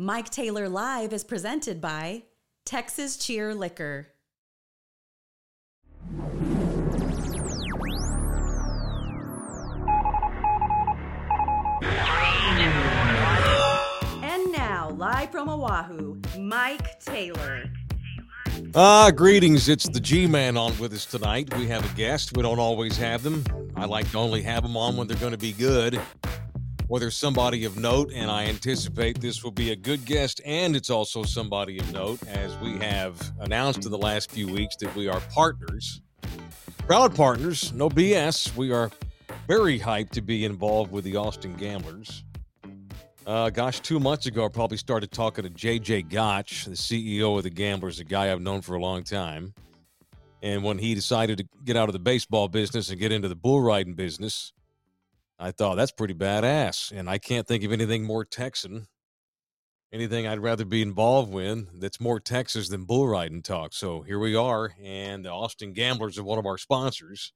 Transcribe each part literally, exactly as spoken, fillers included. Mike Taylor Live is presented by Texas Cheer Liquor. And now, live from Oahu, Mike Taylor. Ah, greetings. It's the G-Man on with us tonight. We have a guest. We don't always have them. I like to only have them on when they're going to be good, or there's somebody of note, and I anticipate this will be a good guest, and it's also somebody of note, as we have announced in the last few weeks that we are partners, proud partners, no B S. We are very hyped to be involved with the Austin Gamblers. Uh, gosh, two months ago, I probably started talking to J J Gotch, the C E O of the Gamblers, a guy I've known for a long time. And when he decided to get out of the baseball business and get into the bull riding business, I thought, that's pretty badass. And I can't think of anything more Texan, anything I'd rather be involved with that's more Texas than bull riding talk. So here we are, and the Austin Gamblers are one of our sponsors,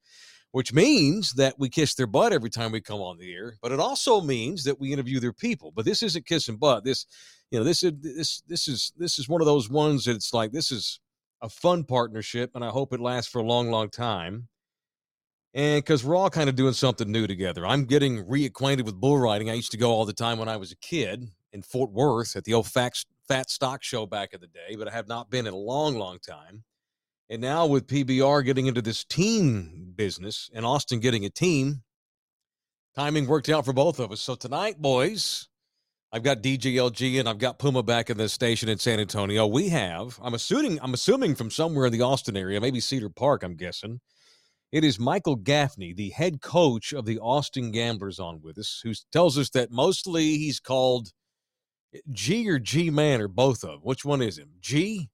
which means that we kiss their butt every time we come on the air, but it also means that we interview their people. But this isn't kissing butt. This, you know, this is, this, this is, this is one of those ones that it's like, this is a fun partnership, and I hope it lasts for a long, long time. And because we're all kind of doing something new together. I'm getting reacquainted with bull riding. I used to go all the time when I was a kid in Fort Worth at the old Fat, Fat Stock Show back in the day, but I have not been in a long, long time. And now with P B R getting into this team business and Austin getting a team, timing worked out for both of us. So tonight, boys, I've got D G L G and I've got Puma back in the station in San Antonio. We have, I'm assuming, I'm assuming from somewhere in the Austin area, maybe Cedar Park, I'm guessing. It is Michael Gaffney, the head coach of the Austin Gamblers, on with us, who tells us that mostly he's called G or G-Man or both of them. Which one is it? G?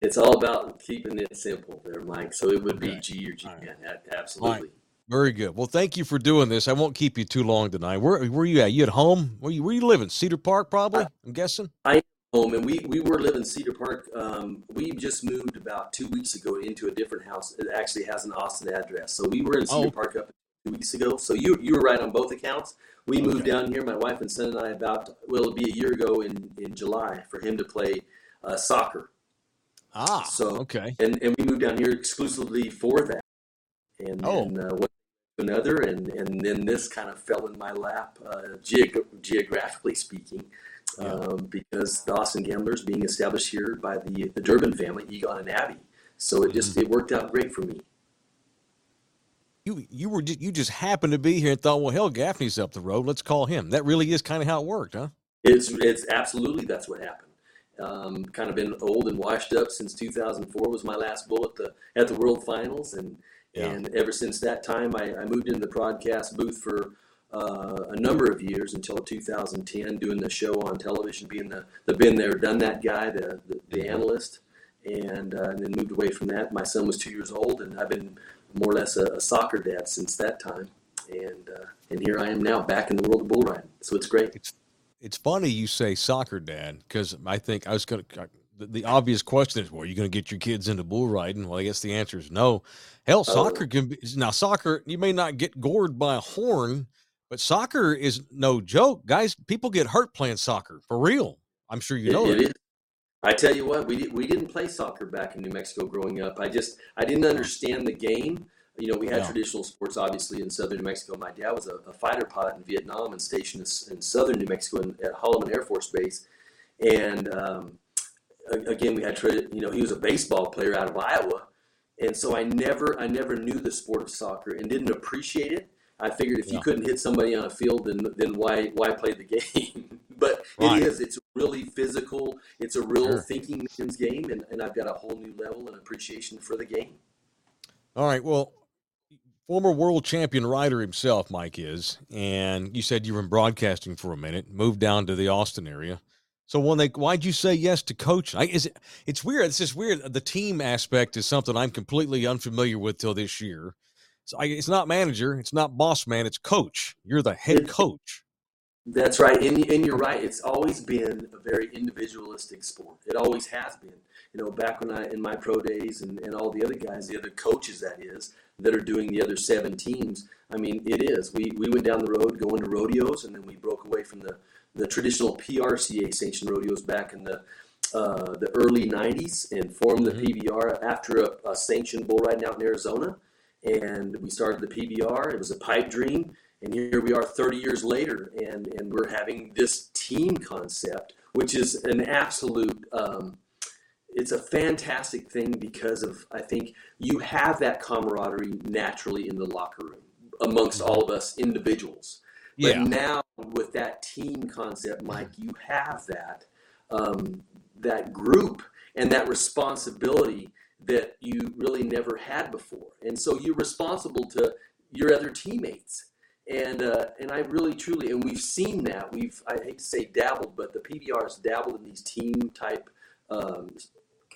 It's all about keeping it simple there, Mike. So it would be okay. G or G-Man. Right. Absolutely. Right. Very good. Well, thank you for doing this. I won't keep you too long tonight. Where were you at? You at home? Where you, where you living? Cedar Park, probably, I, I'm guessing? I am home, and we, we were living in Cedar Park. Um, we just moved about two weeks ago into a different house. It actually has an Austin address. So we were in Cedar oh. Park up two weeks ago. So you you were right on both accounts. We okay. moved down here, my wife and son and I, about, well, it'll be a year ago in, in July for him to play uh, soccer. Ah, so, okay. And, and we moved down here exclusively for that. And then oh. uh, one to another, and, and then this kind of fell in my lap, uh, geog- geographically speaking, yeah. um, because the Austin Gamblers being established here by the, the Durbin family, Egon and Abby. So it just, mm-hmm. it worked out great for me. You you were you just happened to be here and thought, well, hell, Gaffney's up the road. Let's call him. That really is kind of how it worked, huh? It's it's absolutely that's what happened. Um, kind of been old and washed up since two thousand four was my last bull at the at the World Finals, and yeah. and ever since that time, I, I moved into the broadcast booth for uh, a number of years until two thousand ten, doing the show on television, being the, the been there, done that guy, the the, the analyst, and, uh, and then moved away from that. My son was two years old, and I've been more or less a, a soccer dad since that time, and uh, and here I am now back in the world of bull riding. So it's great. It's- It's funny you say soccer dad, because I think I was going to, the, the obvious question is, well, are you going to get your kids into bull riding? Well, I guess the answer is no. Hell, soccer can be, now soccer, you may not get gored by a horn, but soccer is no joke. Guys, people get hurt playing soccer, for real. I'm sure you know it, that. It I tell you what, we, we didn't play soccer back in New Mexico growing up. I just, I didn't understand the game. You know, we had yeah. traditional sports, obviously, in southern New Mexico. My dad was a, a fighter pilot in Vietnam and stationed in southern New Mexico in, at Holloman Air Force Base. And, um, again, we had, tra- you know, he was a baseball player out of Iowa. And so I never I never knew the sport of soccer and didn't appreciate it. I figured if yeah. you couldn't hit somebody on a field, then then why why play the game? But right. it is. It's really physical. It's a real sure. thinking man's game. And, and I've got a whole new level and appreciation for the game. All right, well, former world champion rider himself, Mike is, and you said you were in broadcasting for a minute, moved down to the Austin area. So when they, why'd you say yes to coaching? I, is it, it's weird. It's just weird. The team aspect is something I'm completely unfamiliar with till this year. So I, it's not manager. It's not boss man. It's coach. You're the head coach. That's right. And, and you're right. It's always been a very individualistic sport. It always has been. You know, back when I, in my pro days and, and all the other guys, the other coaches, that is, that are doing the other seven teams. I mean, it is. We we went down the road going to rodeos, and then we broke away from the, the traditional P R C A sanctioned rodeos back in the uh, the early nineties and formed the mm-hmm. P B R after a, a sanctioned bull riding out in Arizona. And we started the P B R. It was a pipe dream. And here we are thirty years later, and, and we're having this team concept, which is an absolute um, – it's a fantastic thing because of, I think, you have that camaraderie naturally in the locker room amongst all of us individuals. But yeah. now with that team concept, Mike, you have that um, that group and that responsibility that you really never had before. And so you're responsible to your other teammates. And uh, and I really, truly, and we've seen that. We've, I hate to say dabbled, but the P B R's dabbled in these team-type um,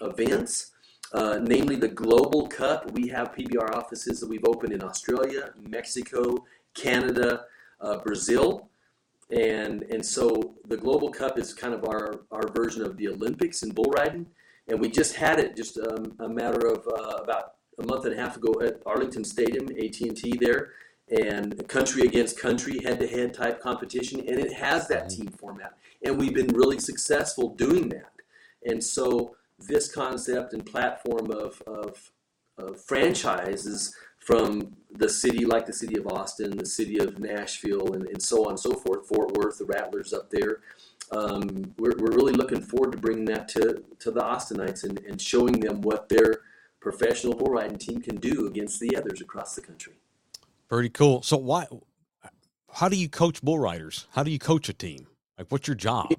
events, uh, namely the Global Cup. We have P B R offices that we've opened in Australia, Mexico, Canada, uh, Brazil. And and so the Global Cup is kind of our, our version of the Olympics in bull riding. And we just had it just um, a matter of uh, about a month and a half ago at Arlington Stadium, A T and T there. And country against country, head-to-head type competition, and it has that team format. And we've been really successful doing that. And so this concept and platform of, of, of franchises from the city, like the city of Austin, the city of Nashville, and, and so on and so forth, Fort Worth, the Rattlers up there, um, we're, we're really looking forward to bringing that to, to the Austinites and, and showing them what their professional bull riding team can do against the others across the country. Pretty cool. So why, how do you coach bull riders? How do you coach a team? Like, what's your job?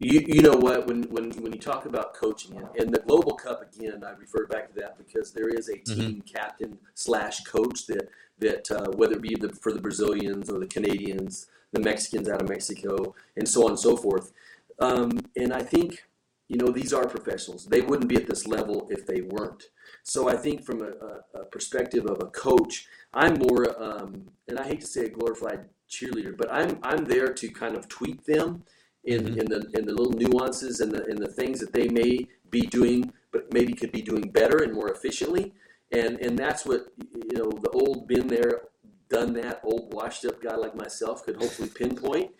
You you know what, when, when, when you talk about coaching, and, and the Global Cup, again, I refer back to that because there is a team mm-hmm. captain slash coach that, that uh, whether it be the, for the Brazilians or the Canadians, the Mexicans out of Mexico, and so on and so forth. Um, and I think, you know, these are professionals. They wouldn't be at this level if they weren't. So I think from a, a perspective of a coach, I'm more, um, and I hate to say a glorified cheerleader, but I'm I'm there to kind of tweak them in, mm-hmm. in the in the little nuances and the in the things that they may be doing, but maybe could be doing better and more efficiently. And and that's what, you know, the old been there, done that, old washed up guy like myself could hopefully pinpoint.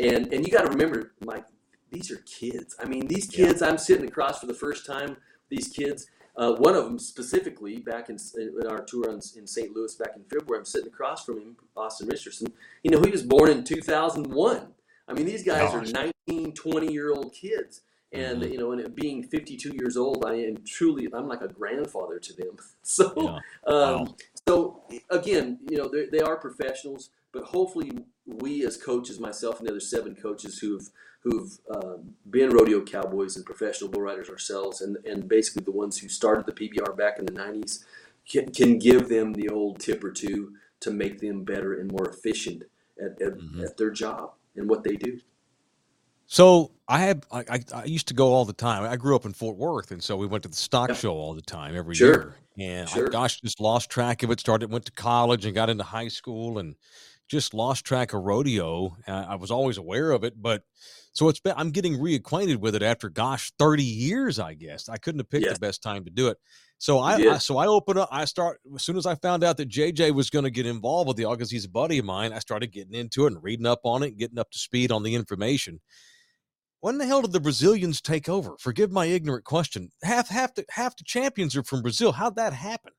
And and you got to remember, Mike, these are kids. I mean, these kids. Yeah. I'm sitting across for the first time. These kids. Uh, one of them specifically, back in, in our tour in, in Saint Louis back in February, I'm sitting across from him, Austin Richardson. You know, he was born in two thousand one. I mean, these guys Gosh. are nineteen, twenty-year-old kids. And, mm-hmm. you know, and being fifty-two years old, I am truly, I'm like a grandfather to them. So, yeah. um, wow. so again, you know, they are professionals, but hopefully we as coaches, myself and the other seven coaches who've, who've uh, been rodeo cowboys and professional bull riders ourselves, and, and basically the ones who started the P B R back in the nineties, can, can give them the old tip or two to make them better and more efficient at, at, mm-hmm. at their job and what they do. So I have I, I, I used to go all the time. I grew up in Fort Worth, and so we went to the stock yeah. show all the time every sure. year. And sure. I, gosh, just lost track of it. Started, went to college and got into high school and just lost track of rodeo. Uh, I was always aware of it, but so it's been, I'm getting reacquainted with it after, gosh, thirty years, I guess. I couldn't have picked yes. the best time to do it. So I, I so I open up, I start, as soon as I found out that J J was going to get involved with the because he's a buddy of mine, I started getting into it and reading up on it and getting up to speed on the information. When the hell did the Brazilians take over? Forgive my ignorant question. Half, half, the, half the champions are from Brazil. How'd that happen?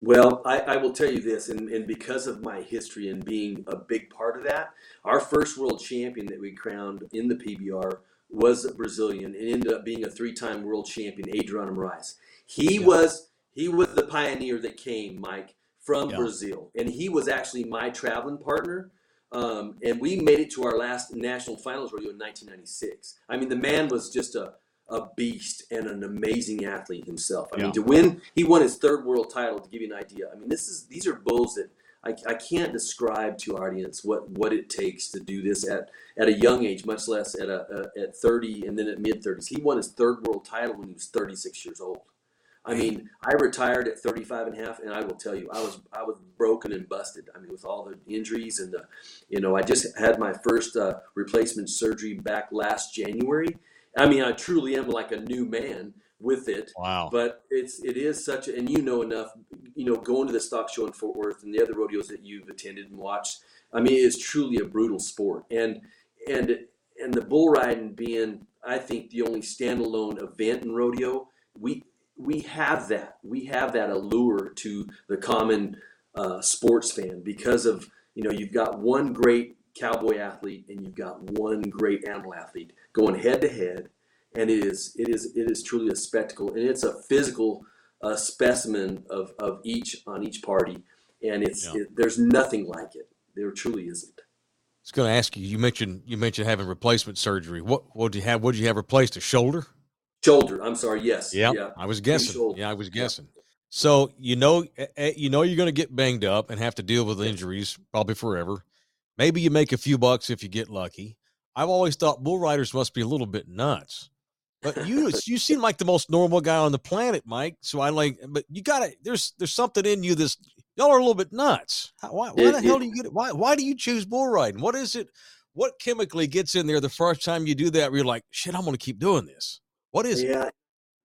Well, I, I will tell you this, and, and because of my history and being a big part of that, our first world champion that we crowned in the P B R was a Brazilian and ended up being a three-time world champion, Adriano Moraes. He yeah. was he was the pioneer that came, Mike, from yeah. Brazil, and he was actually my traveling partner, um, and we made it to our last national finals rodeo in nineteen ninety-six. I mean, the man was just a... a beast and an amazing athlete himself. I yeah. mean, to win, he won his third world title, to give you an idea. I mean, this is, these are bulls that I, I can't describe to audience what, what it takes to do this at, at a young age, much less at a, a at thirty and then at mid thirties. He won his third world title when he was thirty-six years old. I mean, I retired at thirty-five and a half, and I will tell you, I was, I was broken and busted. I mean, with all the injuries and the, you know, I just had my first uh, replacement surgery back last January. I mean, I truly am like a new man with it. Wow. But it's, it is such a, and you know enough, you know, going to the stock show in Fort Worth and the other rodeos that you've attended and watched, I mean, it's truly a brutal sport. And, and and the bull riding being, I think, the only standalone event in rodeo, we we have that. We have that allure to the common uh, sports fan because of, you know, you've got one great cowboy athlete and you've got one great animal athlete going head to head, and it is it is it is truly a spectacle, and it's a physical uh, specimen of of each on each party, and it's yeah. it, there's nothing like it. There truly isn't. I was going to ask you. You mentioned you mentioned having replacement surgery. What what did you have? What did you have replaced? A shoulder? Shoulder. I'm sorry. Yes. Yep. Yeah. I was guessing. Yeah. I was guessing. Yep. So you know you know you're going to get banged up and have to deal with injuries probably forever. Maybe you make a few bucks if you get lucky. I've always thought bull riders must be a little bit nuts, but you you seem like the most normal guy on the planet, Mike. So I like, but you got to there's there's something in you that's. Y'all are a little bit nuts. How, why why it, the hell it, do you get it? Why why do you choose bull riding? What is it? What chemically gets in there the first time you do that where you're like, shit, I'm going to keep doing this? What is yeah, it? Yeah,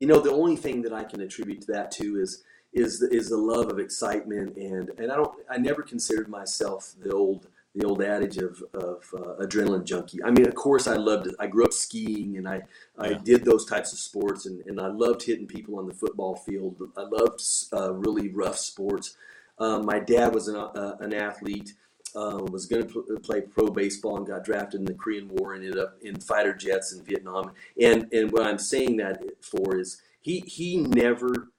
you know, the only thing that I can attribute to that too is is the, is the love of excitement, and and I don't I never considered myself the old the old adage of of uh, adrenaline junkie. I mean, of course, I loved it. I grew up skiing, and I yeah. I did those types of sports, and and I loved hitting people on the football field. I loved uh, really rough sports. Um, my dad was an, uh, an athlete, uh, was going to pl- play pro baseball and got drafted in the Korean War and ended up in fighter jets in Vietnam. And and what I'm saying that for is he he never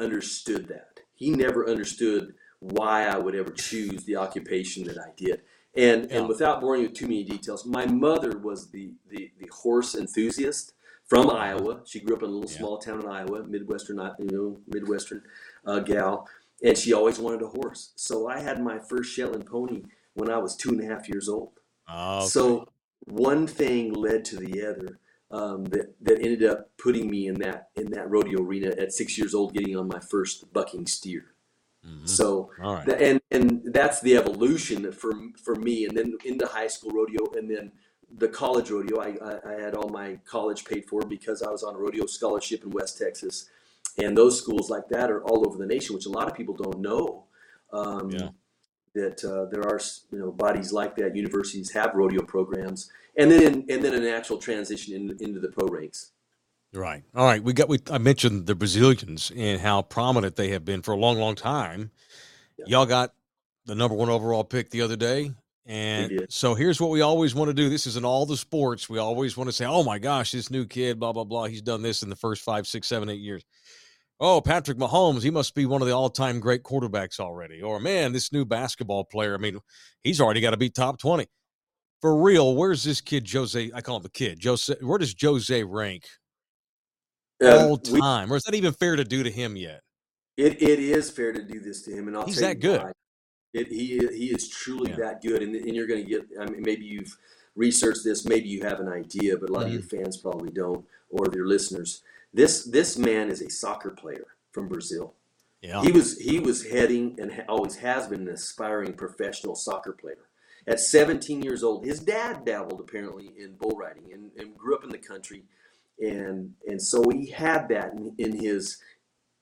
understood that. He never understood why I would ever choose the occupation that I did. And yeah. and without boring you with too many details, my mother was the, the, the horse enthusiast from Iowa. She grew up in a little yeah. small town in Iowa, Midwestern, you know, Midwestern uh, gal. And she always wanted a horse. So I had my first Shetland pony when I was two and a half years old. Oh, okay. So one thing led to the other um, that, that ended up putting me in that in that rodeo arena at six years old, getting on my first bucking steer. Mm-hmm. So all right. th- and, and that's the evolution for, for me. And then into high school rodeo and then the college rodeo. I, I, I had all my college paid for because I was on a rodeo scholarship in West Texas. And those schools like that are all over the nation, which a lot of people don't know um, yeah. that uh, there are, you know, bodies like that. Universities have rodeo programs, and then in, and then a natural transition in, into the pro ranks. Right. All right. We got. We I mentioned the Brazilians and how prominent they have been for a long, long time. Yeah. Y'all got the number one overall pick the other day, and so here's what we always want to do. This is in all the sports. We always want to say, "Oh my gosh, this new kid, blah blah blah. He's done this in the first five, six, seven, eight years." Oh, Patrick Mahomes, he must be one of the all-time great quarterbacks already. Or, man, this new basketball player, I mean, he's already got to be top twenty. For real, where's this kid Jose? I call him a kid. Jose, where does Jose rank uh, all time? We, or is that even fair to do to him yet? It It is fair to do this to him. And I'll he's that good. It, he, he is truly yeah. that good. And, and you're going to get – I mean, maybe you've researched this. Maybe you have an idea, but a lot mm-hmm. of your fans probably don't or their listeners. This this man is a soccer player from Brazil. Yeah. He was he was heading and ha- always has been an aspiring professional soccer player. At seventeen years old, his dad dabbled apparently in bull riding and, and grew up in the country, and and so he had that in, in his,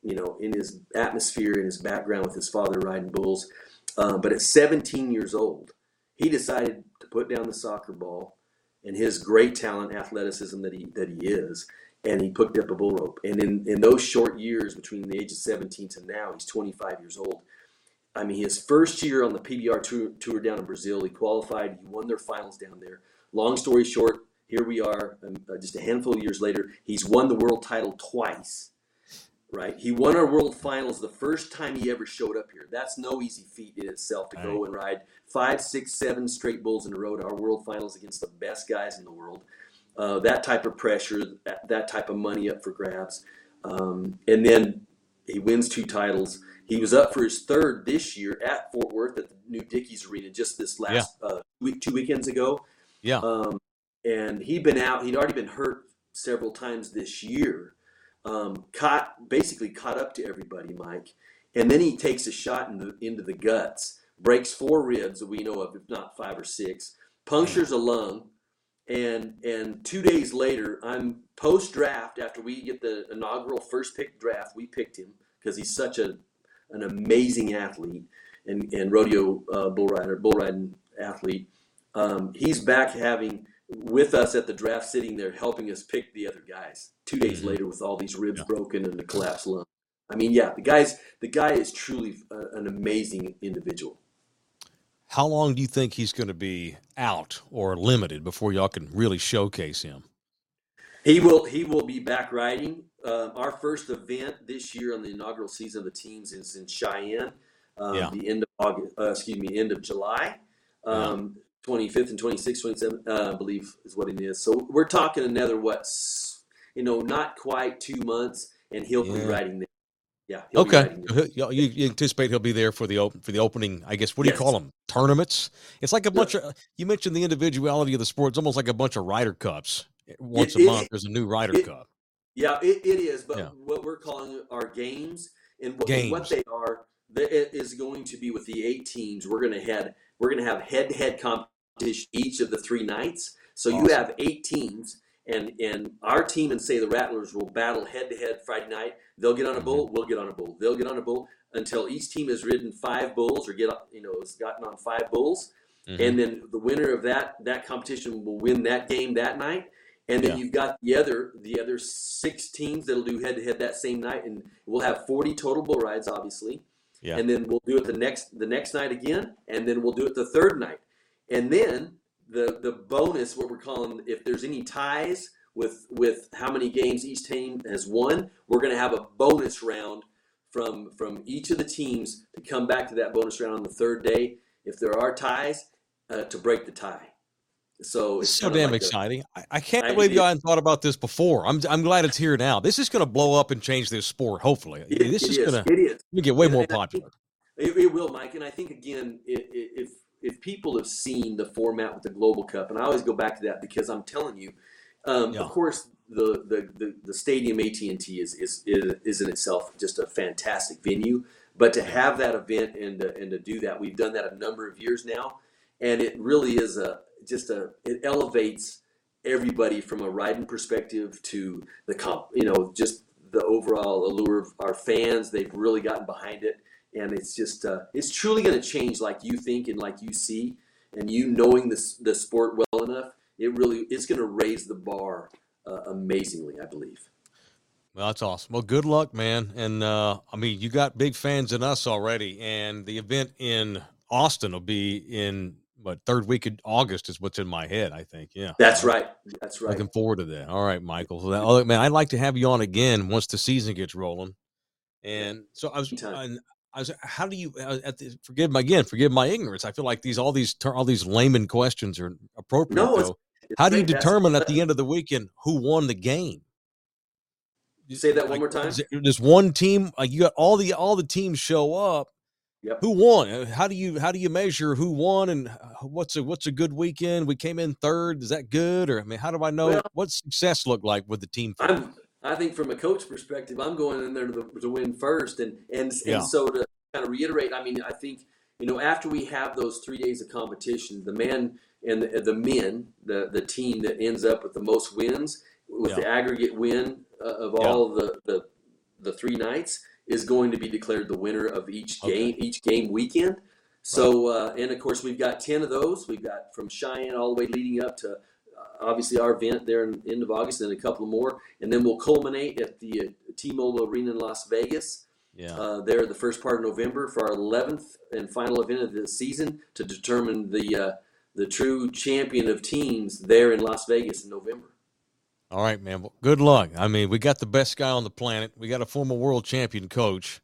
you know, in his atmosphere, in his background with his father riding bulls. Uh, but at seventeen years old, he decided to put down the soccer ball and his great talent, athleticism that he that he is. And he picked up a bull rope. And in, in those short years between the age of seventeen to now, he's twenty-five years old. I mean, his first year on the P B R tour, tour down in Brazil, he qualified. He won their finals down there. Long story short, here we are uh, just a handful of years later. He's won the world title twice, right? He won our world finals the first time he ever showed up here. That's no easy feat in itself to go and ride five, six, seven straight bulls in a row to our world finals against the best guys in the world. Uh, that type of pressure, that, that type of money up for grabs. Um, and then he wins two titles. He was up for his third this year at Fort Worth at the new Dickies Arena just this last yeah. uh, week, two weekends ago. Yeah. Um, and he'd been out. He'd already been hurt several times this year. Um, caught basically caught up to everybody, Mike. And then he takes a shot in the, into the guts, breaks four ribs that we know of, if not five or six, punctures a lung. And and two days later, I'm post-draft, after we get the inaugural first pick draft, we picked him because he's such a an amazing athlete and, and rodeo uh, bull rider, bull riding athlete. Um, he's back having with us at the draft sitting there helping us pick the other guys two days mm-hmm. later with all these ribs yeah. broken and the collapsed lung. I mean, yeah, the guy's the guy is truly a, an amazing individual. How long do you think he's going to be out or limited before y'all can really showcase him? He will he will be back riding. Uh, our first event this year on the inaugural season of the teams is in Cheyenne, um, yeah. the end of August, uh, excuse me, end of July, um, yeah. twenty-fifth and twenty-sixth, twenty-seventh, uh, I believe is what it is. So we're talking another, what, you know, not quite two months, and he'll yeah. be riding there. Yeah. Okay. You, you anticipate he'll be there for the open, for the opening, I guess, what do yes. you call them? Tournaments? It's like a bunch yeah. of, you mentioned the individuality of the sport. It's almost like a bunch of Ryder Cups. Once it, a month, it, there's a new Ryder it, Cup. Yeah, it, it is. But yeah. what we're calling our games and what, games. what they are is going to be with the eight teams. We're going to head, we're going to have head-to-head competition each of the three nights. So awesome. You have eight teams. And and our team and say the Rattlers will battle head-to-head Friday night. They'll get on a bull. We'll get on a bull. They'll get on a bull until each team has ridden five bulls or get up, you know, has gotten on five bulls. Mm-hmm. And then the winner of that that competition will win that game that night. And then yeah. you've got the other the other six teams that'll do head-to-head that same night. And we'll have forty total bull rides, obviously. Yeah. And then we'll do it the next the next night again. And then we'll do it the third night. And then the the bonus, what we're calling, if there's any ties with with how many games each team has won, we're going to have a bonus round from from each of the teams to come back to that bonus round on the third day. If there are ties, uh, to break the tie. So it's so damn like exciting. A, I, I can't I, believe you hadn't thought about this before. I'm I'm glad it's here now. This is going to blow up and change this sport, hopefully. It, this it is, is going to get way and, more and popular. Think, it, it will, Mike. And I think, again, it, it, if if people have seen the format with the Global Cup, and I always go back to that because I'm telling you, um, yeah. of course, the, the, the, the stadium A T and T is, is, is, is in itself just a fantastic venue, but to have that event and to, and to do that, we've done that a number of years now. And it really is a, just a, it elevates everybody from a riding perspective to the comp, you know, just the overall allure of our fans. They've really gotten behind it. And it's just, uh, it's truly going to change like you think and like you see, and you knowing this, the sport well enough, it really is going to raise the bar uh, amazingly, I believe. Well, that's awesome. Well, good luck, man. And, uh, I mean, you got big fans in us already, and the event in Austin will be in, what, third week of August is what's in my head, I think. Yeah. That's right. That's right. Looking forward to that. All right, Michael. So that, oh, man, I'd like to have you on again once the season gets rolling. And so I was – I was, how do you at the, forgive my again? Forgive my ignorance. I feel like these all these all these layman questions are appropriate. No, it's, it's how do you determine at the end of the weekend who won the game? You say that like, one more time. Just one team. Like you got all the all the teams show up. Yep. Who won? How do you how do you measure who won and what's a what's a good weekend? We came in third. Is that good? Or I mean, how do I know well, what success looked like with the team? I think from a coach perspective, I'm going in there to, the, to win first. And, and, yeah. and so to kind of reiterate, I mean, I think, you know, after we have those three days of competition, the man and the, the men, the, the team that ends up with the most wins, with yeah. the aggregate win uh, of yeah. all of the, the the three nights, is going to be declared the winner of each game, okay. each game weekend. So, right. uh, and, of course, we've got ten of those. We've got from Cheyenne all the way leading up to – obviously our event there in the end of August and a couple more. And then we'll culminate at the uh, T-Mobile Arena in Las Vegas yeah. uh, there the first part of November for our eleventh and final event of the season to determine the uh, the true champion of teams there in Las Vegas in November. All right, man. Well, good luck. I mean, we got the best guy on the planet. We got a former world champion coach.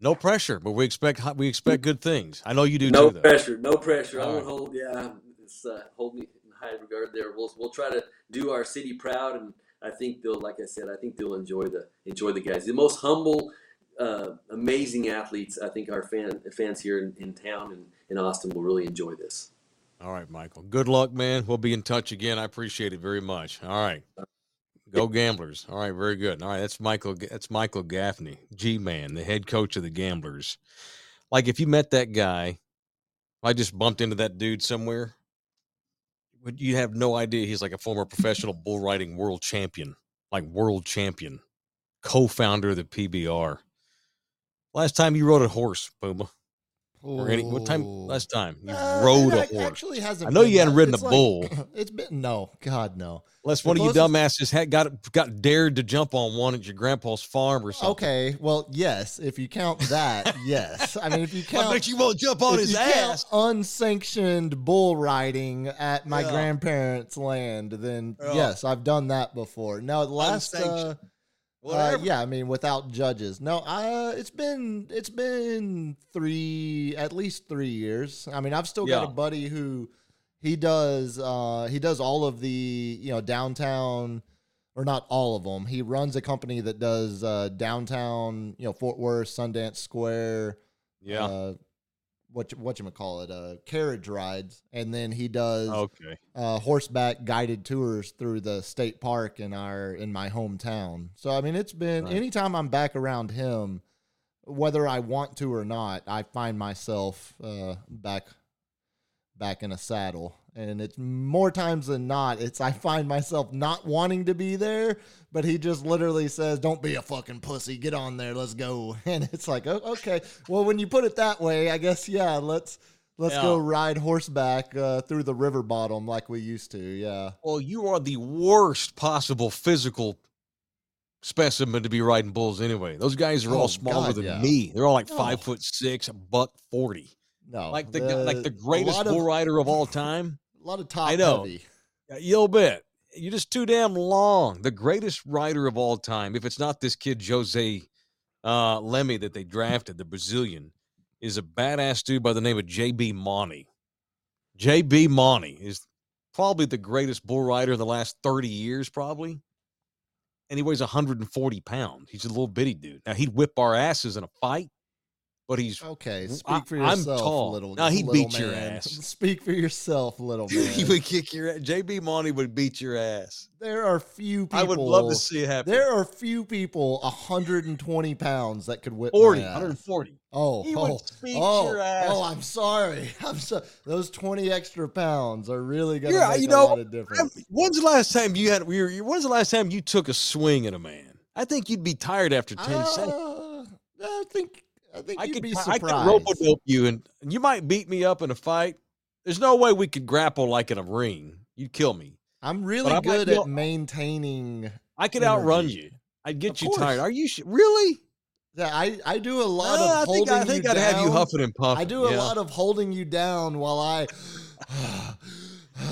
No pressure, but we expect we expect good things. I know you do no too, pressure, though. No pressure. All I won't right. hold, yeah, it's, uh, hold me. High regard there. We'll we'll try to do our city proud, and I think they'll, like I said, I think they'll enjoy the enjoy the guys. The most humble, uh, amazing athletes. I think our fan fans here in, in town and in Austin will really enjoy this. All right, Michael. Good luck, man. We'll be in touch again. I appreciate it very much. All right, go Gamblers. All right, very good. All right, that's Michael. That's Michael Gaffney, G-Man, the head coach of the Gamblers. Like if you met that guy, I just bumped into that dude somewhere. You have no idea. He's like a former professional bull riding world champion, like world champion, co-founder of the P B R. Last time you rode a horse, Puma. Or any, what time last time you uh, rode a horse? Actually hasn't I know you hadn't that. ridden it's a like, bull. It's been no, God no. Unless the one closest... of you dumbasses had got got dared to jump on one at your grandpa's farm or something. Okay, well, yes, if you count that, yes. I mean, if you count, I bet you won't jump on his ass. Unsanctioned bull riding at my yeah. grandparents' land, then yeah. yes, I've done that before. Now, the last. Uh, Uh, yeah, I mean, without judges. No, uh, it's been it's been three, at least three years. I mean, I've still yeah. got a buddy who he does uh, he does all of the you know downtown, or not all of them. He runs a company that does uh, downtown, you know, Fort Worth, Sundance Square. Yeah. Uh, what what you call it? Uh, carriage rides, and then he does okay. uh, horseback guided tours through the state park in our in my hometown. So I mean, it's been right. anytime I'm back around him, whether I want to or not, I find myself uh, back back in a saddle, and it's more times than not. It's I find myself not wanting to be there, but he just literally says, "Don't be a fucking pussy. Get on there. Let's go." And it's like, oh, okay. Well, when you put it that way, I guess, yeah, let's, let's yeah. go ride horseback uh, through the river bottom like we used to. Yeah. Well, you are the worst possible physical specimen to be riding bulls anyway. Those guys are oh, all smaller God, than yeah. me. They're all like oh. five foot six, buck forty. No, like the, the like the greatest bull of, rider of all time. A lot of top I know. heavy. A little bit. You're just too damn long. The greatest rider of all time, if it's not this kid, Jose uh, Lemmy, that they drafted, the Brazilian, is a badass dude by the name of J B. Mauney. J B. Mauney is probably the greatest bull rider in the last thirty years, probably. And he weighs one hundred forty pounds. He's a little bitty dude. Now, he'd whip our asses in a fight, but he's... Okay, speak for I, yourself, I'm tall. little Now, he'd little beat man. your ass. Speak for yourself, little man. He would kick your ass. J B. Mauney would beat your ass. There are few people... I would love to see it happen. There are few people one hundred twenty pounds that could whip forty, my ass. one hundred forty. Oh, he oh, would beat oh, your ass. Oh, I'm sorry. I'm so, those twenty extra pounds are really going to make you know, a lot of difference. I'm, when's the last time you had... We were, when's the last time you took a swing at a man? I think you'd be tired after ten uh, seconds. I think... I think I you'd could, be surprised. I could rope-a-dope you, and you might beat me up in a fight. There's no way we could grapple like in a ring. You'd kill me. I'm really but good at maintaining. I could energy. outrun you. I'd get of you course. tired. Are you sh- really? Yeah, I, I do a lot no, of holding you down. I think, I, I think I'd down. have you huffing and puffing. I do a yeah. lot of holding you down while I...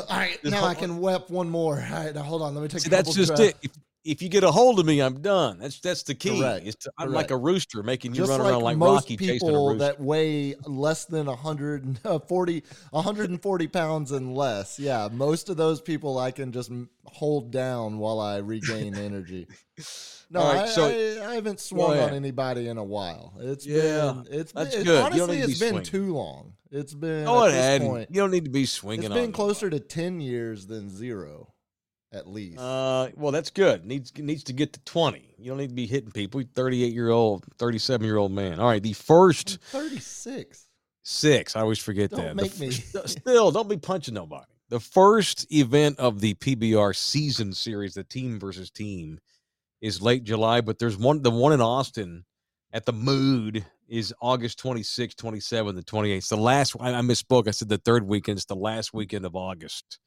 All right, just now I can whip one more. All right, now hold on. Let me take See, a couple that's just it. If, If you get a hold of me, I'm done. That's that's the key. It's to, I'm Correct. like a rooster making you Just run like around like most Rocky chasing a rooster. That weigh less than one hundred forty pounds and less. Yeah, most of those people I can just hold down while I regain energy. No, right, I, so, I, I haven't swung well, on anybody in a while. It's yeah, been, it's that's been, good. It, honestly, it's be been too long. It's been oh, at this point, you don't need to be swinging. It's been on closer nobody. to ten years than zero. At least. Uh, well, that's good. Needs needs to get to twenty. You don't need to be hitting people. thirty-eight-year-old, thirty-seven-year-old man. All right, the first... thirty-six. Six. I always forget don't that. Don't make the, me... Still, don't be punching nobody. The first event of the P B R season series, the team versus team, is late July, but there's one. The one in Austin at the Mood is August twenty-sixth, twenty-seventh, and twenty-eighth. The last... I, I misspoke. I said the third weekend. It's the last weekend of August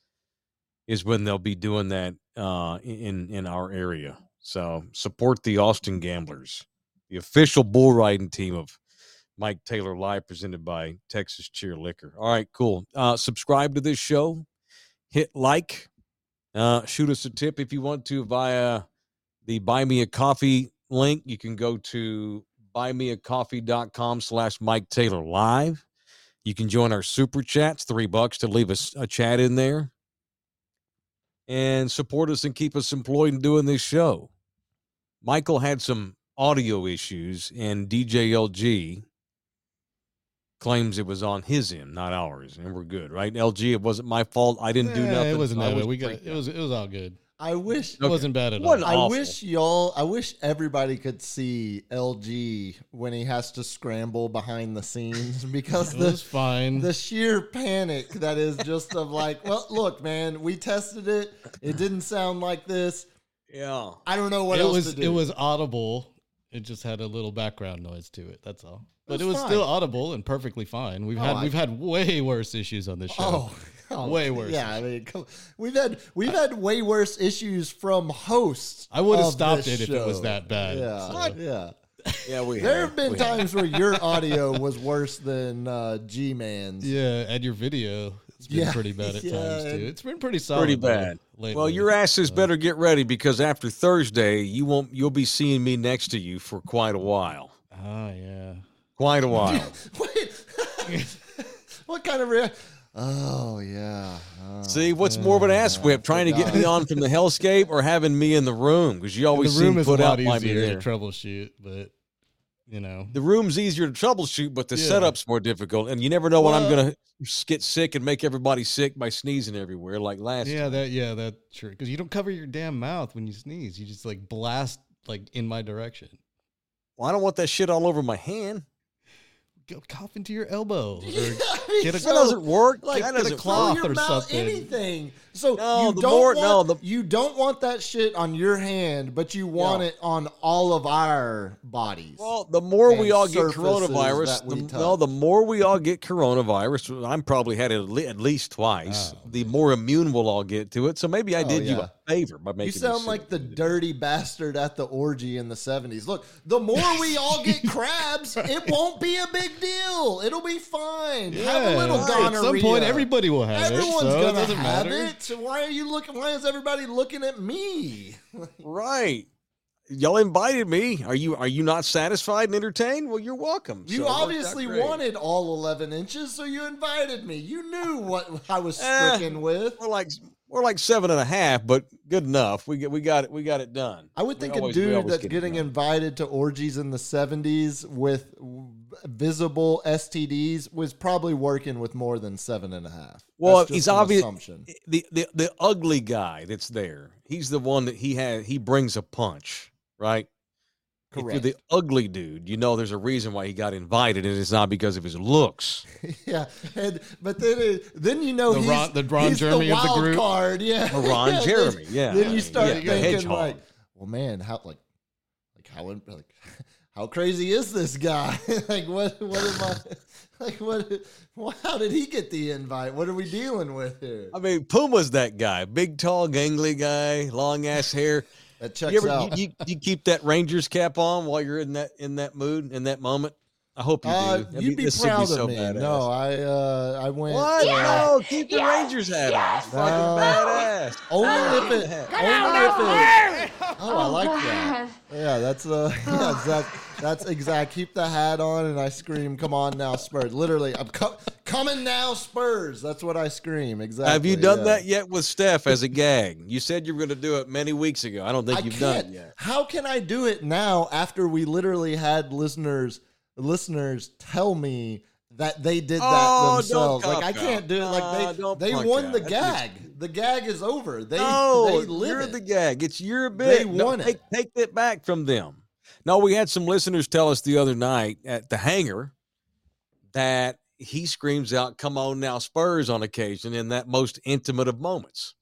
is when they'll be doing that uh, in, in our area. So support the Austin Gamblers, the official bull riding team of Mike Taylor Live, presented by Texas Cheer Liquor. All right, cool. Uh, subscribe to this show. Hit like. Uh, shoot us a tip if you want to via the Buy Me a Coffee link. You can go to buymeacoffee.com slash Mike Taylor Live. You can join our super chats, three bucks to leave us a, a chat in there. And support us and keep us employed in doing this show. Michael had some audio issues, and D J L G claims it was on his end, not ours, and we're good, right? L G, it wasn't my fault. I didn't yeah, do nothing. It wasn't that way. We got it. Was it was all good. I wish okay. it wasn't bad at all. I wish y'all. I wish everybody could see L G when he has to scramble behind the scenes because it the, was fine. the sheer panic that is just of like, well, look, man, we tested it. It didn't sound like this. Yeah, I don't know what it else was, to do. It was audible. It just had a little background noise to it. That's all. But it was, it was still audible and perfectly fine. We've oh, had I, we've had way worse issues on this show. Oh, oh way worse. Yeah, I mean, we've had we've I, had way worse issues from hosts. I would have stopped it show. if it was that bad. Yeah, so. yeah. Yeah, we there have, have been we times have. where your audio was worse than uh, G-Man's. Yeah, and your video has been yeah, pretty bad at yeah, times, too. It's been pretty solid. Pretty bad. Lately. Well, your asses uh, better get ready, because after Thursday, you won't, you'll be seeing me next to you for quite a while. Oh, yeah. Quite a while. Wait. What kind of reaction? Oh, yeah. Oh, See, what's yeah, more of an ass whip, trying to get me on from the hellscape or having me in the room? Because you always seem to put out my beer. The room is a lot easier to troubleshoot, but, you know. The room's easier to troubleshoot, but the yeah. setup's more difficult. And you never know well, when I'm going to get sick and make everybody sick by sneezing everywhere like last yeah, time. That, yeah, that's true. Because you don't cover your damn mouth when you sneeze. You just, like, blast, like, in my direction. Well, I don't want that shit all over my hand. Go cough into your elbow. Yeah, I mean, get a, so that doesn't work. Like, get a cloth your or mouth, something. Anything. So no, you, don't more, want, no, the, you don't want that shit on your hand, but you want no. it on all of our bodies. Well, the more we all get coronavirus, we the, no, the more we all get coronavirus, I'm probably had it at least twice, oh, the more immune we'll all get to it. So maybe I did oh, yeah. you a favor by making You sound like the dirty bastard at the orgy in the seventies. Look, the more we all get crabs, it won't be a big deal. It'll be fine. Yeah, have a little right. gonorrhea. At some point, everybody will have Everyone's it. Everyone's so gonna it have matter. it. So why are you looking? Why is everybody looking at me? Right. Y'all invited me. Are you are you not satisfied and entertained? Well, you're welcome. You so obviously wanted all eleven inches, so you invited me. You knew what I was stricken uh, with. We're like we're like seven and a half, but good enough. We get we got it. We got it done. I would we think always, a dude that's get getting invited to orgies in the seventies with visible S T Ds was probably working with more than seven and a half. Well, he's obvious. The, the the ugly guy that's there. He's the one that he had. He brings a punch, right? Correct. If you're the ugly dude, you know there's a reason why he got invited, and it's not because of his looks. yeah, and, but then it, then you know the he's, Ron, the, Ron he's Jeremy the wild of the group. card. Yeah, or Ron yeah, Jeremy. Yeah. Then you start yeah, thinking like, well, man, how like like how like. How crazy is this guy? like what? What am I? Like what? Well, how did he get the invite? What are we dealing with here? I mean, Puma's that guy, big, tall, gangly guy, long ass hair. That checks you ever, out. You, you, you keep that Rangers cap on while you're in that in that mood in that moment. I hope you do. Uh, you'd be, be proud of so me. Badass. No, I uh, I went. What? Yeah, no, keep the yeah, Rangers hat yeah, on. Yeah, fucking no. badass. Only if it. Come only on, if it. Oh, oh, I like God. that. Yeah, that's uh, yeah, exact, that's exact. Keep the hat on, and I scream, "Come on now, Spurs!" Literally, I'm co- coming now, Spurs. That's what I scream. Exactly. Have you done yeah. that yet with Steph as a gag? You said you were going to do it many weeks ago. I don't think I you've can't. done it yet. How can I do it now after we literally had listeners? Listeners tell me that they did that oh, themselves. Like I can't do it. Like they, uh, they won out. the gag. Just... The gag is over. They no, they live you're it. the gag. It's your bit. They no, won take, it. Take that back from them. No, we had some listeners tell us the other night at the hangar that he screams out, "Come on now, Spurs!" on occasion in that most intimate of moments.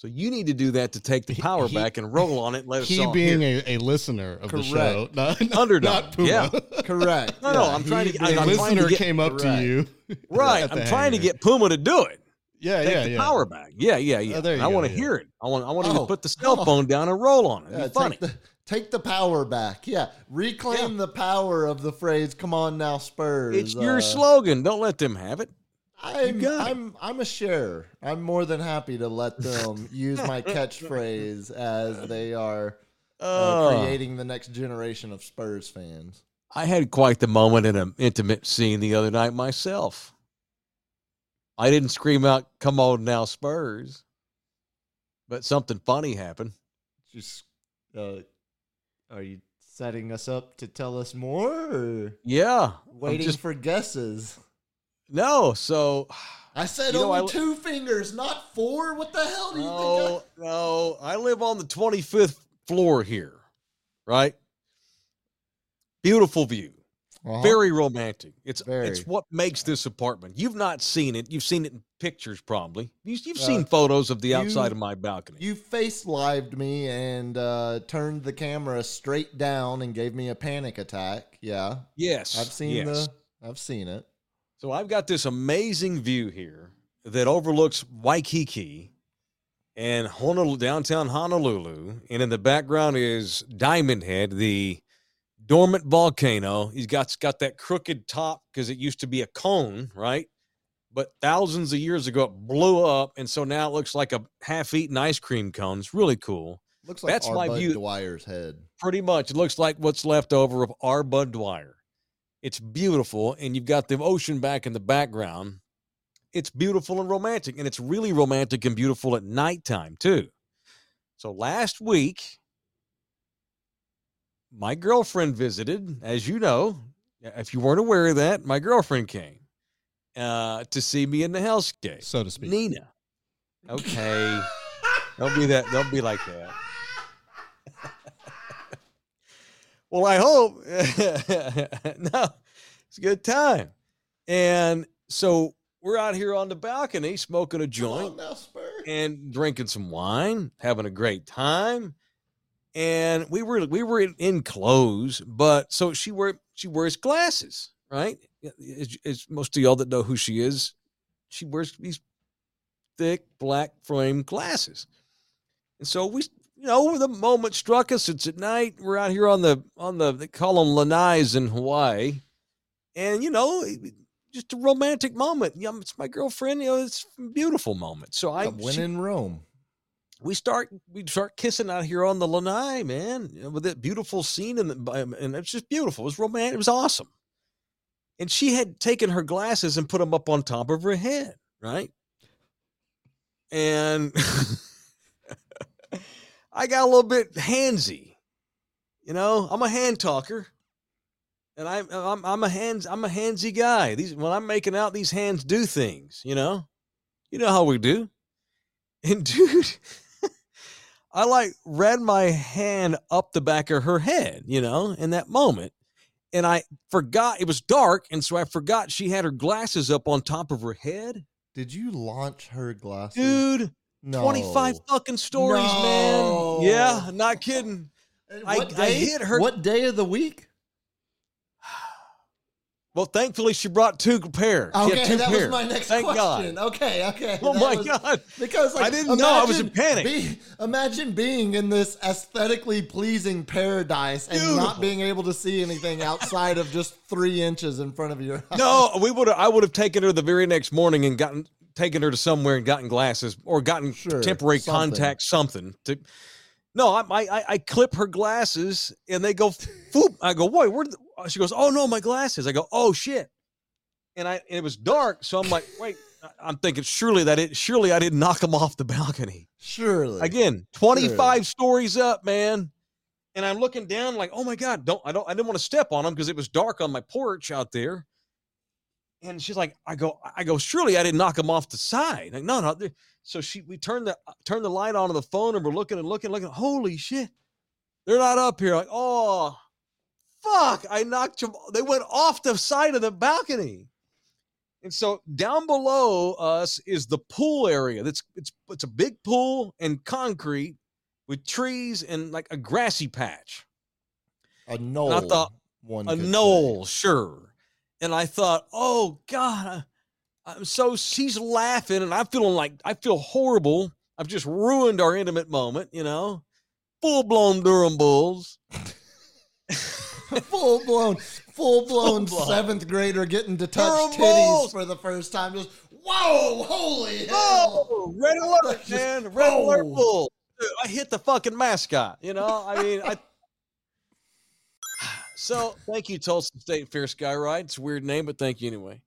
So you need to do that to take the power he, back and roll on it. And let us he all being a, a listener of Correct. the show, not, not, Underdog. not Puma. Yeah. Correct. No, yeah. no, I'm he, trying to. A I'm listener to get, came up right. to you. Right, I'm trying hangar. to get Puma to do it. Yeah, take yeah, the yeah. power back. Yeah, yeah, yeah. Oh, I want to yeah. hear it. I want. I want oh, him to put the cell phone oh. down and roll on it. Yeah, funny. Take the, take the power back. Yeah, reclaim yeah. the power of the phrase. Come on now, Spurs. It's uh, your slogan. Don't let them have it. I'm I'm I'm a sharer. I'm more than happy to let them use my catchphrase as they are uh, uh, creating the next generation of Spurs fans. I had quite the moment in an intimate scene the other night myself. I didn't scream out, "Come on now, Spurs," but something funny happened. Just, uh, are you setting us up to tell us more? Or yeah, waiting just... for guesses. No, so I said only know, I li- two fingers, not four. What the hell do you no, think? I- no, I live on the twenty-fifth floor here, right? Beautiful view. Uh-huh. Very romantic. It's Very. It's what makes this apartment. You've not seen it. You've seen it in pictures, probably. You, you've uh, seen photos of the outside you, of my balcony. You face-lived me and uh, turned the camera straight down and gave me a panic attack. Yeah. Yes. I've seen yes. the. I've seen it. So I've got this amazing view here that overlooks Waikiki and Honolulu, downtown Honolulu, and in the background is Diamond Head, the dormant volcano. He's got, got that crooked top because it used to be a cone, right? But thousands of years ago, it blew up, and so now it looks like a half-eaten ice cream cone. It's really cool. Looks like that's my view. Bud Dwyer's head. Pretty much. It looks like what's left over of R. Bud Dwyer. It's beautiful, and you've got the ocean back in the background. It's beautiful and romantic, and it's really romantic and beautiful at nighttime, too. So last week, my girlfriend visited, as you know. If you weren't aware of that, my girlfriend came uh, to see me in the hellscape, so to speak. Nina. Okay. Don't be that. Don't be like that. Well, I hope. No, it's a good time. And so we're out here on the balcony smoking a joint now, and drinking some wine, having a great time. And we were we were in clothes, but so she wear she wears glasses, right? It's, it's most of y'all that know who she is. She wears these thick black frame glasses, and so we, you know, the moment struck us. It's at night. We're out here on the on the they call them lanais in Hawaii, and you know, just a romantic moment. You know, it's my girlfriend. You know, it's a beautiful moment. So I when she, in Rome. We start we start kissing out here on the lanai, man, you know, with that beautiful scene, and and it's just beautiful. It was romantic. It was awesome. And she had taken her glasses and put them up on top of her head, right? And I got a little bit handsy, you know. I'm a hand talker, and I'm I'm, I'm a hands I'm a handsy guy. These when I'm making out, these hands do things, you know. You know how we do. And dude. I like ran my hand up the back of her head, you know, in that moment. And I forgot it was dark. And so I forgot she had her glasses up on top of her head. Did you launch her glasses? Dude, no. twenty-five fucking stories, no. man. Yeah, not kidding. I, I hit her. What day of the week? Well, thankfully, she brought two pairs. Okay, two that pair. was my next Thank question. God. Okay, okay. Oh, that my was, God. Because like, I didn't know. I was in panic. Be, imagine being in this aesthetically pleasing paradise and Beautiful. not being able to see anything outside of just three inches in front of your eyes. No, we would. I would have taken her the very next morning and gotten taken her to somewhere and gotten glasses or gotten sure, temporary something. contact, something. To, no, I, I I clip her glasses and they go, whoop. I go, wait, where did the, she goes, oh, no, my glasses. I go, oh, shit. And I and it was dark, so I'm like, wait. I'm thinking, surely that it, surely I didn't knock them off the balcony. Surely. Again, twenty-five surely. stories up, man. And I'm looking down like, oh, my God. don't I don't I didn't want to step on them because it was dark on my porch out there. And she's like, I go, I go, surely I didn't knock them off the side. Like, no, no. So she we turned the, turned the light on to the phone, and we're looking and looking, looking. Holy shit. They're not up here. Like, oh. Fuck, I knocked them. They went off the side of the balcony. And so down below us is the pool area. That's it's it's a big pool and concrete with trees and like a grassy patch. A knoll. And I thought, one a knoll, say. sure. And I thought, oh God, I, I'm so she's laughing and I'm feeling like I feel horrible. I've just ruined our intimate moment, you know. Full blown Durham Bulls. Full blown, full blown seventh grader getting to touch titties for the first time. Just whoa, holy whoa, hell! Red alert, Just, man! Red oh. alert, bull! Dude, I hit the fucking mascot. You know, I mean, I. So thank you, Tulsa State Fair Skyride. It's a weird name, but thank you anyway.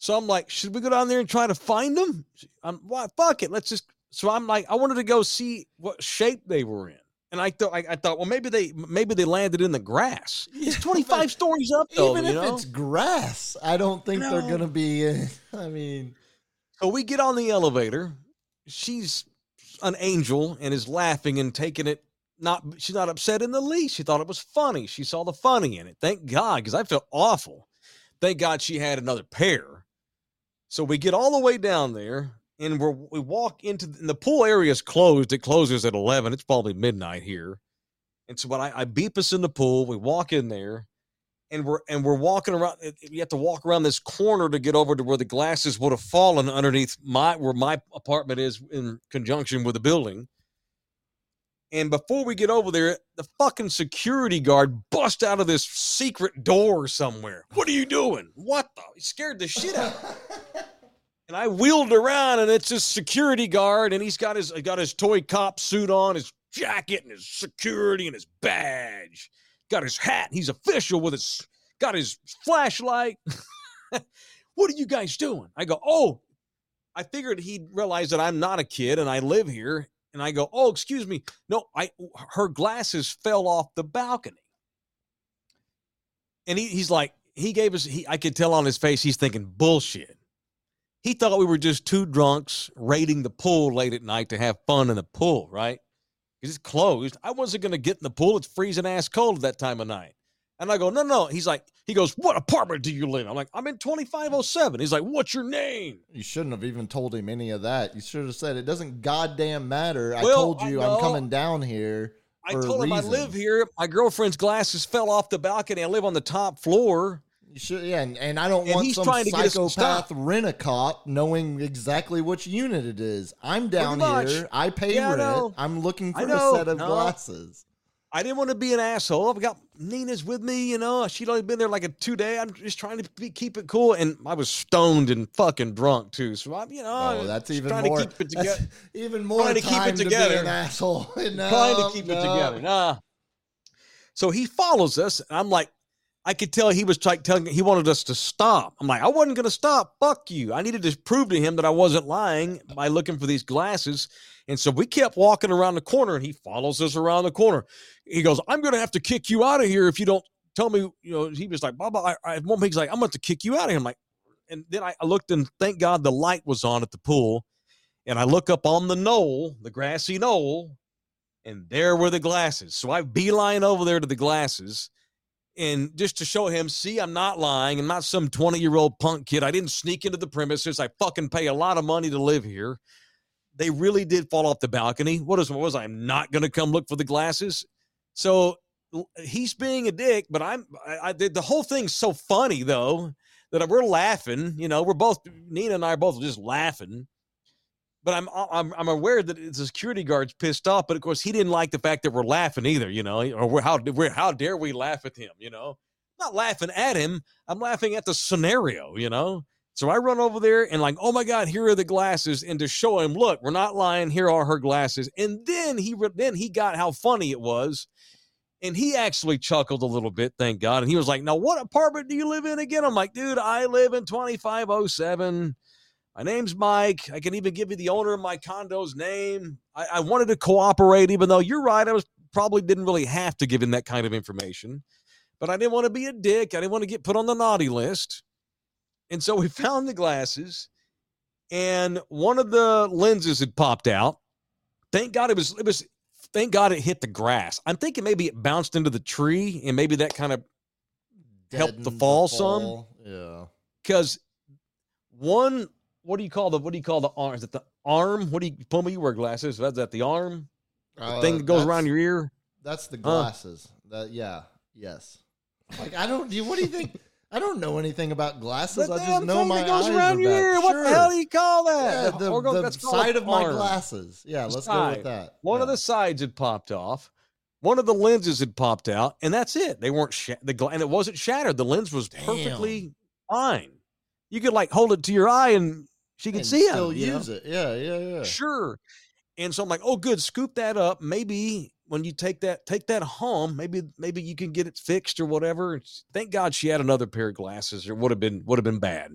So I'm like, should we go down there and try to find them? I'm why fuck it, let's just. So I'm like, I wanted to go see what shape they were in. And I thought, I, I thought, well, maybe they, maybe they landed in the grass. It's twenty-five stories up, though. Even if you know? It's grass, I don't think no. they're gonna be. Uh, I mean, so we get on the elevator. She's an angel and is laughing and taking it not, she's not upset in the least. She thought it was funny. She saw the funny in it. Thank God, because I felt awful. Thank God she had another pair. So we get all the way down there, and we're, we walk into the, and the pool area is closed. It closes at eleven. It's probably midnight here. And so when I, I beep us in the pool, we walk in there, and we're and we're walking around. You have to walk around this corner to get over to where the glasses would have fallen underneath my where my apartment is in conjunction with the building. And before we get over there, the fucking security guard busts out of this secret door somewhere. What are you doing? What the? He scared the shit out of me. And I wheeled around, and it's this security guard, and he's got his got his toy cop suit on, his jacket, and his security, and his badge. Got his hat. He's official with his. Got his flashlight. What are you guys doing? I go. Oh, I figured he'd realize that I'm not a kid and I live here. And I go, oh, excuse me. No, I her glasses fell off the balcony. And he, he's like, he gave us, he, I could tell on his face, he's thinking bullshit. He thought we were just two drunks raiding the pool late at night to have fun in the pool, right? Because it's closed. I wasn't going to get in the pool. It's freezing ass cold at that time of night. And I go, no, no. He's like, he goes, what apartment do you live in? I'm like, I'm in twenty-five oh seven. He's like, what's your name? You shouldn't have even told him any of that. You should have said, it doesn't goddamn matter. I well, told you I I'm coming down here. I told him reason. I live here. My girlfriend's glasses fell off the balcony. I live on the top floor. You should, yeah, and, and I don't and want some psychopath rent-a-cop knowing exactly which unit it is. I'm down here. I pay yeah, rent. I I'm looking for a set of no. glasses. I didn't want to be an asshole. I've got Nina's with me, you know. She'd only been there like a two day. I'm just trying to be, keep it cool. And I was stoned and fucking drunk too. So I'm, you know, oh, that's even trying more, to keep it together. Even more trying to keep it together. To be an asshole. No, trying to keep no. it together. Nah. So he follows us, and I'm like, I could tell he was like telling he wanted us to stop. I'm like, I wasn't gonna stop. Fuck you. I needed to prove to him that I wasn't lying by looking for these glasses. And so we kept walking around the corner, and he follows us around the corner. He goes, I'm going to have to kick you out of here if you don't tell me. You know, he was like, Baba, I, I, one he's like, I'm going to kick you out of here. I'm like, and then I, I looked, and thank God the light was on at the pool. And I look up on the knoll, the grassy knoll, and there were the glasses. So I beeline over there to the glasses. And just to show him, see, I'm not lying. I'm not some twenty-year-old punk kid. I didn't sneak into the premises. I fucking pay a lot of money to live here. They really did fall off the balcony. What is what was I? I'm not going to come look for the glasses. So he's being a dick, but I'm, I, I did the whole thing's so funny though, that we're laughing, you know, we're both, Nina and I are both just laughing, but I'm, I'm, I'm aware that the security guard's pissed off, but of course he didn't like the fact that we're laughing either, you know, or we're, how, we're, how dare we laugh at him? You know, I'm not laughing at him. I'm laughing at the scenario, you know? So I run over there and like, oh my God, here are the glasses. And to show him, look, we're not lying. Here are her glasses. And then he, re- then he got how funny it was. And he actually chuckled a little bit. Thank God. And he was like, now what apartment do you live in again? I'm like, dude, I live in twenty-five oh seven. My name's Mike. I can even give you the owner of my condo's name. I, I wanted to cooperate, even though you're right. I was probably didn't really have to give him that kind of information, but I didn't want to be a dick. I didn't want to get put on the naughty list. And so we found the glasses, and one of the lenses had popped out. Thank God it was, it was, thank God it hit the grass. I'm thinking maybe it bounced into the tree, and maybe that kind of helped the fall, the fall some. Yeah. Because one, what do you call the, what do you call the arm? Is it the arm? What do you, Puma, you wear glasses. Is that the arm? The uh, thing that goes around your ear? That's the glasses. Uh, that, yeah. Yes. Like, I don't, what do you think? I don't know anything about glasses. The I just know my goes eyes around are here. What sure. the hell do you call that? Yeah, the go, the side of my arm. Glasses. Yeah, the let's side. Go with that. One yeah. of the sides had popped off. One of the lenses had popped out, and that's it. They weren't sh- the gla- and it wasn't shattered. The lens was Damn. perfectly fine. You could like hold it to your eye, and she could and see still it. Still use know? it. Yeah, yeah, yeah. Sure. And so I'm like, oh, good. Scoop that up. Maybe. When you take that, take that home, maybe, maybe you can get it fixed or whatever. Thank God she had another pair of glasses, or would have been, would have been bad,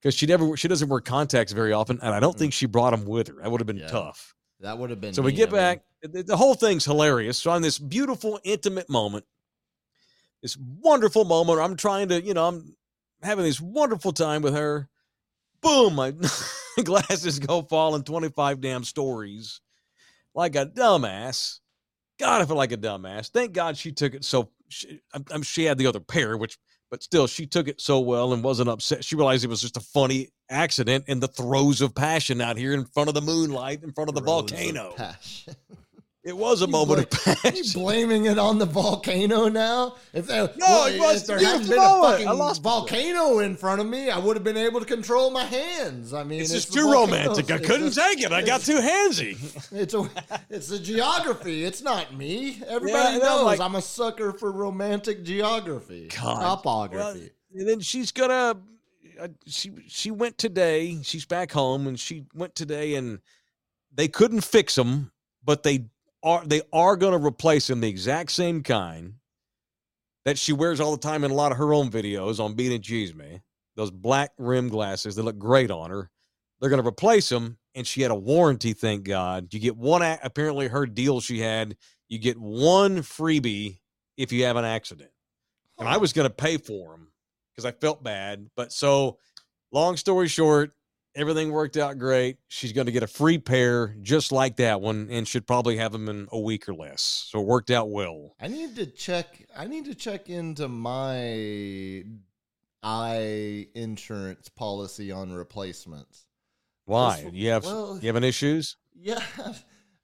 because she never, she doesn't wear contacts very often. And I don't think she brought them with her. That would have been yeah. tough. That would have been. So me, we get I back. Mean... The whole thing's hilarious. So on this beautiful, intimate moment, this wonderful moment, I'm trying to, you know, I'm having this wonderful time with her. Boom. My glasses go falling twenty-five damn stories like a dumbass. God, I feel like a dumbass. Thank God she took it so she, I'm, I'm, she had the other pair, which, but still, she took it so well and wasn't upset. She realized it was just a funny accident in the throes of passion out here in front of the moonlight, in front of the throes volcano. Of passion. It was a you moment bl- of passion. You blaming it on the volcano now? If there, no, well, it was, if there hadn't been a fucking I lost volcano in front of me, I would have been able to control my hands. I mean, it's, it's just too romantic. I couldn't just, take it. I got too handsy. It's a, it's the geography. It's not me. Everybody yeah, knows I'm, like, I'm a sucker for romantic geography, God. topography. Well, and then she's gonna. Uh, she she went today. She's back home, and she went today, and they couldn't fix them, but they. Are, they are going to replace him, the exact same kind that she wears all the time in a lot of her own videos on Beating G's Man. Those black rim glasses, they look great on her. They're going to replace them, and she had a warranty, thank God. You get one, apparently her deal she had, you get one freebie if you have an accident. And I was going to pay for them because I felt bad. But so, long story short, everything worked out great. She's going to get a free pair just like that one and should probably have them in a week or less. So it worked out well. I need to check. I need to check into my eye insurance policy on replacements. Why? This, you have, well, you having issues? Yeah.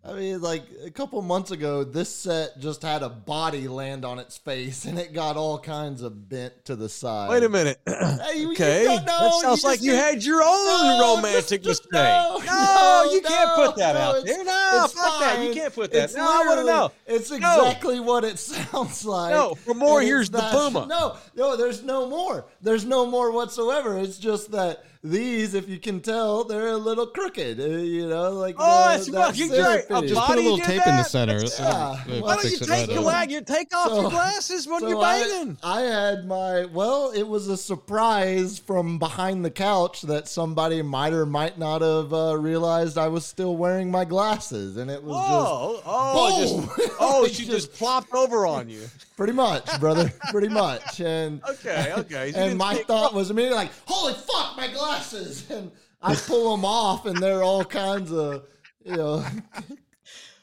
I mean, like a couple months ago, this set just had a body land on its face and it got all kinds of bent to the side. Wait a minute. Hey, okay. Got, no, that sounds you like you had your own no, romantic just, just, mistake. No, no, no, you can't no, put that no, out there. No, fuck fine. that. You can't put that. It's no, I want to know. It's exactly no. what it sounds like. No, for more, here's the that, Puma. No, no, there's no more. There's no more whatsoever. It's just that. These, if you can tell, they're a little crooked. Uh, you know, like oh, that's, that's fucking great. Oh, just put a little tape that? in the center. Yeah. So Why don't you take your right you take off so, your glasses when so you're bathing? I, I had my well. It was a surprise from behind the couch that somebody might or might not have uh, realized I was still wearing my glasses, and it was Whoa. just oh, boom. Just, oh, she just, just plopped over on you. Pretty much, brother. Pretty much. And okay, okay. You and my thought off. was immediately like, "Holy fuck, my glasses!" And I pull them off, and they're all kinds of, you know,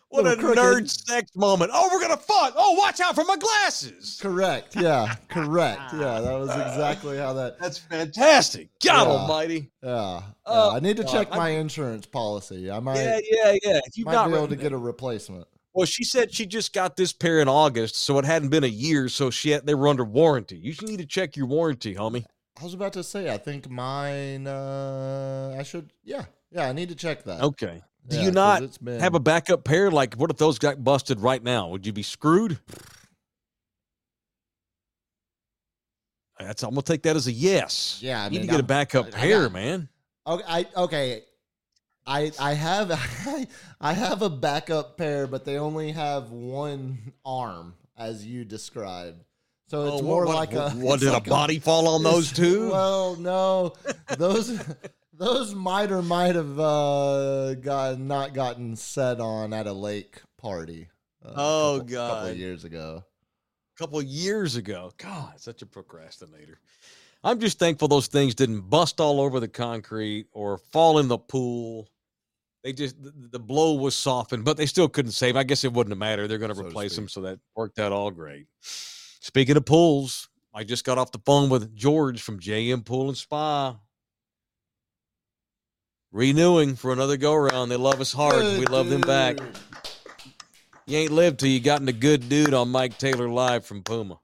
what a crooked. nerd sex moment. Oh, we're gonna fuck. Oh, watch out for my glasses. Correct. Yeah. Correct. Yeah. That was exactly how that. That's fantastic. God yeah, Almighty. Yeah. yeah. Uh, I need to God, check my I'm, insurance policy. I might. Yeah, yeah, yeah. If you might be able to get a replacement. Well, she said she just got this pair in August, so it hadn't been a year, so she had, they were under warranty. You need to check your warranty, homie. I was about to say, I think mine, uh, I should, yeah, yeah, I need to check that. Okay. Do yeah, you not been... have a backup pair? Like, what if those got busted right now? Would you be screwed? That's, I'm going to take that as a yes. Yeah, I mean, you need to get I'm, a backup I, pair, I got, man. Okay, I, okay. I, I have I, I have a backup pair, but they only have one arm, as you described. So it's oh, more what, like what, a. What did like a body a, fall on those two? Well, no, those those might or might have uh, got not gotten set on at a lake party. Uh, oh a couple, God! A couple of years ago. A couple of years ago, God, such a procrastinator. I'm just thankful those things didn't bust all over the concrete or fall in the pool. They just, the, the blow was softened, but they still couldn't save. I guess it wouldn't have mattered. They're going to replace them. So that worked out all great. Speaking of pools, I just got off the phone with George from J M Pool and Spa. Renewing for another go round. They love us hard. Good we love dude. them back. You ain't lived till you gotten a good dude on Mike Taylor Live from Puma.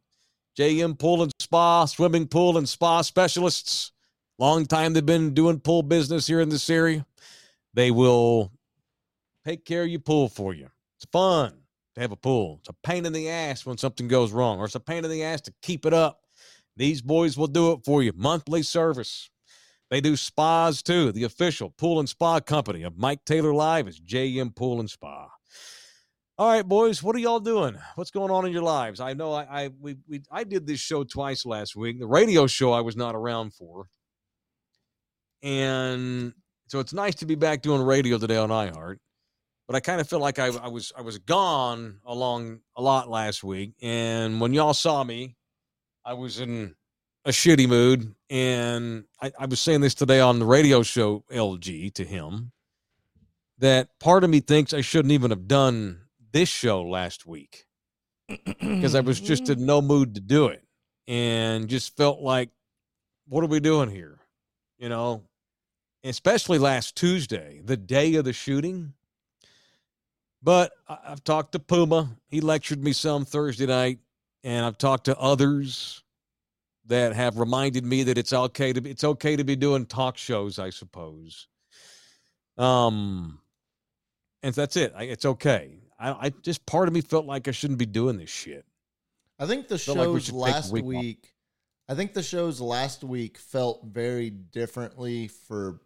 J M Pool and Spa, swimming pool and spa specialists. Long time they've been doing pool business here in this area. They will take care of your pool for you. It's fun to have a pool. It's a pain in the ass when something goes wrong, or it's a pain in the ass to keep it up. These boys will do it for you. Monthly service. They do spas too. The official pool and spa company of Mike Taylor Live is J M Pool and Spa. All right, boys, what are y'all doing? What's going on in your lives? I know I I we, we I did this show twice last week, the radio show I was not around for. And so it's nice to be back doing radio today on iHeart. But I kind of feel like I, I was I was gone along a lot last week. And when y'all saw me, I was in a shitty mood. And I, I was saying this today on the radio show, L G, to him, that part of me thinks I shouldn't even have done this show last week because I was just in no mood to do it and just felt like, what are we doing here? You know, especially last Tuesday, the day of the shooting. But I've talked to Puma. He lectured me some Thursday night, and I've talked to others that have reminded me that it's okay to be, it's okay to be doing talk shows, I suppose. Um, and that's it. I, it's okay. I, I just, part of me felt like I shouldn't be doing this shit. I think the felt shows like we last week, week I think the shows last week felt very differently for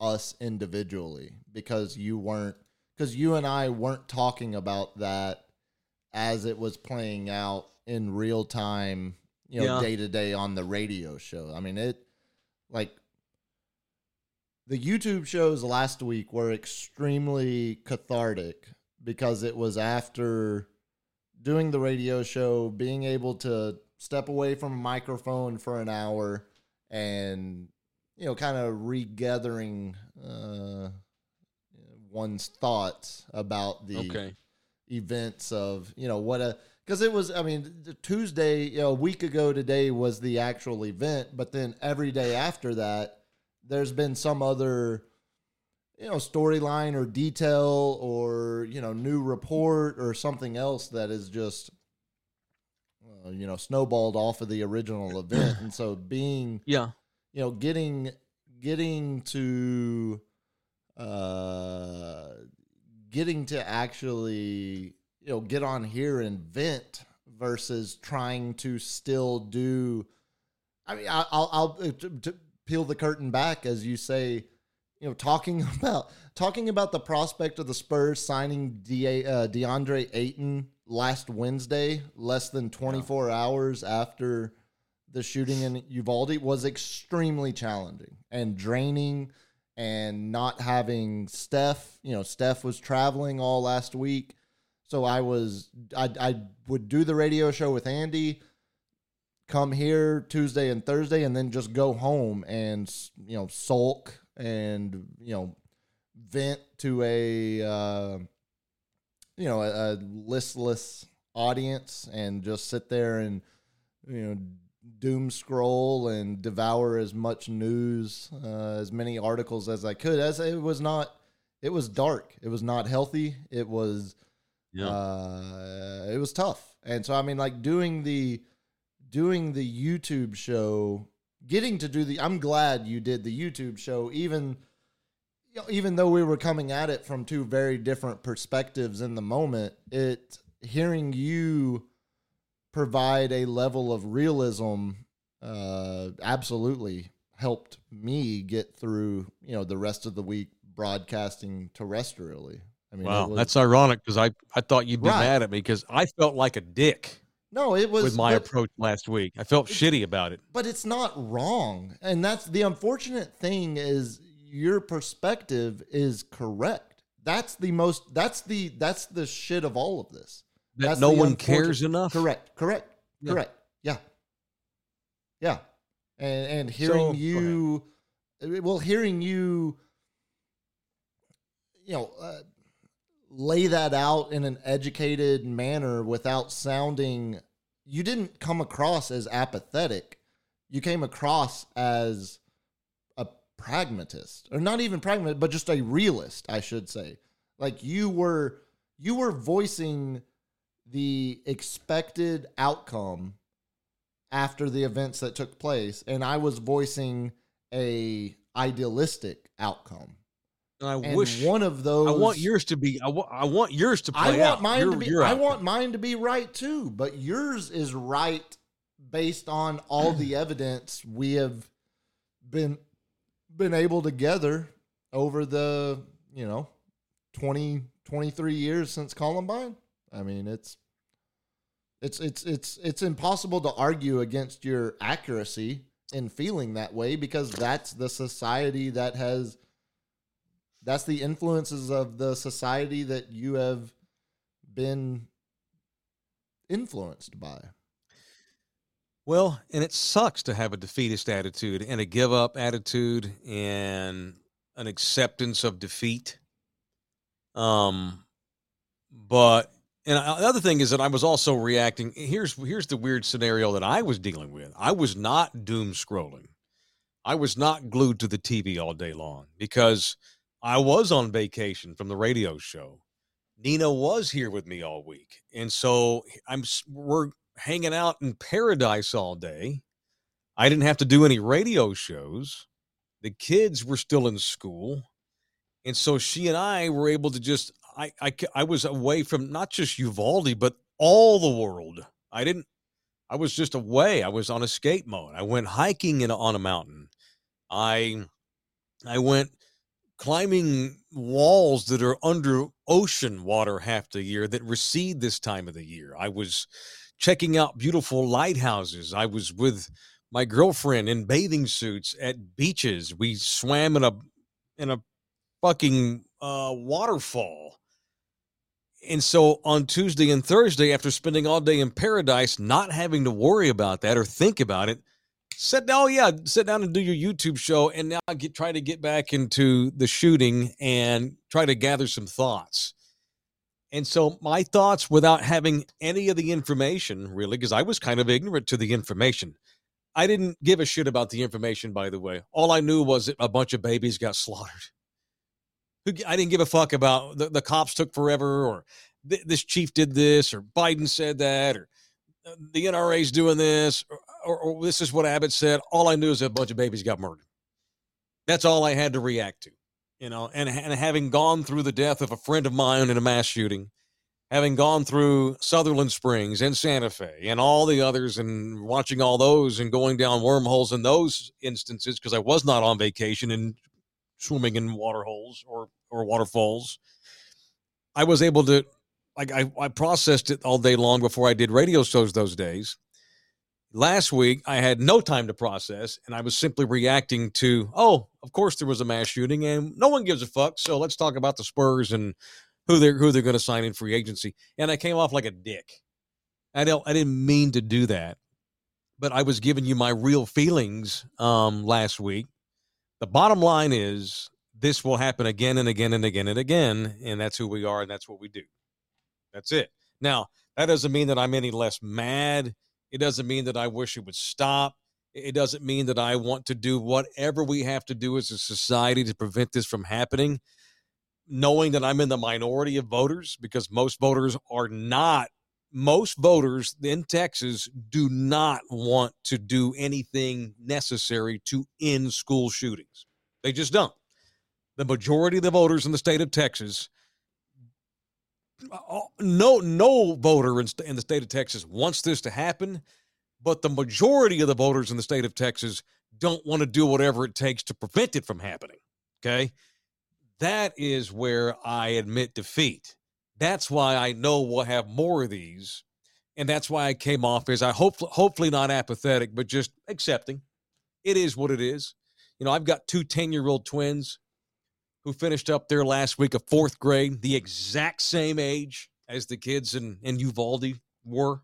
us individually because you weren't, because you and I weren't talking about that as it was playing out in real time, you know, day to day on the radio show. I mean, it, like, the YouTube shows last week were extremely cathartic because it was after doing the radio show, being able to step away from a microphone for an hour and, you know, kind of regathering uh, one's thoughts about the okay. events of, you know, what a, because it was, I mean, Tuesday, you know, a week ago today was the actual event, but then every day after that, there's been some other, you know, storyline or detail or, you know, new report or something else that is just, uh, you know, snowballed off of the original event. And so being, yeah, you know, getting, getting to, uh, getting to actually, you know, get on here and vent versus trying to still do, I mean, I, I'll, I'll, to, to, peel the curtain back, as you say, you know, talking about talking about the prospect of the Spurs signing De, uh, DeAndre Ayton last Wednesday, less than twenty-four yeah. hours after the shooting in Uvalde, was extremely challenging and draining, and not having Steph, you know, Steph was traveling all last week. So I was, I, I would do the radio show with Andy, come here Tuesday and Thursday, and then just go home and, you know, sulk and, you know, vent to a, uh, you know, a, a listless audience and just sit there and, you know, doom scroll and devour as much news, uh, as many articles as I could. As it was not, it was dark. It was not healthy. It was, yeah. uh, it was tough. And so, I mean, like doing the, Doing the YouTube show, getting to do the, I'm glad you did the YouTube show, even, you know, even though we were coming at it from two very different perspectives in the moment, it, hearing you provide a level of realism, uh, absolutely helped me get through, you know, the rest of the week broadcasting terrestrially. I mean, wow, was, that's ironic because I, I thought you'd be right. mad at me because I felt like a dick. No, it was with my but, approach last week. I felt shitty about it. But it's not wrong. And that's the unfortunate thing, is your perspective is correct. That's the most that's the that's the shit of all of this. That that's no one cares enough. Correct. Correct. Yeah. Correct. Yeah. Yeah. And and hearing so, you well hearing you you know uh, lay that out in an educated manner without sounding, you didn't come across as apathetic. You came across as a pragmatist, or not even pragmatist, but just a realist, I should say. Like you were, you were voicing the expected outcome after the events that took place. And I was voicing a idealistic outcome. And I and wish one of those. I want yours to be. I, w- I want yours to play I want out. Mine you're, to be. I out. want mine to be right too. But yours is right based on all the evidence we have been been able to gather over the you know twenty, twenty-three years since Columbine. I mean, it's it's it's it's it's impossible to argue against your accuracy in feeling that way, because that's the society that has. That's the influences of the society that you have been influenced by. Well, and it sucks to have a defeatist attitude and a give up attitude and an acceptance of defeat. Um, but And the other thing is that I was also reacting. Here's here's the weird scenario that I was dealing with. I was not doom scrolling. I was not glued to the T V all day long because I was on vacation from the radio show. Nina was here with me all week. And so I'm we're hanging out in paradise all day. I didn't have to do any radio shows. The kids were still in school. And so she and I were able to just, I, I, I was away from not just Uvalde, but all the world. I didn't, I was just away. I was on escape mode. I went hiking in, on a mountain. I, I went climbing walls that are under ocean water half the year that recede this time of the year. I was checking out beautiful lighthouses. I was with my girlfriend in bathing suits at beaches. We swam in a, in a fucking uh, waterfall. And so on Tuesday and Thursday, after spending all day in paradise, not having to worry about that or think about it, sit down, oh yeah, sit down and do your YouTube show, and now get, try to get back into the shooting and try to gather some thoughts. And so my thoughts, without having any of the information, really, because I was kind of ignorant to the information. I didn't give a shit about the information, by the way. All I knew was that a bunch of babies got slaughtered. I didn't give a fuck about the, the cops took forever, or th- this chief did this, or Biden said that, or the N R A's doing this, or, or, or this is what Abbott said. All I knew is that a bunch of babies got murdered. That's all I had to react to, you know, and, and having gone through the death of a friend of mine in a mass shooting, having gone through Sutherland Springs and Santa Fe and all the others, and watching all those and going down wormholes in those instances, because I was not on vacation and swimming in water holes or, or waterfalls. I was able to, like, I, I processed it all day long before I did radio shows those days. Last week, I had no time to process, and I was simply reacting to, oh, of course there was a mass shooting and no one gives a fuck. So let's talk about the Spurs and who they're, who they're going to sign in free agency. And I came off like a dick. I don't, I didn't mean to do that, but I was giving you my real feelings um, last week. The bottom line is this will happen again and again and again and again, and that's who we are and that's what we do. That's it. Now, that doesn't mean that I'm any less mad. It doesn't mean that I wish it would stop. It doesn't mean that I want to do whatever we have to do as a society to prevent this from happening, knowing that I'm in the minority of voters, because most voters are not, most voters in Texas do not want to do anything necessary to end school shootings. They just don't. The majority of the voters in the state of Texas, no, no voter in, in the state of Texas wants this to happen, but the majority of the voters in the state of Texas don't want to do whatever it takes to prevent it from happening. Okay. That is where I admit defeat. That's why I know we'll have more of these, and that's why I came off as I hope, hopefully not apathetic, but just accepting. It is what it is. You know, I've got two ten-year-old twins who finished up there last week of fourth grade, the exact same age as the kids in, in Uvalde were.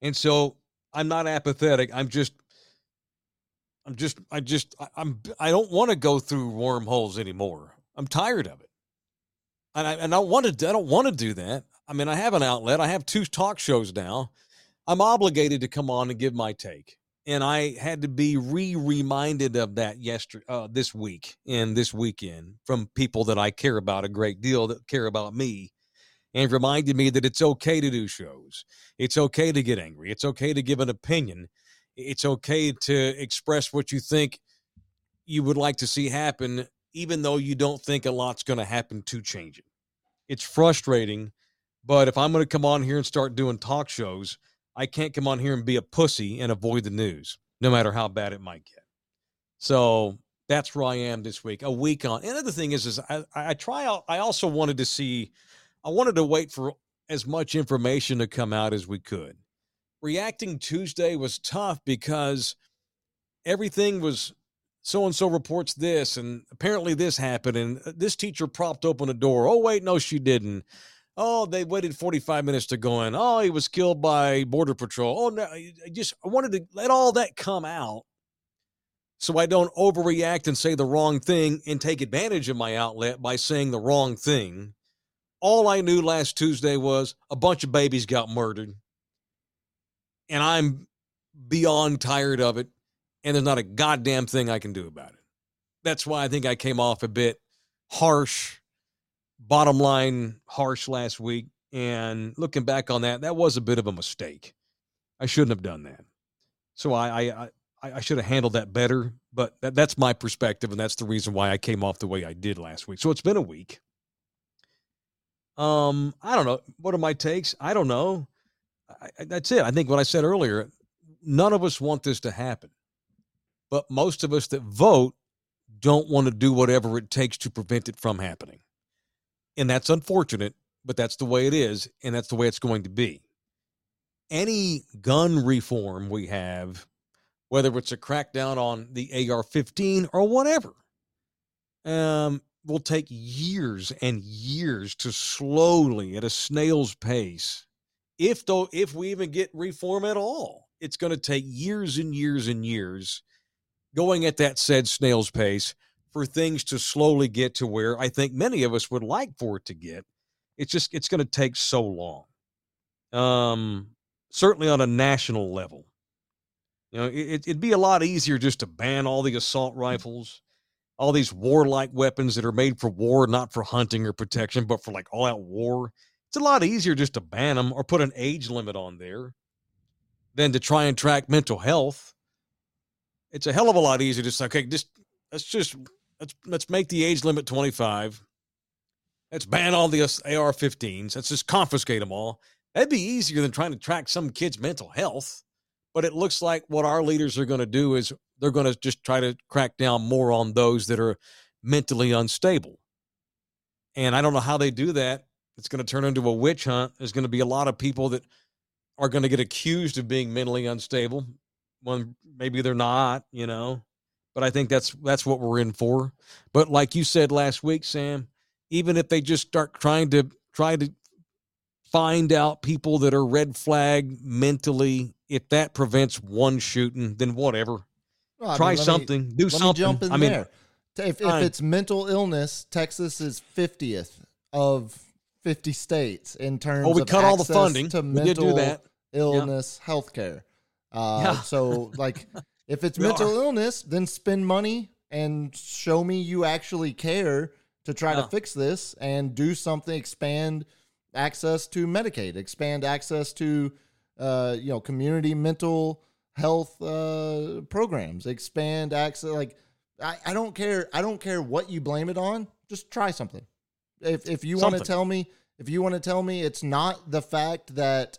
And so I'm not apathetic. I'm just, I'm just, I just, I, I'm, I don't want to go through wormholes anymore. I'm tired of it. And I, and I want to, I don't want to do that. I mean, I have an outlet. I have two talk shows now. I'm obligated to come on and give my take. And I had to be re-reminded of that yesterday, uh, this week and this weekend from people that I care about a great deal, that care about me, and reminded me that it's okay to do shows. It's okay to get angry. It's okay to give an opinion. It's okay to express what you think you would like to see happen, even though you don't think a lot's going to happen to change it. It's frustrating, but if I'm going to come on here and start doing talk shows, I can't come on here and be a pussy and avoid the news, no matter how bad it might get. So that's where I am this week, a week on. Another thing is, is I, I try out, I also wanted to see, I wanted to wait for as much information to come out as we could. Reacting Tuesday was tough because everything was, so-and-so reports this, and apparently this happened, and this teacher propped open a door. Oh, wait, no, she didn't. Oh, they waited forty-five minutes to go in. Oh, he was killed by Border Patrol. Oh, no, I just I wanted to let all that come out so I don't overreact and say the wrong thing and take advantage of my outlet by saying the wrong thing all I knew last Tuesday was a bunch of babies got murdered, and I'm beyond tired of it, and there's not a goddamn thing I can do about it. That's why I think I came off a bit harsh, bottom line harsh last week, and looking back on that, that was a bit of a mistake. I shouldn't have done that. So I I, I, I should have handled that better, but that, that's my perspective, and that's the reason why I came off the way I did last week. So it's been a week. Um, I don't know. What are my takes? I don't know. I, I, that's it. I think what I said earlier, none of us want this to happen, but most of us that vote don't want to do whatever it takes to prevent it from happening. And that's unfortunate, but that's the way it is. And that's the way it's going to be. Any gun reform we have, whether it's a crackdown on the A R fifteen or whatever, um, will take years and years to slowly, at a snail's pace, if though if we even get reform at all, it's going to take years and years and years going at that said snail's pace for things to slowly get to where I think many of us would like for it to get. It's just, it's going to take so long. Um, certainly on a national level, you know, it, it'd be a lot easier just to ban all the assault rifles, all these warlike weapons that are made for war, not for hunting or protection, but for like all out war. It's a lot easier just to ban them or put an age limit on there than to try and track mental health. It's a hell of a lot easier to say, okay, just, let's just, let's, let's make the age limit twenty-five. Let's ban all the A R fifteens. Let's just confiscate them all. That'd be easier than trying to track some kid's mental health. But it looks like what our leaders are going to do is they're going to just try to crack down more on those that are mentally unstable. And I don't know how they do that. It's going to turn into a witch hunt. There's going to be a lot of people that are going to get accused of being mentally unstable when maybe they're not, you know, but I think that's, that's what we're in for. But like you said last week, Sam, even if they just start trying to try to find out people that are red flag mentally, if that prevents one shooting, then whatever. Well, Try mean, something. Me, do let something. Me jump in I mean, there. If, if it's mental illness, Texas is fiftieth of fifty states in terms oh, we of cut access all the funding. to mental that. illness yeah. healthcare. Uh, yeah. So, like, if it's mental are. illness, then spend money and show me you actually care to try yeah. to fix this and do something. Expand access to Medicaid. Expand access to uh, you know community mental health uh, programs. Expand access. Like, I, I don't care. I don't care what you blame it on. Just try something. If if you want to tell me, if you want to tell me, it's not the fact that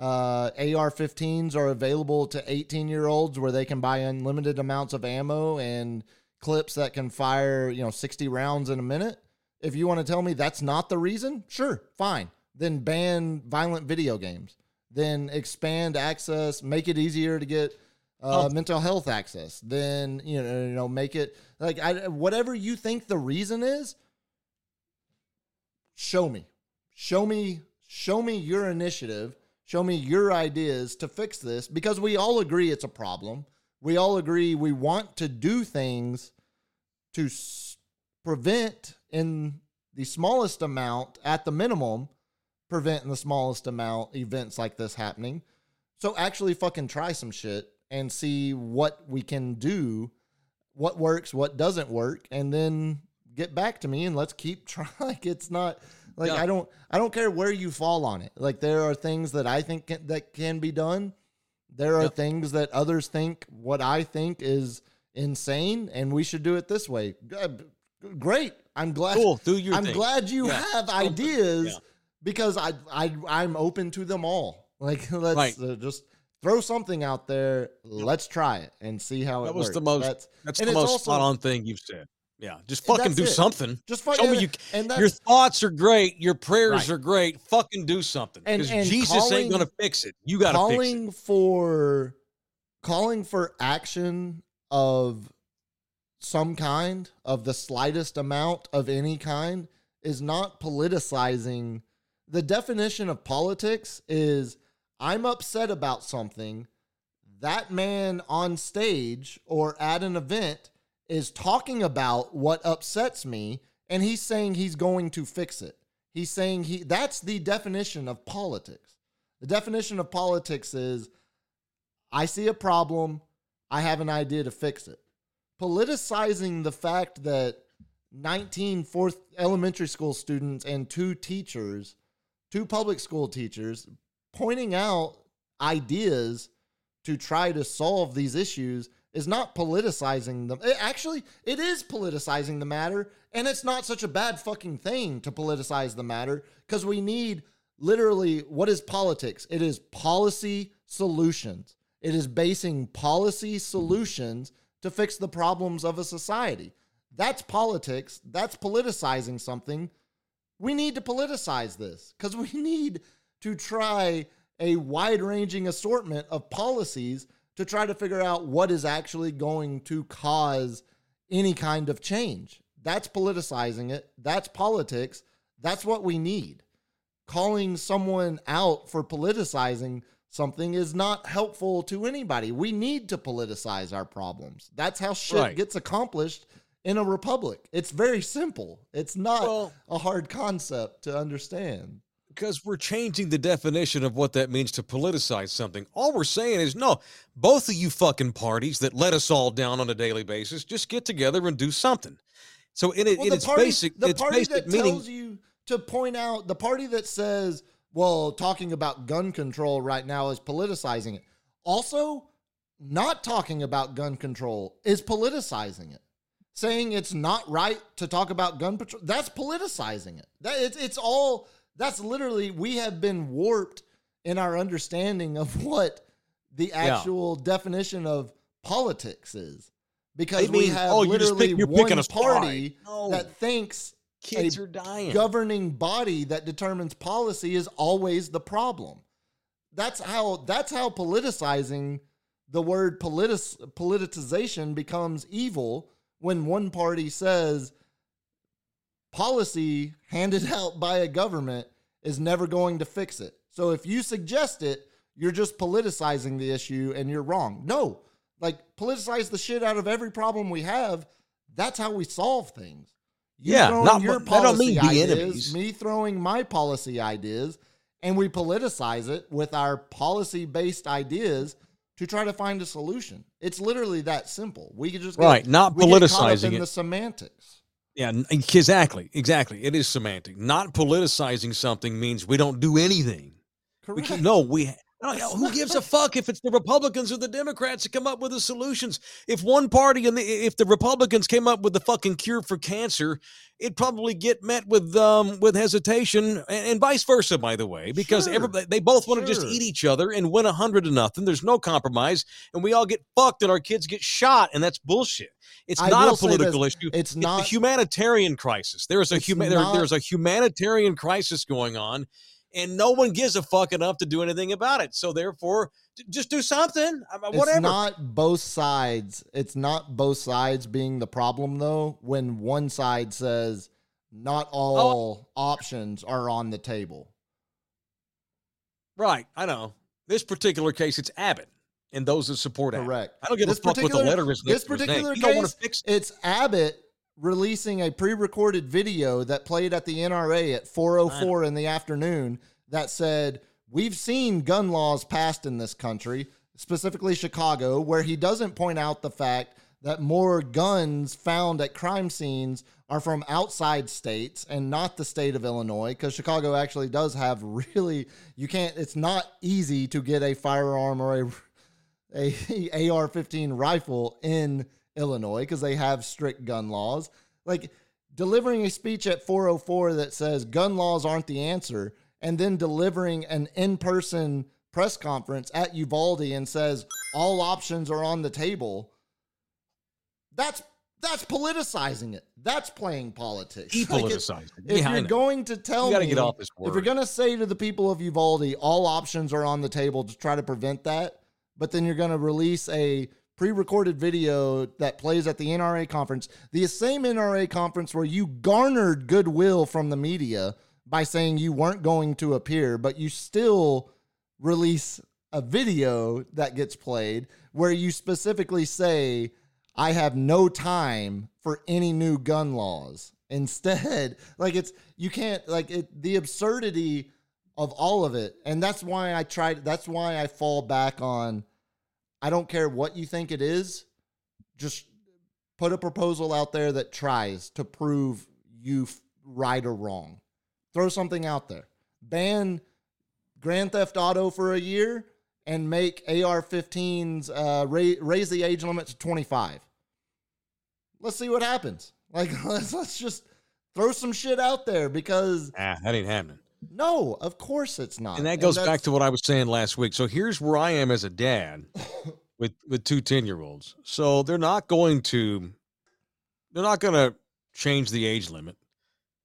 Uh, A R fifteens are available to eighteen year olds where they can buy unlimited amounts of ammo and clips that can fire, you know, sixty rounds in a minute. If you want to tell me that's not the reason, sure, fine. Then ban violent video games. Then expand access, make it easier to get uh, oh. mental health access. Then, you know, you know, make it like I, whatever you think the reason is. Show me, show me, show me your initiative. Show me your ideas to fix this, because we all agree it's a problem. We all agree we want to do things to s- prevent in the smallest amount, at the minimum, prevent in the smallest amount events like this happening. So actually fucking try some shit and see what we can do, what works, what doesn't work, and then get back to me and let's keep trying. It's not... Like yeah. I don't, I don't care where you fall on it. Like there are things that I think can, that can be done. There are yeah. things that others think what I think is insane, and we should do it this way. Uh, great, I'm glad. Cool. Do your I'm thing. glad you yeah. have ideas yeah. because I, I, I'm open to them all. Like let's right. uh, just throw something out there. Yeah. Let's try it and see how that it works. That was the most. That's, that's the most spot on thing you've said. Yeah, just fucking do it. something. Just fucking. Show me you, and your thoughts are great. Your prayers right. are great. Fucking do something, because Jesus calling, ain't gonna fix it. You gotta calling fix it. for calling for action of some kind, of the slightest amount of any kind, is not politicizing. The definition of politics is I'm upset about something. That man on stage or at an event is talking about what upsets me, and he's saying he's going to fix it. He's saying he that's the definition of politics. The definition of politics is I see a problem, I have an idea to fix it. Politicizing the fact that nineteen fourth elementary school students and two teachers, two public school teachers, pointing out ideas to try to solve these issues is not politicizing them. It actually, it is politicizing the matter, and it's not such a bad fucking thing to politicize the matter, because we need literally, what is politics? It is policy solutions. It is basing policy solutions to fix the problems of a society. That's politics. That's politicizing something. We need to politicize this, because we need to try a wide-ranging assortment of policies to try to figure out what is actually going to cause any kind of change. That's politicizing it. That's politics. That's what we need. Calling someone out for politicizing something is not helpful to anybody. We need to politicize our problems. That's how shit right. gets accomplished in a republic. It's very simple. It's not well, a hard concept to understand. Because we're changing the definition of what that means to politicize something. All we're saying is, no, both of you fucking parties that let us all down on a daily basis, just get together and do something. So in, it, well, in its party, basic the its party basic that meaning, tells you to point out, the party that says, well, talking about gun control right now is politicizing it. Also, not talking about gun control is politicizing it. Saying it's not right to talk about gun control, that's politicizing it. That it's it's all... That's literally, we have been warped in our understanding of what the actual yeah. definition of politics is. Because mean, we have oh, literally pick, one party no. that thinks Kids a are dying. governing body that determines policy is always the problem. That's how that's how politicizing the word politis, politicization becomes evil, when one party says, policy handed out by a government is never going to fix it. So if you suggest it, you're just politicizing the issue and you're wrong. No, like politicize the shit out of every problem we have. That's how we solve things. You yeah, not your policy that don't mean ideas, the enemies. Me throwing my policy ideas, and we politicize it with our policy-based ideas to try to find a solution. It's literally that simple. We could just right, get, not we politicizing get caught up in it. The semantics. Yeah, exactly. Exactly. It is semantic. Not politicizing something means we don't do anything. Correct. We can, no, we. No, who gives a fuck if it's the Republicans or the Democrats that come up with the solutions? If one party and the, if the Republicans came up with the fucking cure for cancer, it'd probably get met with um with hesitation, and, and vice versa, by the way, because sure. everybody they both want to sure. just eat each other and win a hundred to nothing. There's no compromise, and we all get fucked, and our kids get shot, and that's bullshit. It's I not a political this, issue. It's, it's not a humanitarian crisis. There is a human there, there's a humanitarian crisis going on. And no one gives a fuck enough to do anything about it. So therefore, just do something. Whatever. It's not both sides. It's not both sides being the problem, though, when one side says not all oh. options are on the table. Right. I know. This particular case, it's Abbott and those that support Correct. Abbott. Correct. I don't give this a fuck what the letter is. This particular case, don't fix it. It's Abbott releasing a pre-recorded video that played at the N R A at four oh four in the afternoon that said, we've seen gun laws passed in this country, specifically Chicago, where he doesn't point out the fact that more guns found at crime scenes are from outside states and not the state of Illinois, because Chicago actually does have really, you can't, it's not easy to get a firearm or a, a A R fifteen rifle in Illinois, because they have strict gun laws. Like delivering a speech at four oh four that says gun laws aren't the answer, and then delivering an in-person press conference at Uvalde and says all options are on the table. That's that's politicizing it. That's playing politics. Depoliticizing. Like if, yeah, if you're going to tell you gotta me, get off this word. If you're going to say to the people of Uvalde, all options are on the table to try to prevent that, but then you're going to release a pre-recorded video that plays at the N R A conference, the same N R A conference where you garnered goodwill from the media by saying you weren't going to appear, but you still release a video that gets played where you specifically say, I have no time for any new gun laws. instead. Like, it's, you can't, like, it, the absurdity of all of it. And that's why I tried, that's why I fall back on, I don't care what you think it is, just put a proposal out there that tries to prove you f- right or wrong. Throw something out there. Ban Grand Theft Auto for a year and make A R fifteens, uh, ra- raise the age limit to twenty-five. Let's see what happens. Like, let's, let's just throw some shit out there, because ah, that ain't happening. No, of course it's not. And that goes and back to what I was saying last week. So here's where I am as a dad with, with two ten-year-olds. So they're not going to, they're not going to change the age limit.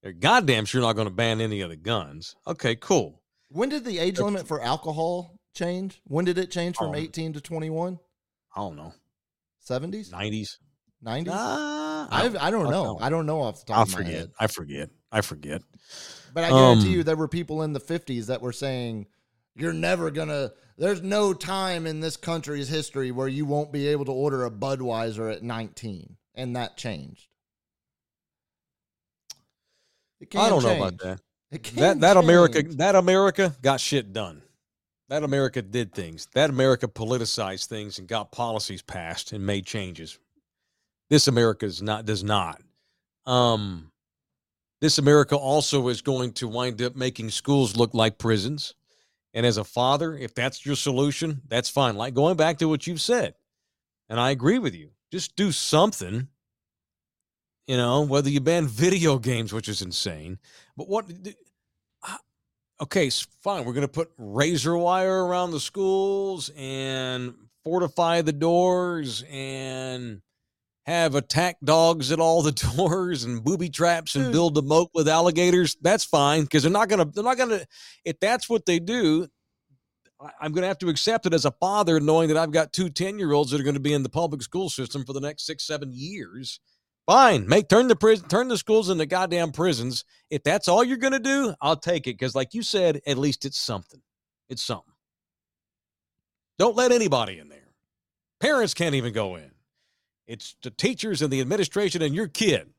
They're goddamn sure not going to ban any other guns. Okay, cool. When did the age That's, limit for alcohol change? When did it change from eighteen to twenty-one? I don't know. seventies? nineties? nineties? Uh, I, I, don't I don't know. I don't know off the top I of my forget. head. I forget. I forget. But I guarantee um, you there were people in the fifties that were saying, you're never going to, there's no time in this country's history where you won't be able to order a Budweiser at nineteen. And that changed. It I don't change. know about that. It that that change. America that America got shit done. That America did things. That America politicized things and got policies passed and made changes. This America is not does not. Um, this America also is going to wind up making schools look like prisons. And as a father, if that's your solution, that's fine. Like, going back to what you've said, and I agree with you. Just do something. You know, whether you ban video games, which is insane, but what, okay, fine. We're going to put razor wire around the schools and fortify the doors and have attack dogs at all the doors and booby traps and build the moat with alligators. That's fine. Cause they're not going to, they're not going to, if that's what they do, I'm going to have to accept it as a father, knowing that I've got two ten year olds that are going to be in the public school system for the next six, seven years. Fine, make turn the prison, turn the schools into goddamn prisons. If that's all you're gonna do, I'll take it. Because, like you said, at least it's something. It's something. Don't let anybody in there. Parents can't even go in. It's the teachers and the administration and your kid.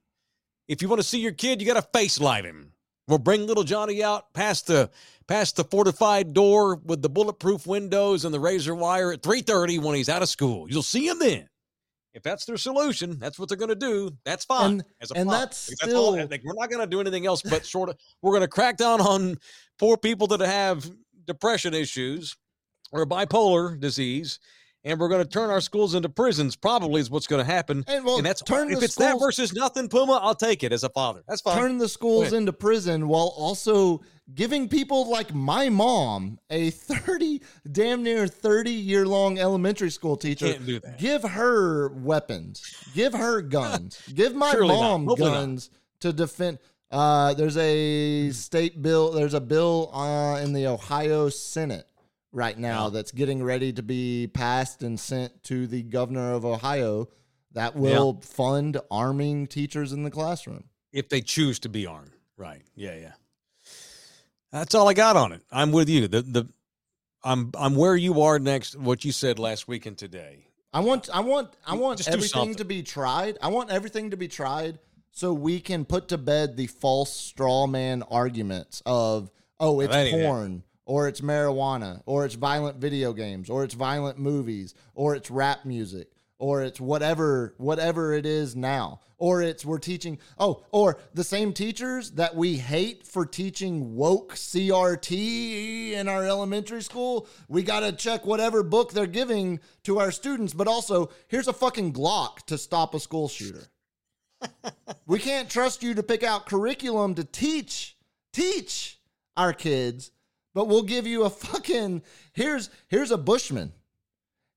If you want to see your kid, you got to face light him. We'll bring little Johnny out past the past the fortified door with the bulletproof windows and the razor wire at three thirty when he's out of school. You'll see him then. If that's their solution, that's what they're going to do. That's fine. And, As a and that's still, that's all, like, we're not going to do anything else, but sort of, we're going to crack down on poor people that have depression issues or bipolar disease. And we're going to turn our schools into prisons, probably, is what's going to happen. And, well, and that's turn if it's schools, that versus nothing, Puma, I'll take it as a father. That's fine. Turn the schools into prison while also giving people like my mom, a thirty, damn near thirty-year-long elementary school teacher. Can't do that. Give her weapons. Give her guns. Give my Surely mom guns not. to defend. Uh, there's a state bill. There's a bill uh, in the Ohio Senate right now that's getting ready to be passed and sent to the governor of Ohio that will yeah. fund arming teachers in the classroom. If they choose to be armed. Right. Yeah. Yeah. That's all I got on it. I'm with you. The, the, I'm, I'm where you are next, what you said last week and today. I want, I want, I want Just everything to be tried. I want everything to be tried so we can put to bed the false straw man arguments of, oh, it's well, porn. That. Or it's marijuana, or it's violent video games, or it's violent movies, or it's rap music, or it's whatever whatever it is now. Or it's we're teaching, oh, or the same teachers that we hate for teaching woke C R T in our elementary school, we got to check whatever book they're giving to our students, but also here's a fucking Glock to stop a school shooter. We can't trust you to pick out curriculum to teach, teach our kids. But we'll give you a fucking, here's here's a Bushman.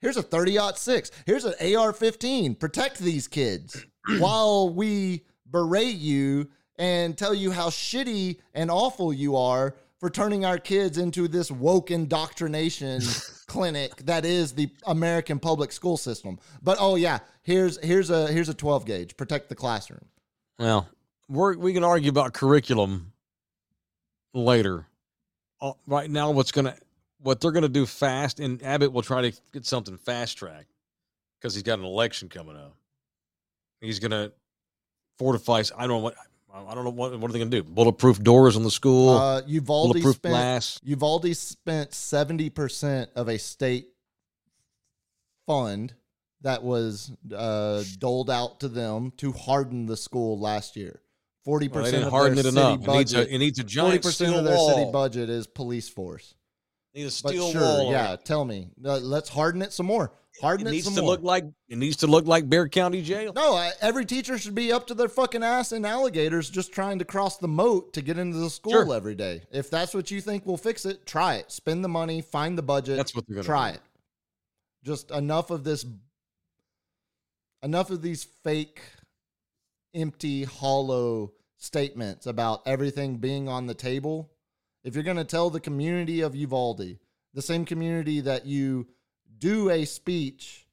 Here's a thirty aught six. Here's an A R fifteen. Protect these kids while we berate you and tell you how shitty and awful you are for turning our kids into this woke indoctrination clinic that is the American public school system. But oh yeah, here's here's a here's a twelve gauge. Protect the classroom. Well, we're, we can argue about curriculum later. Right now, what's gonna what they're gonna do fast, and Abbott will try to get something fast tracked because he's got an election coming up. He's gonna fortify. I don't know what I don't know. What, what are they going to do? Bulletproof doors on the school? Uh, Uvalde bulletproof spent, glass? Uvalde spent seventy percent of a state fund that was uh, doled out to them to harden the school last year. Forty well, percent of their city budget. It needs a, it needs a giant forty percent of their wall. City budget is police force. Need a steel sure, wall. Yeah, it. Tell me. Uh, let's harden it some more. Harden it, it needs some to more. Look like it needs to look like Bear County Jail. No, I, every teacher should be up to their fucking ass in alligators, just trying to cross the moat to get into the school sure. every day. If that's what you think will fix it, try it. Spend the money, find the budget. That's what they're going to try do. It. Just enough of this. Enough of these fake. Empty, hollow statements about everything being on the table. If you're going to tell the community of Uvalde, the same community that you do a speech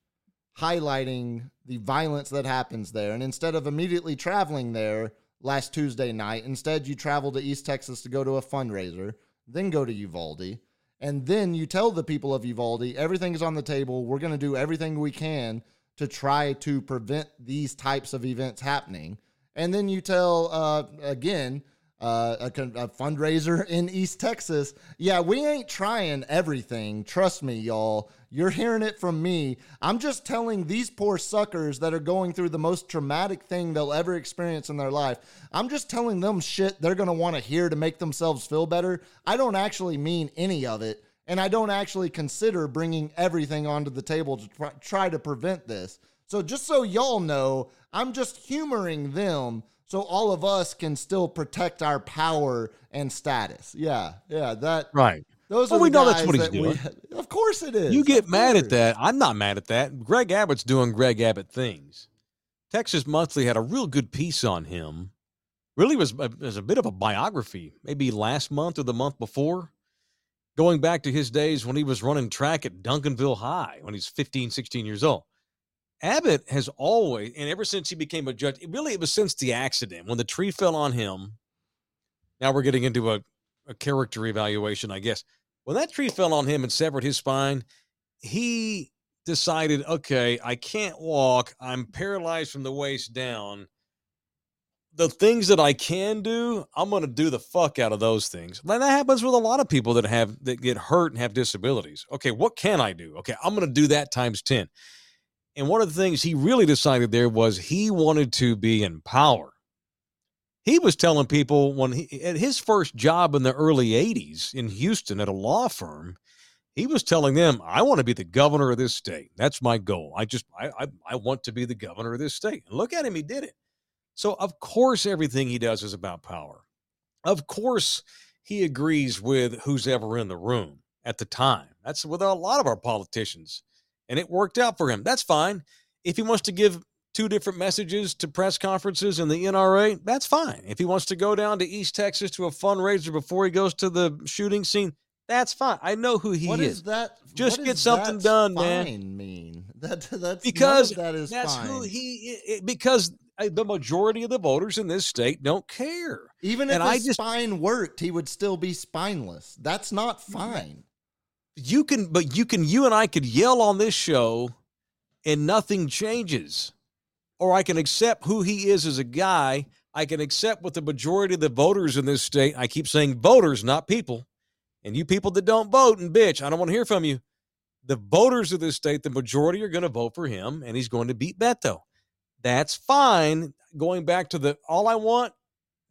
highlighting the violence that happens there, and instead of immediately traveling there last Tuesday night, instead you travel to East Texas to go to a fundraiser, then go to Uvalde, and then you tell the people of Uvalde, everything is on the table, we're going to do everything we can to try to prevent these types of events happening. And then you tell, uh, again, uh, a, a fundraiser in East Texas, yeah, we ain't trying everything. Trust me, y'all. You're hearing it from me. I'm just telling these poor suckers that are going through the most traumatic thing they'll ever experience in their life. I'm just telling them shit they're going to want to hear to make themselves feel better. I don't actually mean any of it. And I don't actually consider bringing everything onto the table to try, try to prevent this. So just so y'all know, I'm just humoring them so all of us can still protect our power and status. Yeah, yeah, that right. Those well, are we know that's what he's that doing. We, of course it is. You get mad at that. I'm not mad at that. Greg Abbott's doing Greg Abbott things. Texas Monthly had a real good piece on him. Really was a, was a bit of a biography, maybe last month or the month before. Going back to his days when he was running track at Duncanville High when he's fifteen, sixteen years old. Abbott has always, and ever since he became a judge, it really it was since the accident when the tree fell on him. Now we're getting into a, a character evaluation, I guess. When that tree fell on him and severed his spine, he decided, okay, I can't walk. I'm paralyzed from the waist down. The things that I can do, I'm going to do the fuck out of those things. And that happens with a lot of people that have, that get hurt and have disabilities. Okay. What can I do? Okay. I'm going to do that times ten. And one of the things he really decided there was he wanted to be in power. He was telling people when he, at his first job in the early eighties in Houston at a law firm, he was telling them, I want to be the governor of this state. That's my goal. I just, I, I, I want to be the governor of this state. And look at him. He did it. So, of course, everything he does is about power. Of course, he agrees with who's ever in the room at the time. That's with a lot of our politicians, and it worked out for him. That's fine. If he wants to give two different messages to press conferences and the N R A, that's fine. If he wants to go down to East Texas to a fundraiser before he goes to the shooting scene, that's fine. I know who he what is. Is that, Just get something done, man. What does fine mean? That, that's, because that is that's fine. Who he is. Because the majority of the voters in this state don't care. Even if and his I just, spine worked, he would still be spineless. That's not fine. You can, but you can, you and I could yell on this show and nothing changes. Or I can accept who he is as a guy. I can accept what the majority of the voters in this state, I keep saying voters, not people. And you people that don't vote and bitch, I don't want to hear from you. The voters of this state, the majority are going to vote for him and he's going to beat Beto. That's fine. Going back to the all I want,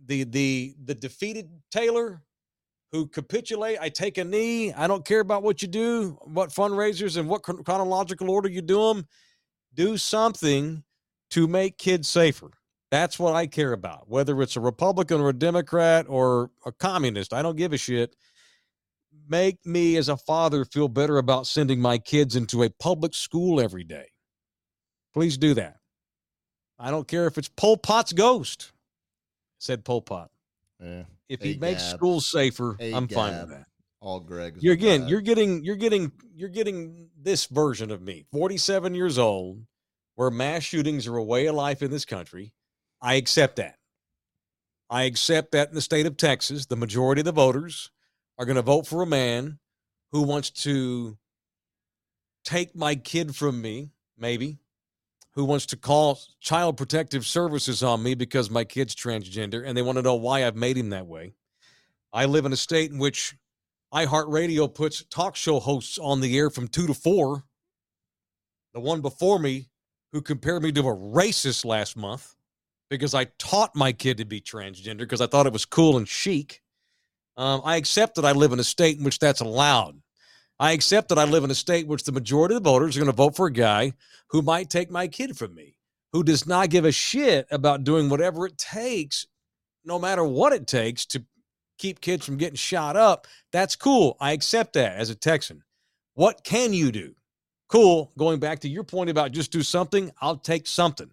the the the defeated Taylor who capitulate, I take a knee, I don't care about what you do, what fundraisers and what chronological order you do them, do something to make kids safer. That's what I care about. Whether it's a Republican or a Democrat or a communist, I don't give a shit. Make me as a father feel better about sending my kids into a public school every day. Please do that. I don't care if it's Pol Pot's ghost, said Pol Pot. Yeah. If he A-gab. makes schools safer, A-gab. I'm fine with that. All Greg's. You're again, bad. you're getting, you're getting, you're getting this version of me, forty-seven years old, where mass shootings are a way of life in this country. I accept that. I accept that in the state of Texas, the majority of the voters are going to vote for a man who wants to take my kid from me, maybe. who wants to call Child Protective Services on me because my kid's transgender, and they want to know why I've made him that way. I live in a state in which iHeartRadio puts talk show hosts on the air from two to four. The one before me who compared me to a racist last month because I taught my kid to be transgender because I thought it was cool and chic. Um, I accept that I live in a state in which that's allowed. I accept that I live in a state in which the majority of the voters are going to vote for a guy who might take my kid from me, who does not give a shit about doing whatever it takes, no matter what it takes, to keep kids from getting shot up. That's cool. I accept that as a Texan. What can you do? Cool. Going back to your point about just do something, I'll take something.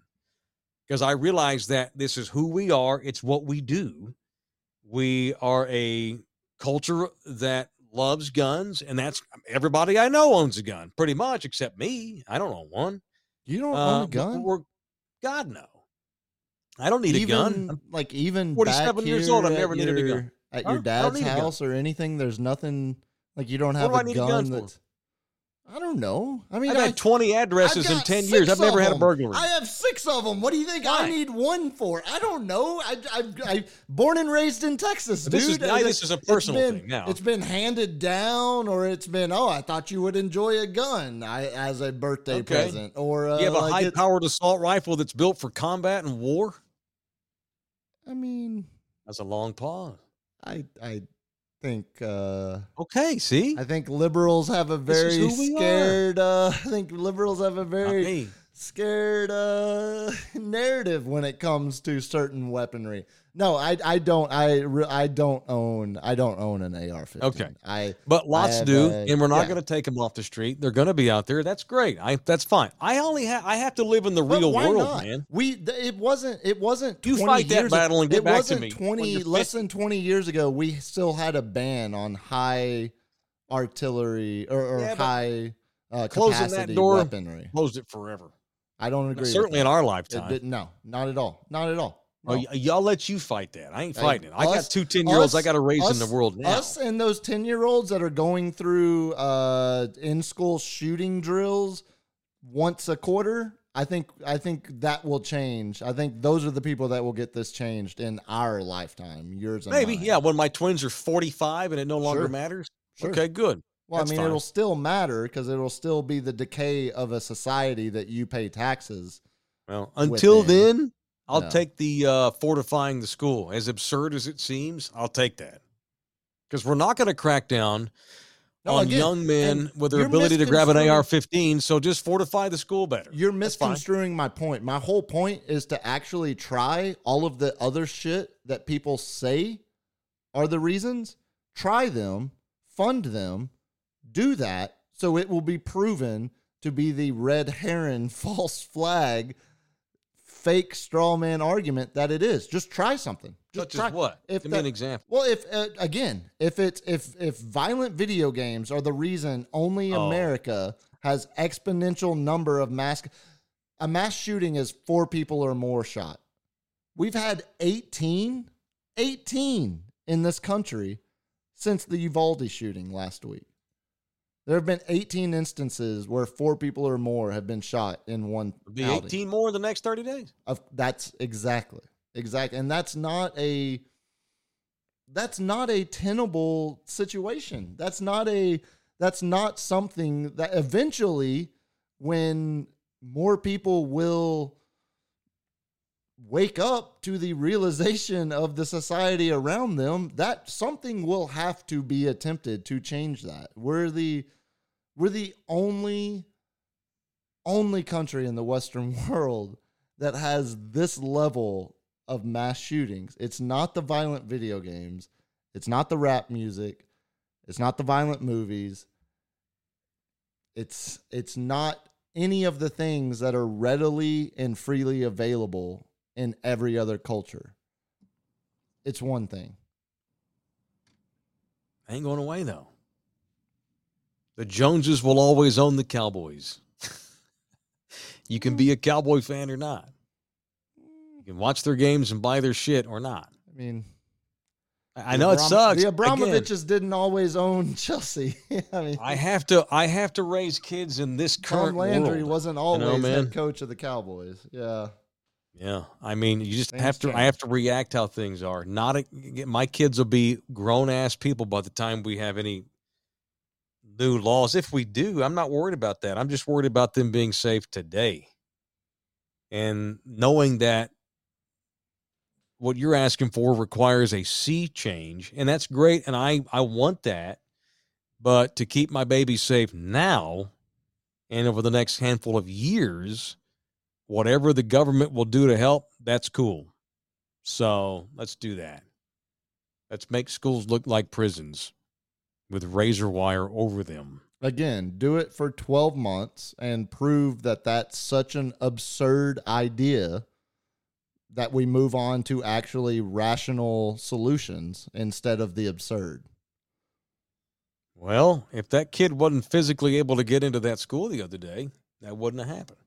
Because I realize that this is who we are. It's what we do. We are a culture that loves guns, and that's everybody I know owns a gun, pretty much, except me. I don't own one. You don't uh, own a gun? We're, God, no. I don't need even, a gun. Like, even forty-seven years old, I've never your, needed a gun. At your dad's house or anything, there's nothing. Like, you don't have a gun that's... I don't know. I mean, I've had I, twenty addresses in ten years. I've never had a burglary. I have six of them. What do you think Why? I need one for? I don't know. I, I, I born and raised in Texas, dude. This is, now this is a personal been, thing now. It's been handed down, or it's been, oh, I thought you would enjoy a gun I, as a birthday okay. present. Or uh, you have a like high-powered assault rifle that's built for combat and war? I mean. That's a long pause. I... I think uh okay see I think liberals have a very scared uh I think liberals have a very scared uh narrative when it comes to certain weaponry. No, I I don't I I don't own I don't own an A R fifteen. Okay. I But lots I do a, and we're not yeah. going to take them off the street. They're going to be out there. That's great. I that's fine. I only have I have to live in the but real why world, not? Man. We it wasn't it wasn't you fight that battle ago, and get back to me. It wasn't twenty less than twenty years ago we still had a ban on high artillery or, or yeah, high uh, closing capacity that door, weaponry. Closed it forever. I don't agree. No, certainly in our lifetime. It, it, no, not at all. Not at all. No. Oh, y- y'all let you fight that. I ain't fighting it. I got two ten-year-olds I got to raise us, in the world now. Us and those ten-year-olds that are going through uh, in-school shooting drills once a quarter, I think I think that will change. I think those are the people that will get this changed in our lifetime, yours and Maybe, mine. Yeah, when my twins are forty-five and it no longer sure. matters. Sure. Okay, good. Well, That's I mean, fine. It'll still matter because it'll still be the decay of a society that you pay taxes. Well, until within. then, I'll no. take the uh, fortifying the school. As absurd as it seems, I'll take that. Because we're not going to crack down no, on again, young men with their ability to grab an A R fifteen, so just fortify the school better. You're misconstruing my point. My whole point is to actually try all of the other shit that people say are the reasons. Try them. Fund them. Do that so it will be proven to be the red herring, false flag, fake straw man argument that it is. Just try something. Just Such try. As what? If Give that, me an example. Well, if uh, again, if it's if if violent video games are the reason only oh. America has exponential number of mass a mass shooting is four people or more shot. We've had eighteen, eighteen in this country since the Uvalde shooting last week. There have been eighteen instances where four people or more have been shot in one outing. It'll be eighteen more in the next thirty days. Of, that's exactly, exactly. And that's not a, that's not a tenable situation. That's not a, that's not something that eventually when more people will wake up to the realization of the society around them, that something will have to be attempted to change that. We're the, We're the only, only country in the Western world that has this level of mass shootings. It's not the violent video games. It's not the rap music. It's not the violent movies. It's, it's not any of the things that are readily and freely available in every other culture. It's one thing. Ain't going away, though. The Joneses will always own the Cowboys. You can be a Cowboy fan or not. You can watch their games and buy their shit or not. I mean, I know Abram- it sucks. The Abramoviches Again, didn't always own Chelsea. I mean, I have to. I have to raise kids in this current Tom Landry world. Wasn't always you know, head coach of the Cowboys. Yeah. Yeah, I mean, you just things have to. Change. I have to react how things are. Not a, my kids will be grown ass people by the time we have any new laws. If we do, I'm not worried about that. I'm just worried about them being safe today, and knowing that what you're asking for requires a sea change, and that's great. And I, I want that, but to keep my baby safe now, and over the next handful of years. Whatever the government will do to help, that's cool. So let's do that. Let's make schools look like prisons with razor wire over them. Again, do it for twelve months and prove that that's such an absurd idea that we move on to actually rational solutions instead of the absurd. Well, if that kid wasn't physically able to get into that school the other day, that wouldn't have happened.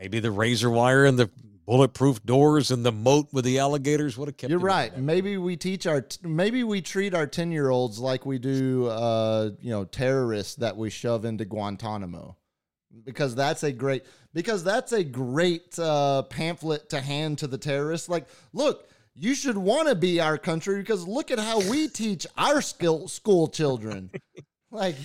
Maybe the razor wire and the bulletproof doors and the moat with the alligators would have kept. You're right. Maybe we teach our, maybe we treat our ten year olds like we do, uh, you know, terrorists that we shove into Guantanamo, because that's a great, because that's a great uh, pamphlet to hand to the terrorists. Like, look, you should want to be our country because look at how we teach our skill school children. Like.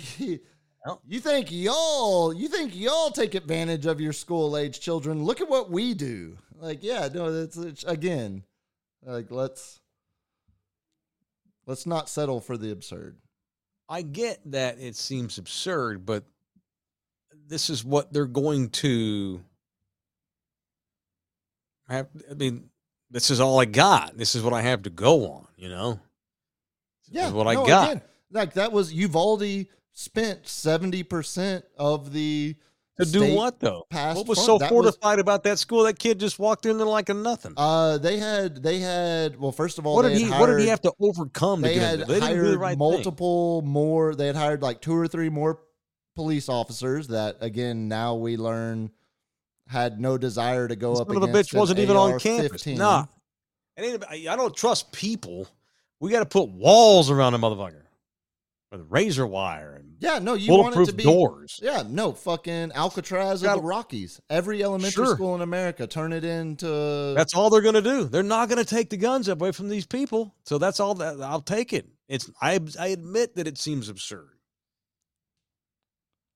You think y'all, you think y'all take advantage of your school age children. Look at what we do. Like, yeah, no, that's it's, again, like let's, let's not settle for the absurd. I get that it seems absurd, but this is what they're going to have. I mean, this is all I got. This is what I have to go on, you know? This yeah. is what no, I got. Again, like that was Uvalde. Spent seventy percent of the to do what though? What was fund. So that fortified was, about that school? That kid just walked in there like a nothing. Uh, they had they had well, first of all, what they did had he hired, what did he have to overcome? They to get had they hired do the right multiple thing. More. They had hired like two or three more police officers. That again, now we learn had no desire to go this up. Little against bitch wasn't even on campus. Nah, and I don't trust people. We got to put walls around a motherfucker. With razor wire and yeah, no, you want it to be doors. Yeah, no, fucking Alcatraz or the Rockies. Every elementary sure. school in America, turn it into. That's all they're gonna do. They're not gonna take the guns away from these people. So that's all that I'll take it. It's I I admit that it seems absurd.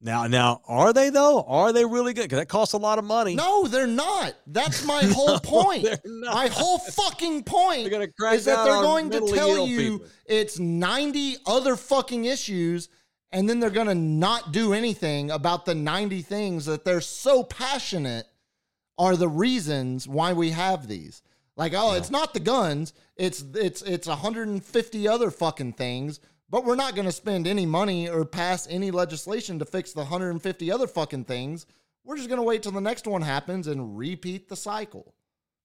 Now, now, are they though? Are they really good? Because that costs a lot of money. No, they're not. That's my no, whole point. My whole fucking point they're gonna crack is that they're going to tell you people. It's ninety other fucking issues, and then they're going to not do anything about the ninety things that they're so passionate are the reasons why we have these. Like, oh, yeah. It's not the guns. It's it's it's one hundred fifty other fucking things. But we're not going to spend any money or pass any legislation to fix the one hundred fifty other fucking things. We're just going to wait till the next one happens and repeat the cycle.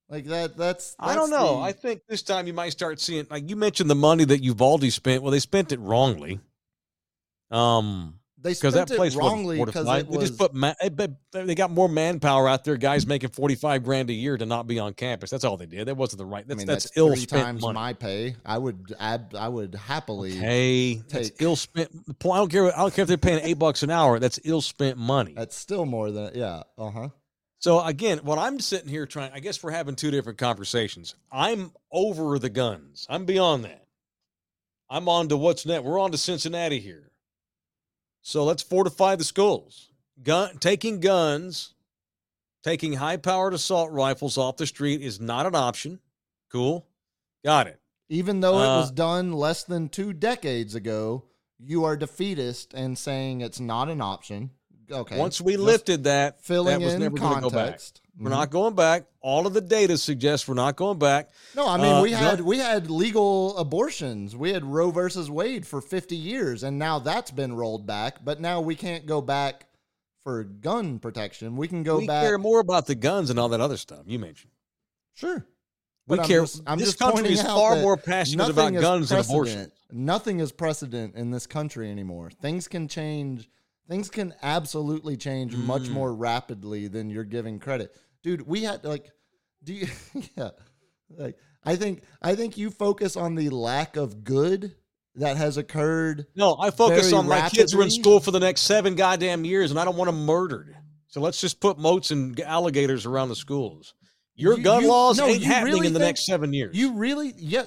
Like that, that's, that's I don't know. The... I think this time you might start seeing, like you mentioned the money that Uvalde spent. Well, they spent it wrongly. Um, they spent that it place wrongly. Because it was... they just put, ma- they got more manpower out there. Guys making forty-five grand a year to not be on campus. That's all they did. That wasn't the right, that's, I mean, that's, that's ill three spent times money. My pay. I would, I, I would happily pay. Okay. That's ill spent. I don't care. I don't care if they're paying eight bucks an hour. That's ill spent money. That's still more than, yeah. Uh-huh. So again, what I'm sitting here trying, I guess we're having two different conversations. I'm over the guns. I'm beyond that. I'm on to what's next. We're on to Cincinnati here. So let's fortify the schools. Gun, taking guns, taking high-powered assault rifles off the street is not an option. Cool. Got it. Even though uh, it was done less than two decades ago, you are defeatist and saying it's not an option. Okay. Once we lifted that, that was never going to go back. Mm-hmm. We're not going back. All of the data suggests we're not going back. No, I mean, uh, we had we had legal abortions. We had Roe versus Wade for fifty years, and now that's been rolled back. But now we can't go back for gun protection. We can go we back. We care more about the guns and all that other stuff you mentioned. Sure. We but care. I'm just, I'm this just country is far more passionate about guns than abortion. Nothing is precedent in this country anymore. Things can change. Things can absolutely change mm. much more rapidly than you're giving credit. Dude, we had like, do you, yeah, like, I think I think you focus on the lack of good that has occurred. No, I focus on rapidly. My kids are in school for the next seven goddamn years, and I don't want them murdered. So let's just put moats and alligators around the schools. Your you, gun you, laws no, ain't happening really in the next seven years. You really, yeah,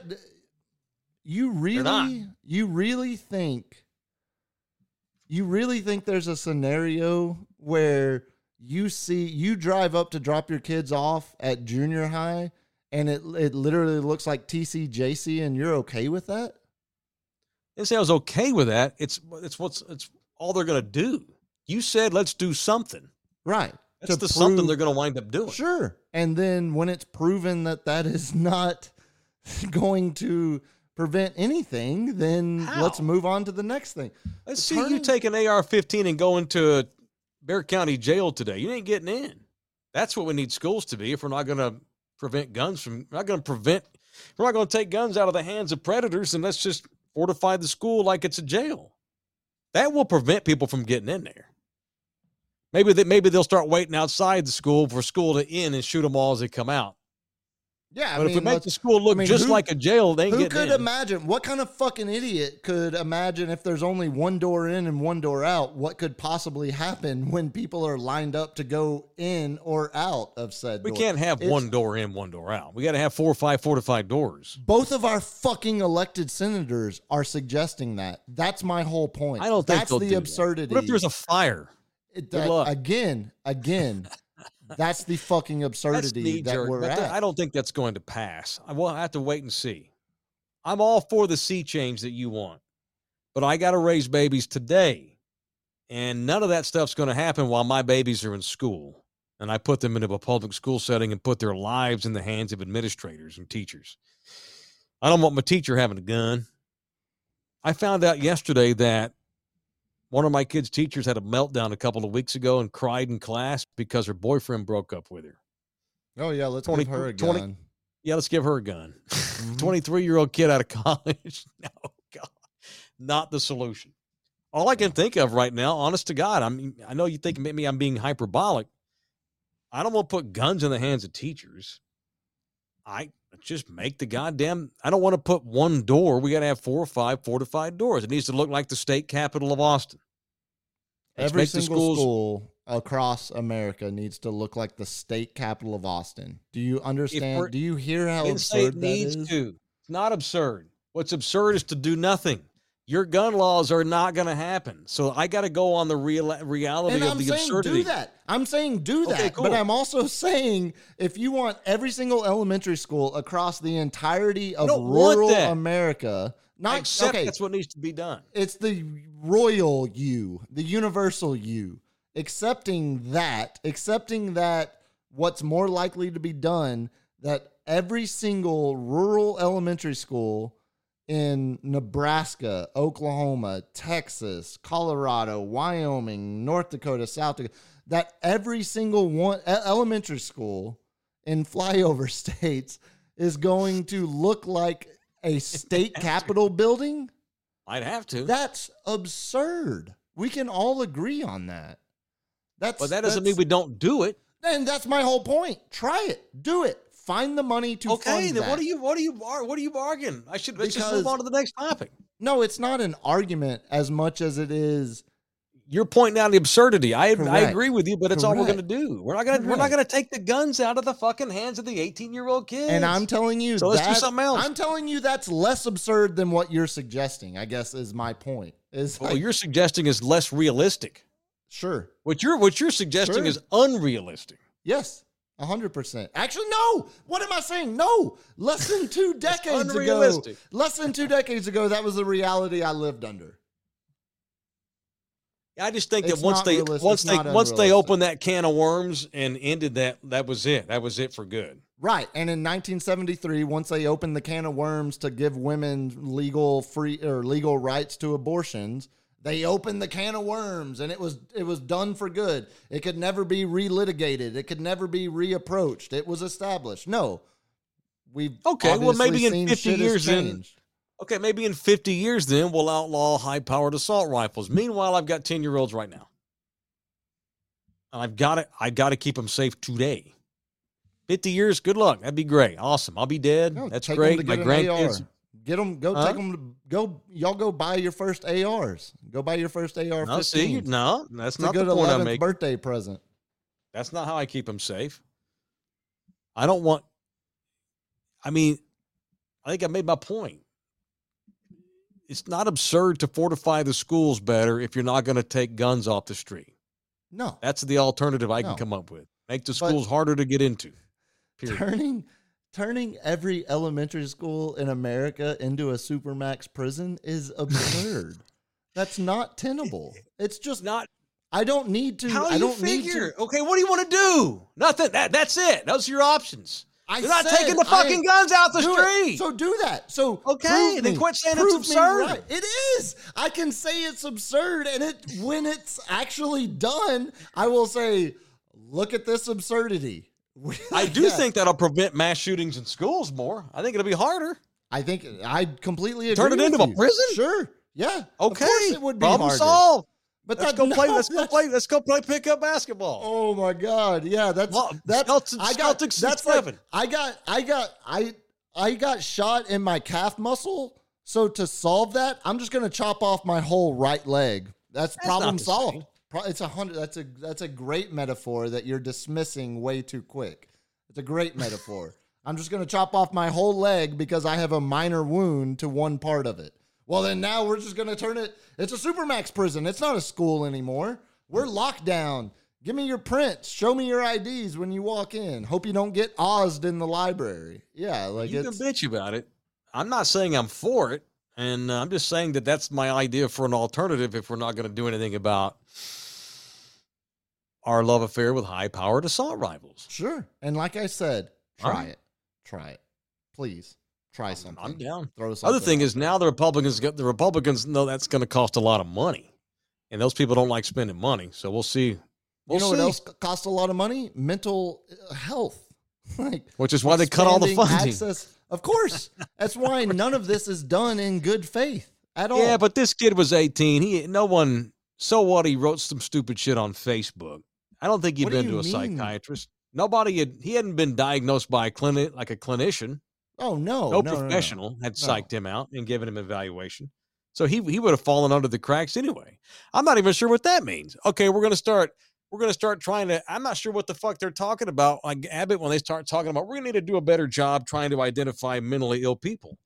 you really, you really think, you really think there's a scenario where you see you drive up to drop your kids off at junior high, and it it literally looks like T C J C, and you're okay with that? I didn't say I was okay with that. It's it's what's it's all they're gonna do. You said let's do something, right? That's the prove, something they're going to wind up doing. Sure. And then when it's proven that that is not going to prevent anything, then How? let's move on to the next thing. Let's see Turning, you take an A R fifteen and go into Bear County Jail today. You ain't getting in. That's what we need schools to be if we're not going to prevent guns from, we're not going to prevent, we're not going to take guns out of the hands of predators, and let's just fortify the school like it's a jail. That will prevent people from getting in there. Maybe that they, maybe they'll start waiting outside the school for school to end and shoot them all as they come out. Yeah, but I mean, if we make the school look I mean, just who, like a jail, they ain't getting in. Who could imagine? What kind of fucking idiot could imagine if there's only one door in and one door out? What could possibly happen when people are lined up to go in or out of said door? We can't have it's, one door in, one door out. We got to have four or five fortified doors. Both of our fucking elected senators are suggesting that. That's my whole point. I don't think that's the absurdity. That. What if there's a fire? It, that, again, again, that's the fucking absurdity that we're at. I don't think that's going to pass. I will have to wait and see. I'm all for the sea change that you want, but I got to raise babies today, and none of that stuff's going to happen while my babies are in school, and I put them into a public school setting and put their lives in the hands of administrators and teachers. I don't want my teacher having a gun. I found out yesterday that one of my kids' teachers had a meltdown a couple of weeks ago and cried in class because her boyfriend broke up with her. Oh, yeah, let's twenty, give her a gun. twenty, yeah, let's give her a gun. twenty-three-year-old kid out of college. No, God, not the solution. All I can think of right now, honest to God, I mean, I know you think maybe I'm being hyperbolic. I don't want to put guns in the hands of teachers. I just make the goddamn, I don't want to put one door. We got to have four or five fortified doors. It needs to look like the state capital of Austin. Let's Every single schools, school across America needs to look like the state capital of Austin. Do you understand? Do you hear how absurd that needs is? To. It's not absurd. What's absurd is to do nothing. Your gun laws are not going to happen. So I got to go on the real reality and of I'm the saying absurdity. Do that. I'm saying do that. Okay, cool. But I'm also saying if you want every single elementary school across the entirety of rural America, not except okay, that's what needs to be done. It's the royal you, the universal you. Accepting that, accepting that what's more likely to be done, that every single rural elementary school in Nebraska, Oklahoma, Texas, Colorado, Wyoming, North Dakota, South Dakota, that every single one elementary school in flyover states is going to look like a state capitol building? I'd have to. That's absurd. We can all agree on that. That's, but that doesn't mean we don't do it. And that's my whole point. Try it. Do it. Find the money to okay, fund then that. What are you? What are you? What are you bargaining? I should let's because, just move on to the next topic. No, it's not an argument as much as it is. You're pointing out the absurdity. I Correct. I agree with you, but it's Correct. all we're going to do. We're not going we're not going to take the guns out of the fucking hands of the eighteen year old kids. And I'm telling you, so let's that, do something else. I'm telling you, that's less absurd than what you're suggesting. I guess is my point. Is well, like, you're suggesting is less realistic. Sure. What you're what you're suggesting sure. is unrealistic. Yes. A hundred percent. Actually, no. What am I saying? No. Less than two decades ago. Less than two decades ago, that was the reality I lived under. I just think it's that once they realistic. once it's they once they opened that can of worms and ended that, that was it. That was it for good. Right. And in nineteen seventy-three, once they opened the can of worms to give women legal free or legal rights to abortions, they opened the can of worms, and it was it was done for good. It could never be relitigated. It could never be reapproached. It was established. No, we've okay. Well, maybe in fifty years then. Okay, maybe in fifty years then we'll outlaw high-powered assault rifles. Meanwhile, I've got ten-year-olds right now, and I've got to I got to keep them safe today. fifty years, good luck. That'd be great. Awesome. I'll be dead. No, that's great. My grandkids. Get them, go huh? take them, go, y'all go buy your first A Rs. Go buy your first A R fifteen. No, see, no that's it's not the point I make. Birthday present. That's not how I keep them safe. I don't want, I mean, I think I made my point. It's not absurd to fortify the schools better if you're not going to take guns off the street. No. That's the alternative I no. can come up with. Make the schools but harder to get into. Period. Turning turning every elementary school in America into a supermax prison is absurd. That's not tenable. It's just not. I don't need to. How do I don't you figure? Need to. Okay, what do you want to do? Nothing. That, that's it. Those are your options. I You're not said, taking the fucking I, guns out the street. It. So do that. So okay, then me. Quit saying prove it's absurd. Right. It is. I can say it's absurd, and it when it's actually done, I will say, look at this absurdity. I do yeah. think that'll prevent mass shootings in schools more. I think it'll be harder. I think I completely agree. Turn it with into you. A prison? Sure. Yeah. Okay. Of course it would be problem harder. Solved. But let's that, go no, play. Let's go play. Let's go play pickup basketball. Oh my God! Yeah, that's well, that. Skelton, I got. Skelton, that's like, I got. I got. I I got shot in my calf muscle. So to solve that, I'm just gonna chop off my whole right leg. That's, that's problem solved. Pro, it's a hundred. That's a that's a great metaphor that you're dismissing way too quick. It's a great metaphor. I'm just gonna chop off my whole leg because I have a minor wound to one part of it. Well, then now we're just going to turn it. It's a supermax prison. It's not a school anymore. We're locked down. Give me your prints. Show me your I Ds when you walk in. Hope you don't get Oz'd in the library. Yeah. like You it's, can bitch about it. I'm not saying I'm for it. And I'm just saying that that's my idea for an alternative if we're not going to do anything about our love affair with high-powered assault rifles. Sure. And like I said, try um, it. Try it. Please. Try something. I'm down. Throw something. Other thing is now the Republicans got the Republicans know that's going to cost a lot of money, and those people don't like spending money. So we'll see. We'll you know see. What else costs a lot of money? Mental health, like which is why they cut all the funding. Access. Of course, that's why none of this is done in good faith at all. Yeah, but this kid was eighteen. He no one. So what? He wrote some stupid shit on Facebook. I don't think he'd what been to mean? A psychiatrist. Nobody had. He hadn't been diagnosed by a clinic like a clinician. Oh, no. No, no professional no, no. had psyched no. him out and given him an evaluation. So he he would have fallen under the cracks anyway. I'm not even sure what that means. Okay, we're going to start we're going to start trying to I'm not sure what the fuck they're talking about. Like Abbott, when they start talking about, we're going to need to do a better job trying to identify mentally ill people.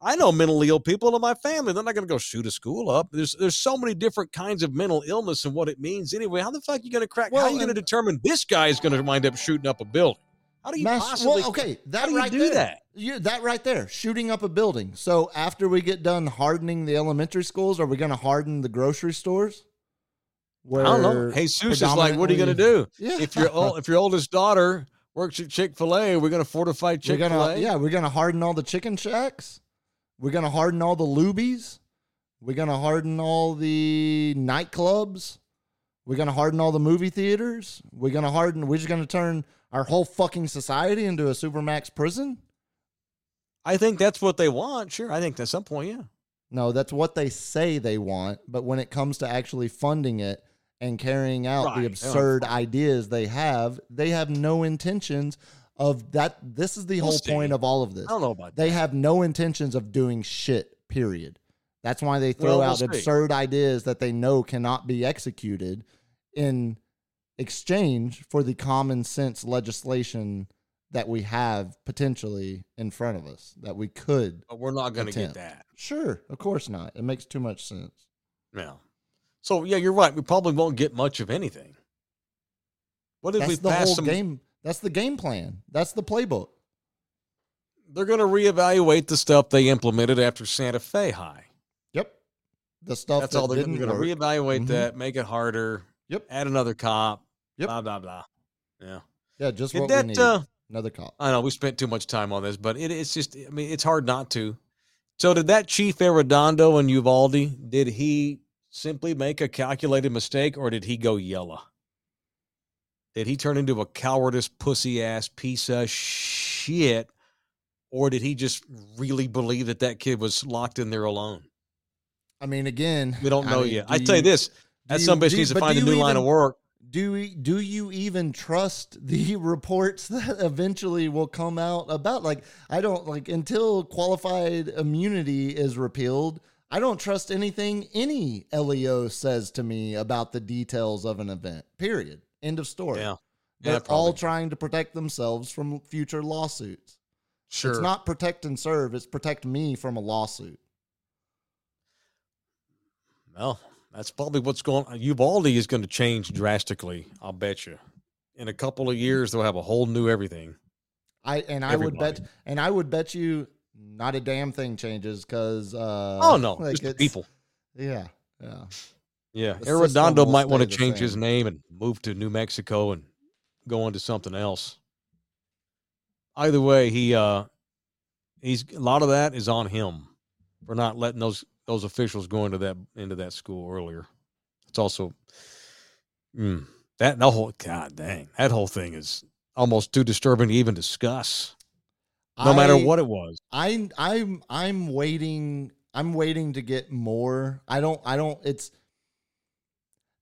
I know mentally ill people in my family. They're not going to go shoot a school up. There's there's so many different kinds of mental illness and what it means. Anyway, how the fuck are you going to crack? Well, how are you going to determine this guy is going to wind up shooting up a building? How do you mass, possibly well, okay, that do right do there, that? You, that right there, shooting up a building. So after we get done hardening the elementary schools, are we going to harden the grocery stores? Where I don't know. Jesus is like, what are you going to do? Yeah. If, your, if your oldest daughter works at Chick-fil-A, we're going to fortify Chick-fil-A? We're gonna, yeah, we're going to harden all the chicken shacks. We're going to harden all the lubies. We're going to harden all the nightclubs. We're going to harden all the movie theaters. We're going to harden, we're just going to turn our whole fucking society into a supermax prison? I think that's what they want, sure. I think at some point, yeah. No, that's what they say they want, but when it comes to actually funding it and carrying out right. the absurd yeah. ideas they have, they have no intentions of that. This is the we'll whole see. point of all of this. I don't know about They that. have no intentions of doing shit, period. That's why they throw well, we'll out see. absurd ideas that they know cannot be executed in exchange for the common sense legislation that we have potentially in front of us that we could. But we're not going to get that. Sure. Of course not. It makes too much sense. No. So yeah, you're right. We probably won't get much of anything. What if we pass some game? That's the game plan. That's the playbook. They're going to reevaluate the stuff they implemented after Santa Fe High. Yep. The stuff that's all they're going to reevaluate mm-hmm. that, make it harder. Yep. Add another cop. Yep. Blah, blah, blah. Yeah. Yeah. Just what that, we need. Uh, Another cop. I know we spent too much time on this, but it, it's just, I mean, it's hard not to. So did that Chief Arredondo in Uvalde, did he simply make a calculated mistake or did he go yellow? Did he turn into a cowardice, pussy ass piece of shit? Or did he just really believe that that kid was locked in there alone? I mean, again, we don't know I mean, yet. Do I'd you, say this. That some bitch needs to find a new even, line of work. do we, do you even trust the reports that eventually will come out about, like, I don't, like, until qualified immunity is repealed, I don't trust anything any L E O says to me about the details of an event, period. End of story. Yeah. They're yeah, all trying to protect themselves from future lawsuits. Sure. It's not protect and serve. It's protect me from a lawsuit. Well, that's probably what's going on. Uvalde is going to change drastically, I'll bet you. In a couple of years, they'll have a whole new everything. I and I Everybody. would bet, and I would bet you not a damn thing changes because uh, oh no, like just it's, people. Yeah, yeah, yeah. Arredondo might want to change his name and move to New Mexico and go into something else. Either way, he uh, he's a lot of that is on him for not letting those. Those officials going to that into that school earlier. It's also mm, that the whole God dang that whole thing is almost too disturbing to even discuss. No I, matter what it was, I I'm I'm waiting. I'm waiting to get more. I don't. I don't. It's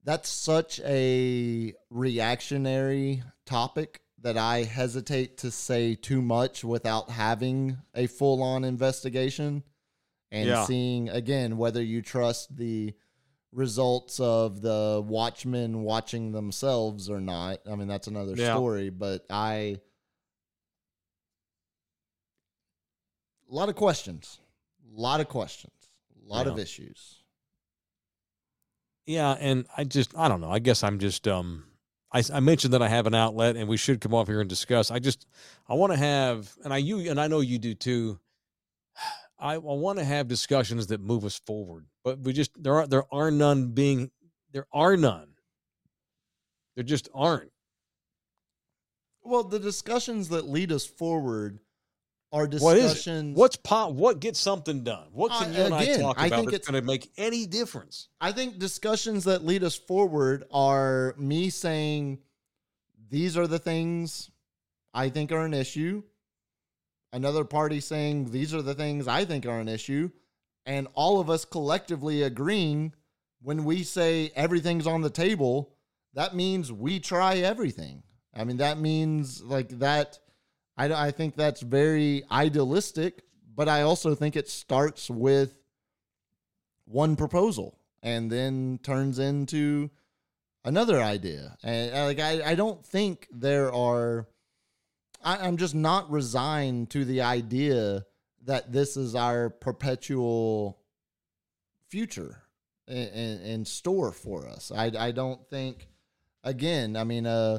that's such a reactionary topic that I hesitate to say too much without having a full on investigation. And yeah. seeing, again, whether you trust the results of the watchmen watching themselves or not. I mean, that's another yeah. story, but I... A lot of questions. A lot of questions. A lot yeah. of issues. Yeah, and I just, I don't know. I guess I'm just, um, I, I mentioned that I have an outlet, and we should come off here and discuss. I just, I want to have, and I you and I know you do too, I, I want to have discussions that move us forward, but we just, there are, there are none being, there are none. There just aren't. Well, the discussions that lead us forward are discussions. What What's pop, what gets something done? What can uh, you and again, I talk about I think that's going to make any difference? I think discussions that lead us forward are me saying, these are the things I think are an issue. Another party saying, these are the things I think are an issue. And all of us collectively agreeing when we say everything's on the table, that means we try everything. I mean, that means like that. I, I think that's very idealistic, but I also think it starts with one proposal and then turns into another idea. And like, I, I don't think there are, I, I'm just not resigned to the idea that this is our perpetual future in, in, in store for us. I, I don't think, again, I mean, uh,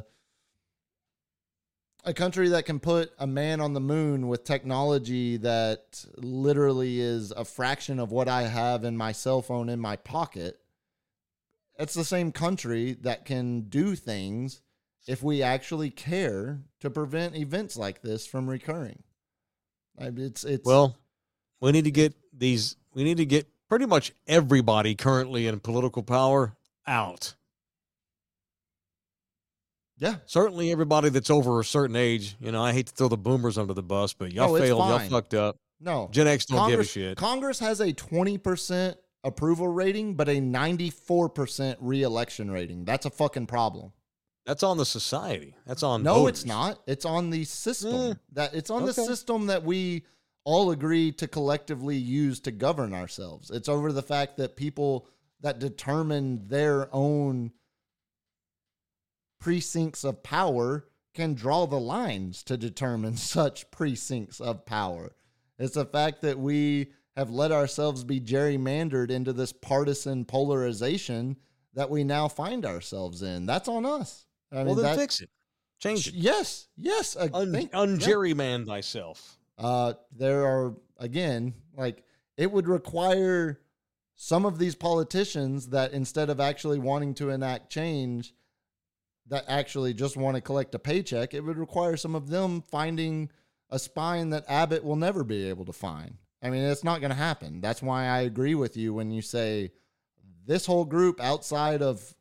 a country that can put a man on the moon with technology that literally is a fraction of what I have in my cell phone in my pocket, it's the same country that can do things if we actually care to prevent events like this from recurring. It's, it's, well, we need to get these, we need to get pretty much everybody currently in political power out. Yeah. Certainly everybody that's over a certain age, you know, I hate to throw the boomers under the bus, but y'all no, failed, y'all fucked up. No. Gen X don't Congress, give a shit. Congress has a twenty percent approval rating, but a ninety-four percent re-election rating. That's a fucking problem. That's on the society. That's on No, voters. It's not. It's on the system. Mm. That it's on okay. the system that we all agree to collectively use to govern ourselves. It's over the fact that people that determine their own precincts of power can draw the lines to determine such precincts of power. It's the fact that we have let ourselves be gerrymandered into this partisan polarization that we now find ourselves in. That's on us. I mean, well, then that, fix it. Change it. Yes, yes. I Un, think, ungerryman yeah. thyself. Uh, there are, again, like, it would require some of these politicians that instead of actually wanting to enact change, that actually just want to collect a paycheck, it would require some of them finding a spine that Abbott will never be able to find. I mean, it's not going to happen. That's why I agree with you when you say, this whole group outside of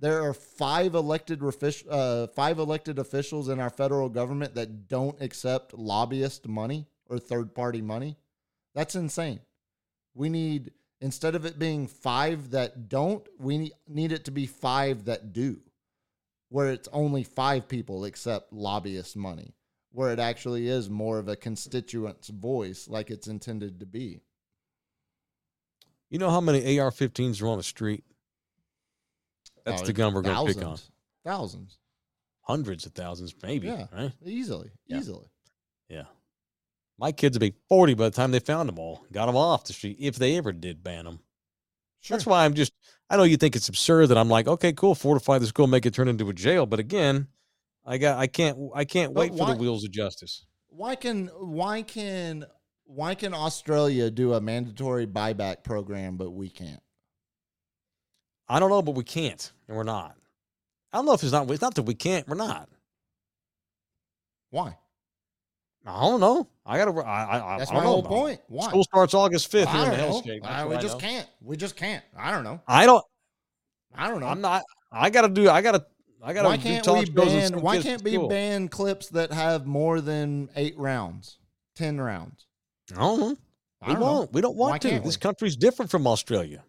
there are five elected uh, five elected officials in our federal government that don't accept lobbyist money or third party money. That's insane. We need, instead of it being five that don't, we need it to be five that do. where it's only five people accept lobbyist money, where it actually is more of a constituent's voice like it's intended to be. You know how many A R fifteens are on the street? That's oh, the gun we're going to pick on. Thousands. Hundreds of thousands, maybe. Yeah, right? Easily. Yeah. Easily. Yeah. My kids would be forty by the time they found them all, got them off the street, if they ever did ban them. Sure. That's why I'm just, I know you think it's absurd that I'm like, okay, cool, fortify the school, make it turn into a jail. But again, I got, I can't, I can't but wait why, for the wheels of justice. Why can, why can, why can Australia do a mandatory buyback program, but we can't? I don't know, but we can't, and we're not. I don't know if it's not, it's not that we can't, we're not. Why? I don't know. I gotta, I, I, that's I don't my know whole point. Why? School starts August fifth. Well, here in the hellscape. I, we I just know. can't. We just can't. I don't know. I don't, I don't know. I'm not, I gotta do, I gotta, I gotta, why can't do we ban, why can't we ban clips that have more than eight rounds, ten rounds? I don't know. We don't, know. we don't want why to. This we? country's different from Australia.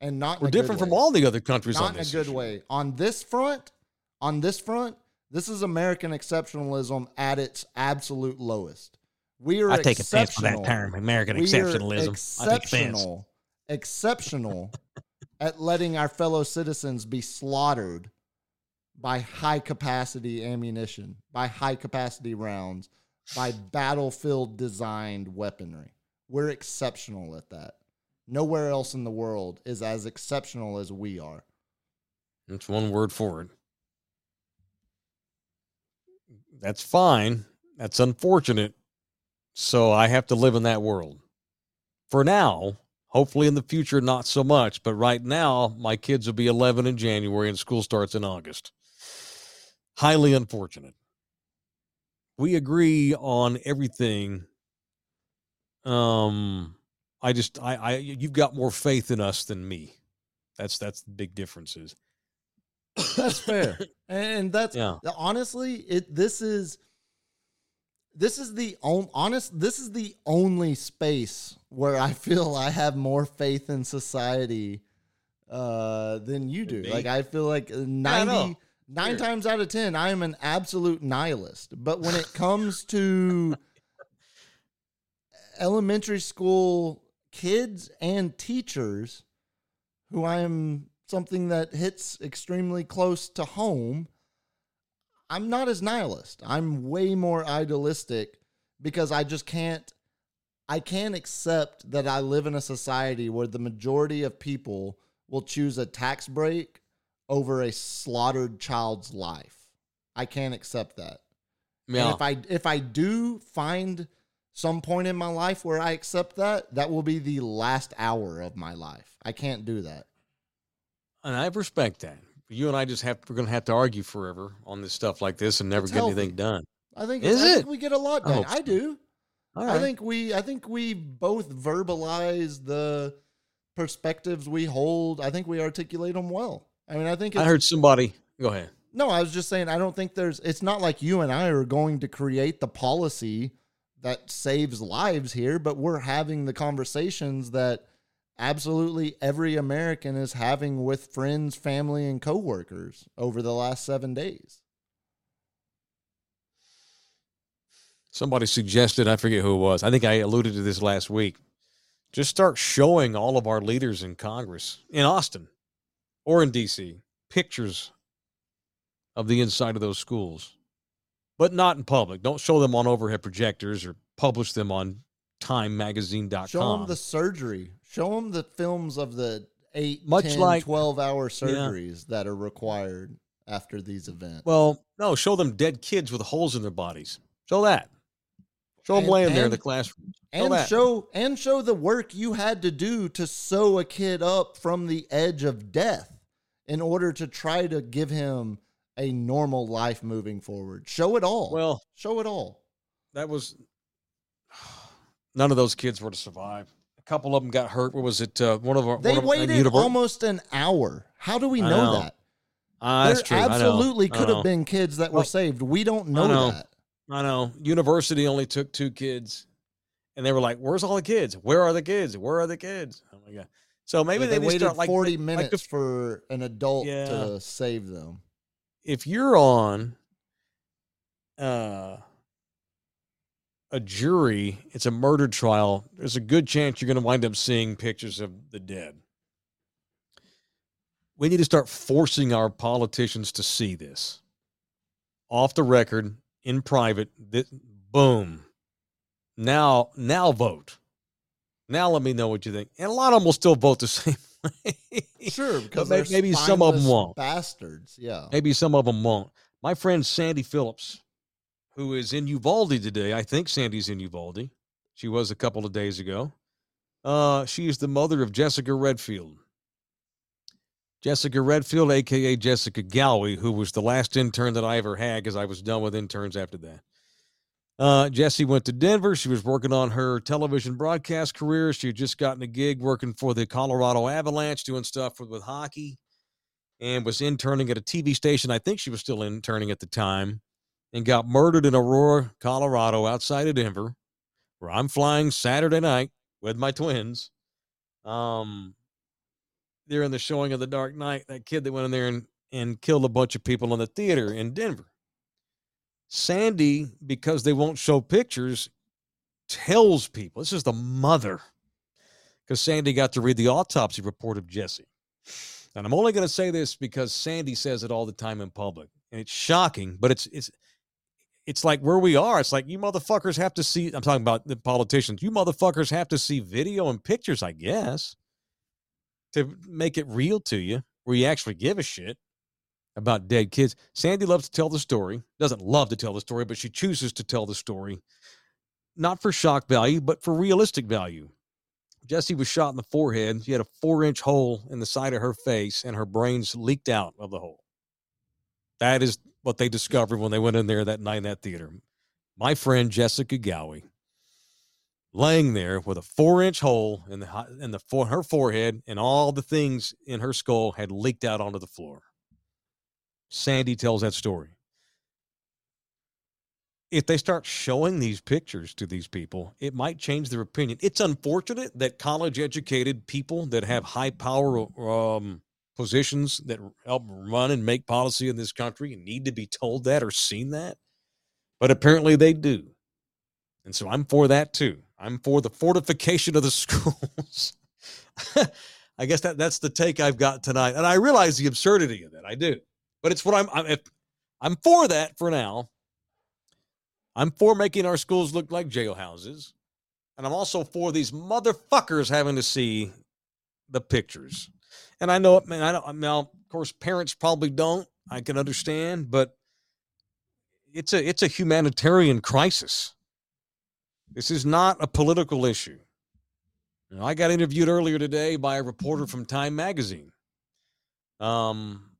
And not we're different from all the other countries on this. Not in a good way. On this front, on this front, this is American exceptionalism at its absolute lowest. We are I take offense to that term, American exceptionalism. Exceptional, I take exceptional at letting our fellow citizens be slaughtered by high capacity ammunition, by high capacity rounds, by battlefield designed weaponry. We're exceptional at that. Nowhere else in the world is as exceptional as we are. That's one word for it. That's fine. That's unfortunate. So I have to live in that world. For now, hopefully in the future, not so much. But right now, my kids will be eleven in January and school starts in August. Highly unfortunate. We agree on everything. Um... I just, I, I, you've got more faith in us than me. That's, that's the big difference is. That's fair. And that's, yeah. honestly, it, this is, this is the only, honest, this is the only space where I feel I have more faith in society uh, than you do. Like, I feel like ninety, yeah, nine Weird. times out of ten, I am an absolute nihilist. But when it comes to elementary school kids and teachers, who I am something that hits extremely close to home, I'm not as nihilist. I'm way more idealistic because I just can't, I can't accept that I live in a society where the majority of people will choose a tax break over a slaughtered child's life. I can't accept that. Yeah. And if I, if I do find some point in my life where I accept that, that will be the last hour of my life. I can't do that. And I respect that. You and I just have, we're going to have to argue forever on this stuff like this and never it's get healthy. anything done. I think, Is I it? think we get a lot done. I, I do. All right. I think we, I think we both verbalize the perspectives we hold. I think we articulate them well. I mean, I think it's, I heard somebody go ahead. No, I was just saying, I don't think there's, it's not like you and I are going to create the policy that saves lives here, but we're having the conversations that absolutely every American is having with friends, family, and coworkers over the last seven days. Somebody suggested, I forget who it was. I think I alluded to this last week. Just start showing all of our leaders in Congress in Austin or in D C pictures of the inside of those schools. But not in public. Don't show them on overhead projectors or publish them on time magazine dot com. Show them the surgery. Show them the films of the eight, Much ten, like, twelve-hour surgeries yeah. that are required after these events. Well, no, show them dead kids with holes in their bodies. Show that. Show and, them laying and, there in the classroom. Show and that. show And show the work you had to do to sew a kid up from the edge of death in order to try to give him a normal life moving forward. Show it all. Well, show it all. That was, none of those kids were to survive. A couple of them got hurt. What was it? Uh, one of our, they one of, waited almost an hour. How do we know, know. that? Uh, that's true. Absolutely could have been kids that were well, saved. We don't know, I know that. I know. University only took two kids and they were like, where's all the kids? Where are the kids? Where are the kids? Oh my God. So maybe yeah, they, they waited start, like, forty minutes like the, for an adult yeah. to save them. if you're on uh, a jury, it's a murder trial, there's a good chance you're going to wind up seeing pictures of the dead. We need to start forcing our politicians to see this. Off the record, in private, th- boom. Now, now vote. Now let me know what you think. And a lot of them will still vote the same way. Sure, because maybe, maybe some of them won't. Bastards, yeah. Maybe some of them won't. My friend Sandy Phillips, who is in Uvalde today. I think Sandy's in Uvalde. She was a couple of days ago. Uh, she is the mother of Jessica Redfield. Jessica Redfield, a k a. Jessica Galway, who was the last intern that I ever had because I was done with interns after that. Uh, Jessie went to Denver. She was working on her television broadcast career. She had just gotten a gig working for the Colorado Avalanche, doing stuff with, with hockey, and was interning at a T V station. I think she was still interning at the time, and got murdered in Aurora, Colorado, outside of Denver, where I'm flying Saturday night with my twins. Um... They're in the showing of The Dark Knight, that kid that went in there and, and killed a bunch of people in the theater in Denver. Sandy, because they won't show pictures, tells people. This is the mother. Because Sandy got to read the autopsy report of Jesse. And I'm only going to say this because Sandy says it all the time in public. And it's shocking, but it's it's it's like where we are. It's like you motherfuckers have to see, I'm talking about the politicians, you motherfuckers have to see video and pictures, I guess, to make it real to you, where you actually give a shit about dead kids. Sandy loves to tell the story. Doesn't love to tell the story, but she chooses to tell the story, not for shock value, but for realistic value. Jesse was shot in the forehead. She had a four-inch hole in the side of her face, and her brains leaked out of the hole. That is what they discovered when they went in there that night in that theater. My friend Jessica Gowie, laying there with a four-inch hole in the in the for, her forehead, and all the things in her skull had leaked out onto the floor. Sandy tells that story. If they start showing these pictures to these people, it might change their opinion. It's unfortunate that college-educated people that have high-power um, positions that help run and make policy in this country need to be told that or seen that, but apparently they do. And so I'm for that, too. I'm for the fortification of the schools. I guess that, that's the take I've got tonight. And I realize the absurdity of that. I do. But it's what I'm, I'm, I'm for that for now. I'm for making our schools look like jailhouses. And I'm also for these motherfuckers having to see the pictures. And I know, man, I don't, now, of course, parents probably don't. I can understand, but it's a, it's a humanitarian crisis. This is not a political issue. You know, I got interviewed earlier today by a reporter from Time Magazine um,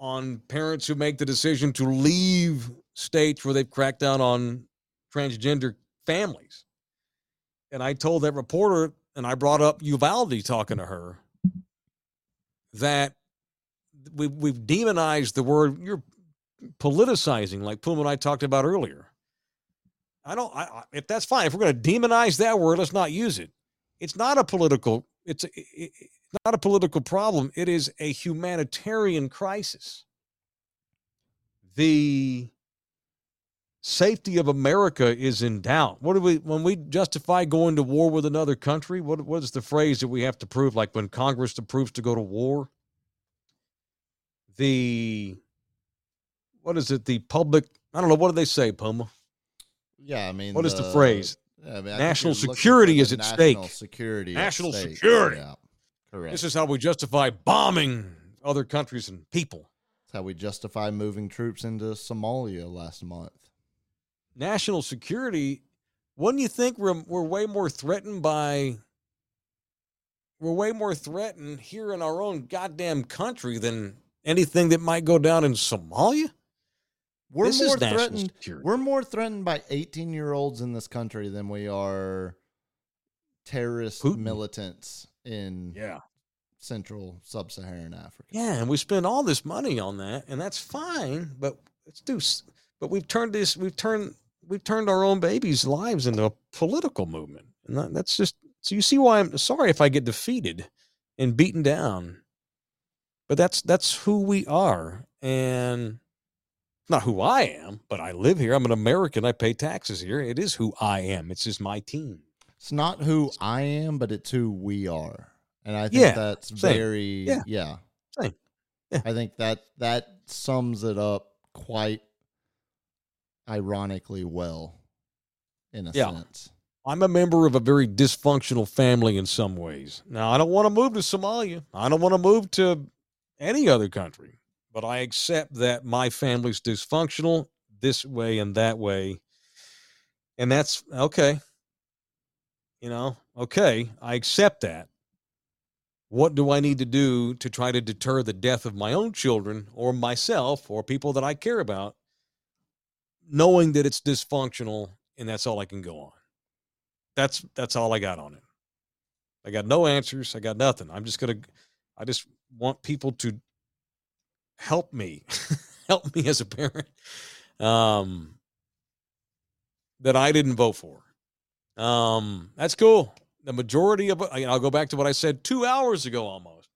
on parents who make the decision to leave states where they've cracked down on transgender families. And I told that reporter, and I brought up Uvalde talking to her, that we, we've demonized the word. You're politicizing, like Puma and I talked about earlier. I don't, I, if that's fine, if we're going to demonize that word, let's not use it. It's not a political, it's a, it, it's not a political problem. It is a humanitarian crisis. The safety of America is in doubt. What do we, when we justify going to war with another country, what what is the phrase that we have to prove? Like when Congress approves to go to war, the, what is it? The public, I don't know. What do they say, Puma? Yeah, I mean, what the, is the phrase? Yeah, I mean, I national security is at national stake. Security national at stake. security. Yeah, correct. This is how we justify bombing other countries and people. It's how we justify moving troops into Somalia last month. National security. Wouldn't you think we're we're way more threatened by? We're way more threatened here in our own goddamn country than anything that might go down in Somalia. We're this more threatened. Security. We're more threatened by eighteen-year-olds in this country than we are terrorist Putin. militants in yeah. Central Sub-Saharan Africa. Yeah, and we spend all this money on that, and that's fine. But let's do. But we've turned this. We've turned. We've turned our own babies' lives into a political movement, and that's just. So you see why I'm sorry if I get defeated and beaten down. But that's that's who we are, and not who I am, but I live here. I'm an American. I pay taxes here. It is who I am. It's just my team. It's not who I am, but it's who we are. And I think yeah, that's same. very, yeah. yeah. Same. Yeah. I think that that sums it up quite ironically well, in a yeah. sense. I'm a member of a very dysfunctional family in some ways. Now, I don't want to move to Somalia. I don't want to move to any other country, but I accept that my family's dysfunctional this way and that way. And that's okay. You know, okay, I accept that. What do I need to do to try to deter the death of my own children or myself or people that I care about, knowing that it's dysfunctional and that's all I can go on? That's, that's all I got on it. I got no answers. I got nothing. I'm just going to, I just want people to help me, help me as a parent, um, that I didn't vote for. Um, that's cool. The majority of, I'll go back to what I said two hours ago almost.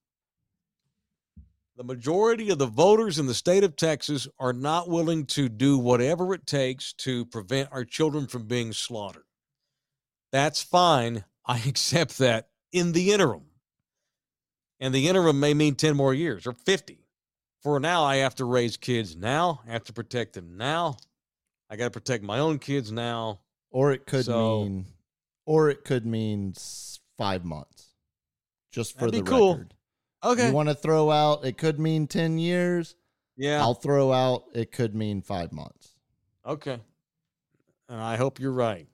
The majority of the voters in the state of Texas are not willing to do whatever it takes to prevent our children from being slaughtered. That's fine. I accept that in the interim. And the interim may mean ten more years or fifty. For now, I have to raise kids now. I have to protect them now. I got to protect my own kids now. Or it could so, mean... Or it could mean five months, just for the cool. record. Okay. You want to throw out, it could mean ten years. Yeah. I'll throw out, it could mean five months. Okay. And I hope you're right.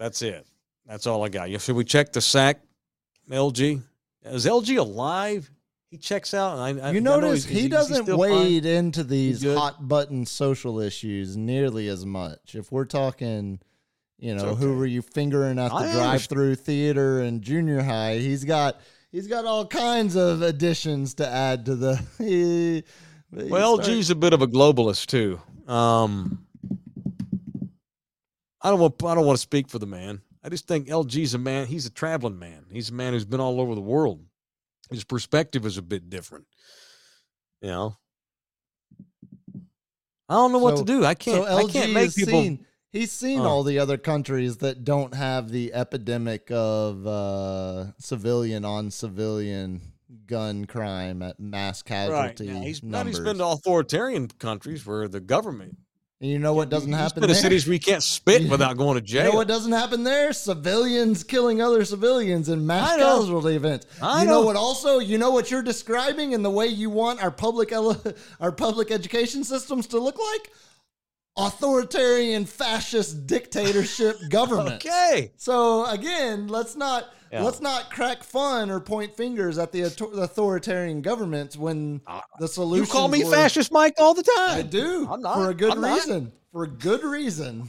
That's it. That's all I got. Should we check the sack, L G? Is L G alive? He checks out. And I, I, you notice I know he doesn't wade fine? into these hot button social issues nearly as much. If we're talking... You know, okay. who were you fingering at the drive-through theater and junior high? He's got he's got all kinds of additions to add to the. He, he well, started. G's a bit of a globalist too. Um, I don't want I don't want to speak for the man. I just think L G's a man. He's a traveling man. He's a man who's been all over the world. His perspective is a bit different. You know, I don't know so, what to do. I can't. So I can't make people. Seen, He's seen oh. all the other countries that don't have the epidemic of uh, civilian on civilian gun crime at mass casualty right. yeah, he's, numbers. He's been to authoritarian countries where the government. And you know what doesn't happen there? He's been to cities where you can't spit yeah. without going to jail. You know what doesn't happen there? Civilians killing other civilians in mass casualty events. I you know. know what also? You know what you're describing and the way you want our public ele- our public education systems to look like? Authoritarian fascist dictatorship government. Okay. So again, let's not yeah. let's not crack fun or point fingers at the authoritarian governments when the solution. You call me were, fascist, Mike, all the time. I do. I'm not, for a good I'm reason. Not. For a good reason.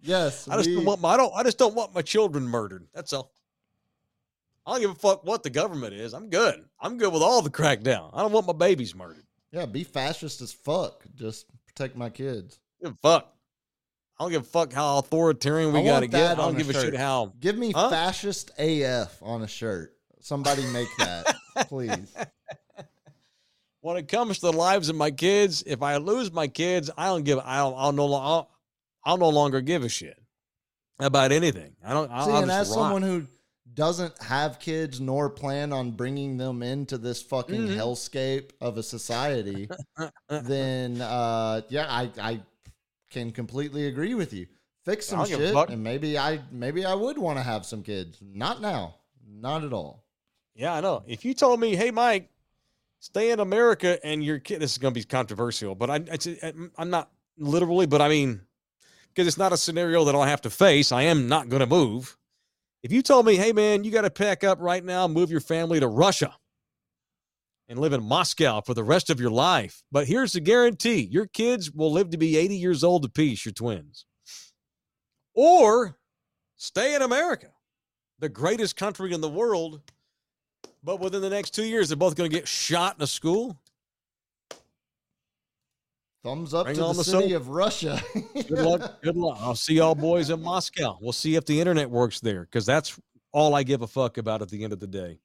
Yes. I just we, don't want my, I don't. I just don't want my children murdered. That's all. I don't give a fuck what the government is. I'm good. I'm good with all the crackdown. I don't want my babies murdered. Yeah, be fascist as fuck. Just. Protect my kids. Give a fuck. I don't give a fuck how authoritarian we got to get. I don't give a shit how. Give me huh? fascist A F on a shirt. Somebody make that, please. When it comes to the lives of my kids, if I lose my kids, I don't give. I'll, I'll no longer. I'll, I'll no longer give a shit about anything. I don't. I'll, See, I'll and as rock. someone who doesn't have kids nor plan on bringing them into this fucking mm-hmm. hellscape of a society, then, uh, yeah, I, I can completely agree with you. Fix some shit. And maybe I, maybe I would want to have some kids. Not now. Not at all. Yeah, I know. If you told me, hey, Mike, stay in America and your kid, this is going to be controversial, but I, it's, I'm not literally, but I mean, because it's not a scenario that I'll have to face. I am not going to move. If you told me, hey, man, you got to pack up right now, move your family to Russia and live in Moscow for the rest of your life. But here's the guarantee. Your kids will live to be eighty years old apiece, your twins. Or stay in America, the greatest country in the world. But within the next two years, they're both going to get shot in a school. Thumbs up Bring to the, the city soap. of Russia. Good luck. Good luck. I'll see y'all boys in Moscow. We'll see if the internet works there, because that's all I give a fuck about at the end of the day.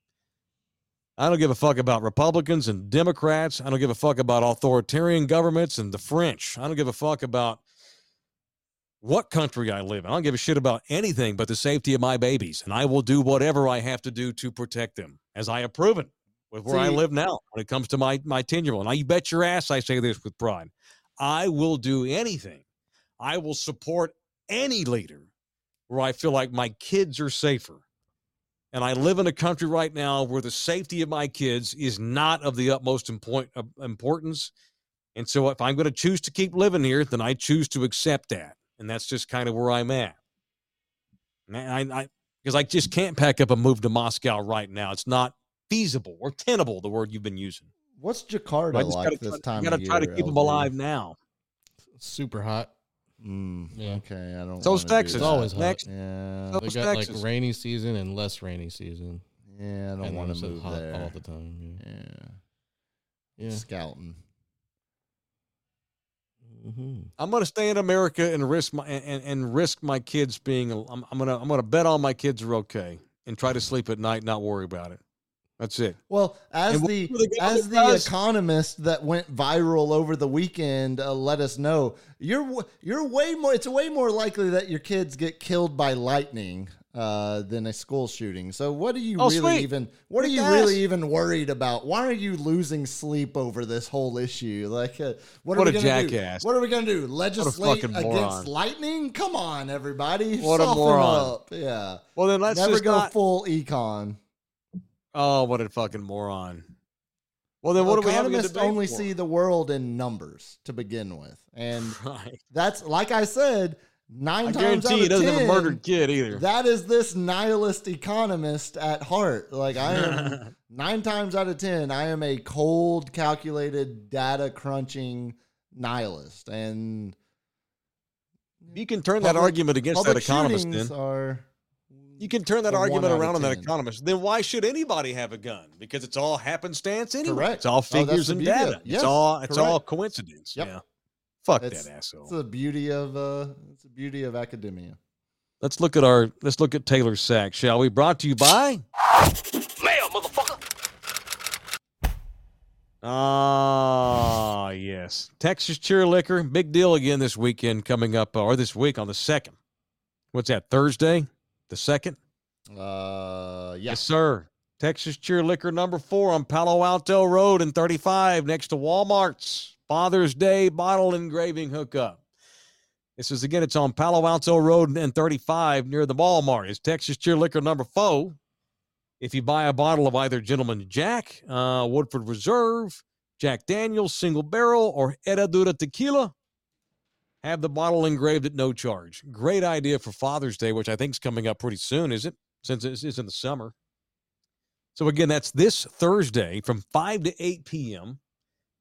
I don't give a fuck about Republicans and Democrats. I don't give a fuck about authoritarian governments and the French. I don't give a fuck about what country I live in. I don't give a shit about anything but the safety of my babies, and I will do whatever I have to do to protect them, as I have proven with where See, I live now when it comes to my my ten-year-old. And I bet your ass I say this with pride. I will do anything. I will support any leader where I feel like my kids are safer. And I live in a country right now where the safety of my kids is not of the utmost importance. And so if I'm going to choose to keep living here, then I choose to accept that. And that's just kind of where I'm at. Man, I, I, because I just can't pack up and move to Moscow right now. It's not feasible or tenable, the word you've been using. What's Jakarta like gotta, this time of year? You got to try to keep L B. Them alive now. It's super hot. Mm, yeah. Okay, I don't. So Texas, always hot. Next, yeah, so they got Texas. Like rainy season and less rainy season. Yeah, I don't want to move hot there all the time. Yeah, yeah. yeah. Scouting. Mm-hmm. I'm gonna stay in America and risk my and, and risk my kids being. I'm, I'm gonna I'm gonna bet all my kids are okay and try to sleep at night, not worry about it. That's it. Well, as and the as the does. economist that went viral over the weekend uh, let us know, you're you're way more. It's way more likely that your kids get killed by lightning uh, than a school shooting. So what are you oh, really sweet. even? What it are you does. really even worried about? Why are you losing sleep over this whole issue? Like, uh, what, what are we gonna jackass. do? What are we gonna do? Legislate against moron. lightning? Come on, everybody! What Soften a moron! Up. Yeah. Well, then let's never just go not- full econ. Oh, what a fucking moron. Well, then what do we have to do? Economists only see the world in numbers to begin with. And right. that's, like I said, nine I times out of ten. I guarantee he doesn't have a murdered kid either. That is this nihilist economist at heart. Like, I am, nine times out of ten, I am a cold, calculated, data-crunching nihilist. And you can turn public, that argument against that economist, then. Are, You can turn that argument around on that economist. Then why should anybody have a gun? Because it's all happenstance anyway. Correct. It's all figures oh, and data. Yes, it's all it's correct. all coincidence. Yep. Yeah. Fuck it's, that asshole. It's the beauty of uh it's the beauty of academia. Let's look at our let's look at Taylor Sack, shall we? Brought to you by Mail, motherfucker. Ah, yes. Texas Cheerlicker, big deal again this weekend coming up, or this week on the second. What's that, Thursday? The second? Uh, yeah. Yes, sir. Texas Cheerlicker number four on Palo Alto Road and thirty-five next to Walmart's Father's Day bottle engraving hookup. This is, again, it's on Palo Alto Road and thirty-five near the Walmart. It's Texas Cheerlicker number four. If you buy a bottle of either Gentleman Jack, uh, Woodford Reserve, Jack Daniel's Single Barrel, or Herradura Tequila, have the bottle engraved at no charge. Great idea for Father's Day, which I think is coming up pretty soon, is it? Since it is in the summer. So, again, that's this Thursday from five to eight p.m.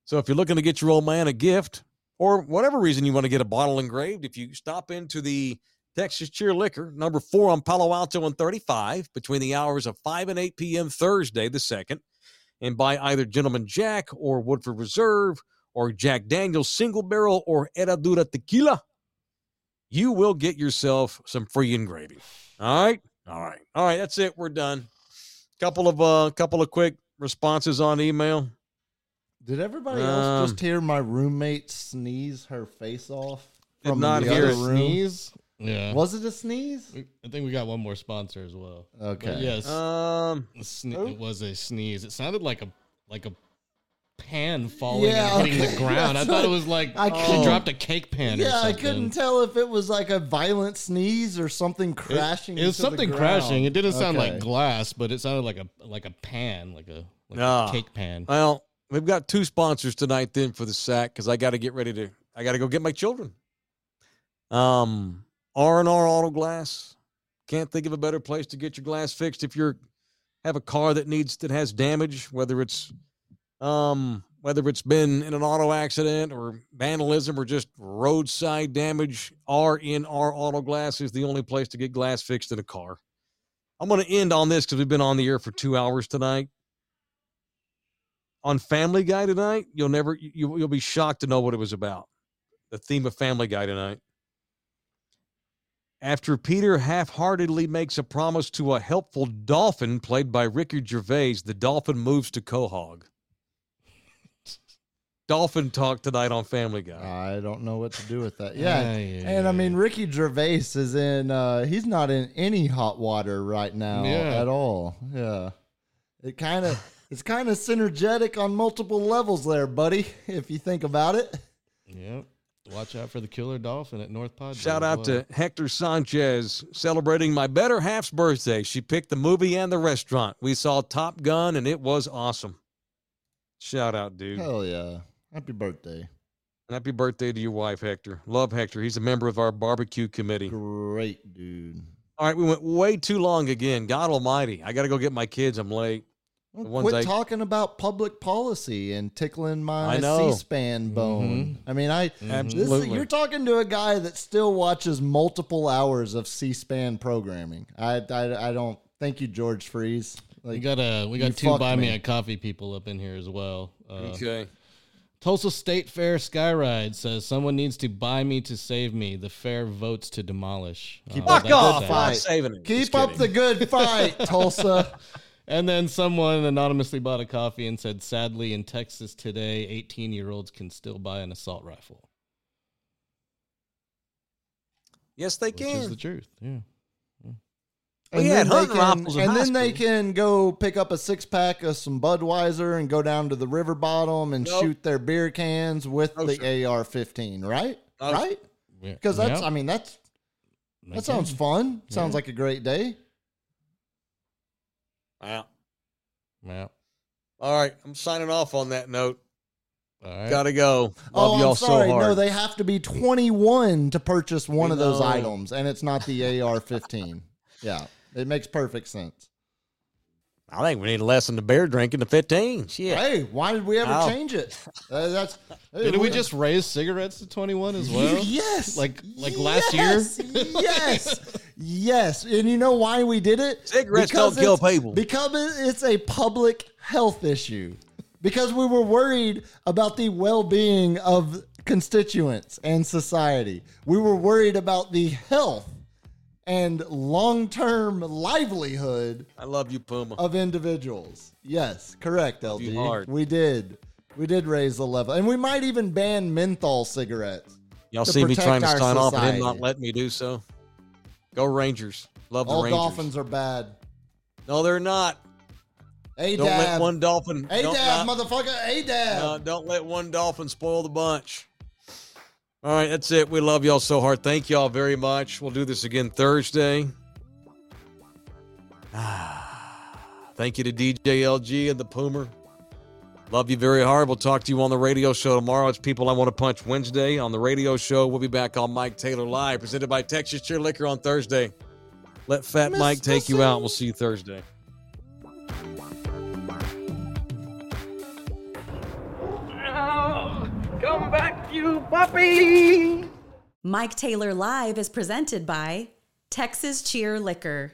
So if you're looking to get your old man a gift or whatever reason you want to get a bottle engraved, if you stop into the Texas Cheerlicker, number four on Palo Alto and thirty-five, between the hours of five and eight p.m. Thursday the second, and buy either Gentleman Jack or Woodford Reserve or Jack Daniel's Single Barrel, or Herradura Tequila, you will get yourself some free engraving. All right? All right. All right, that's it. We're done. Couple of uh, couple of quick responses on email. Did everybody um, else just hear my roommate sneeze her face off? From did not the hear other a room? Sneeze? Yeah. Was it a sneeze? I think we got one more sponsor as well. Okay. But yes. Um, sne- oh. It was a sneeze. It sounded like a like a... pan falling yeah, and hitting okay. the ground. That's I thought it was like I she dropped a cake pan yeah, or something. Yeah, I couldn't tell if it was like a violent sneeze or something crashing. It, it was something crashing. It didn't sound okay. like glass, but it sounded like a like a pan, like a, like ah, a cake pan. Well, we've got two sponsors tonight then for the sack because I got to get ready to, I got to go get my children. Um, R and R Auto Glass. Can't think of a better place to get your glass fixed if you're have a car that needs, that has damage, whether it's Um, whether it's been in an auto accident or vandalism or just roadside damage, R and R Auto Glass is the only place to get glass fixed in a car. I'm going to end on this because we've been on the air for two hours tonight. On Family Guy tonight, you'll never, you, you'll be shocked to know what it was about. The theme of Family Guy tonight. after Peter half-heartedly makes a promise to a helpful dolphin played by Ricky Gervais, the dolphin moves to quahog. Dolphin talk tonight on Family Guy. I don't know what to do with that. Yeah, yeah, yeah and yeah. I mean, Ricky Gervais is in, uh, he's not in any hot water right now yeah. at all. Yeah. It kind of, it's kind of synergetic on multiple levels there, buddy, if you think about it. Yep. Watch out for the killer dolphin at North Pod. Shout out to Hector Sanchez, celebrating my better half's birthday. She picked the movie and the restaurant. We saw Top Gun, and it was awesome. Shout out, dude. Hell yeah. Happy birthday. Happy birthday to your wife, Hector. Love Hector. He's a member of our barbecue committee. Great, dude. All right, we went way too long again. God almighty. I got to go get my kids. I'm late. Well, quit I... talking about public policy and tickling my C-SPAN bone. Mm-hmm. I mean, I absolutely. This is, you're talking to a guy that still watches multiple hours of C-SPAN programming. I I, I don't thank you, George Freeze. Like, we got a we got two buy me a coffee people up in here as well. Uh, okay. Tulsa State Fair Skyride says someone needs to buy me to save me. The fair votes to demolish. Keep uh, up the fight. Saving it. Keep up the good fight, Tulsa. And then someone anonymously bought a coffee and said, sadly, in Texas today, eighteen-year-olds can still buy an assault rifle. Yes, they Which can. Which is the truth, yeah. And, yeah, then, they can, and then they can go pick up a six-pack of some Budweiser and go down to the river bottom and nope. shoot their beer cans with oh, the sure. A R fifteen, right? Uh, right? Because yeah. that's, yeah. I mean, that's that, that sounds fun. Yeah. Sounds like a great day. Wow. Wow. All right, I'm signing off on that note. All right. Gotta go. Love oh, y'all I'm sorry. so hard. No, they have to be twenty-one to purchase one we of those know. items, and it's not the A R fifteen. Yeah. It makes perfect sense. I think we need a lesson to beer drinking to fifteen. Shit. Hey, why did we ever oh. change it? Uh, that's hey, Did we, we just raise cigarettes to twenty-one as well? Yes. Like like yes. last year? Yes. Yes. And you know why we did it? Cigarettes because don't kill people. Because it's a public health issue. Because we were worried about the well-being of constituents and society. We were worried about the health and long-term livelihood. I love you, Puma. Of individuals. Yes, correct, L D. We did. We did raise the level. And we might even ban menthol cigarettes. Y'all see me trying to sign off and him not letting me do so. Go Rangers. Love the Rangers. All dolphins are bad. No, they're not. A-dab. Don't let one dolphin. A-dab, motherfucker. A-dab. No, don't let one dolphin spoil the bunch. All right, that's it. We love y'all so hard. Thank y'all very much. We'll do this again Thursday. Ah, thank you to D J L G and the Poomer. Love you very hard. We'll talk to you on the radio show tomorrow. It's People I Want to Punch Wednesday on the radio show. We'll be back on Mike Taylor Live, presented by Texas Cheer Liquor on Thursday. Let Fat Miss Mike take you out. We'll see you Thursday. Come back, you puppy! Mike Taylor Live is presented by Texas Cheer Liquor.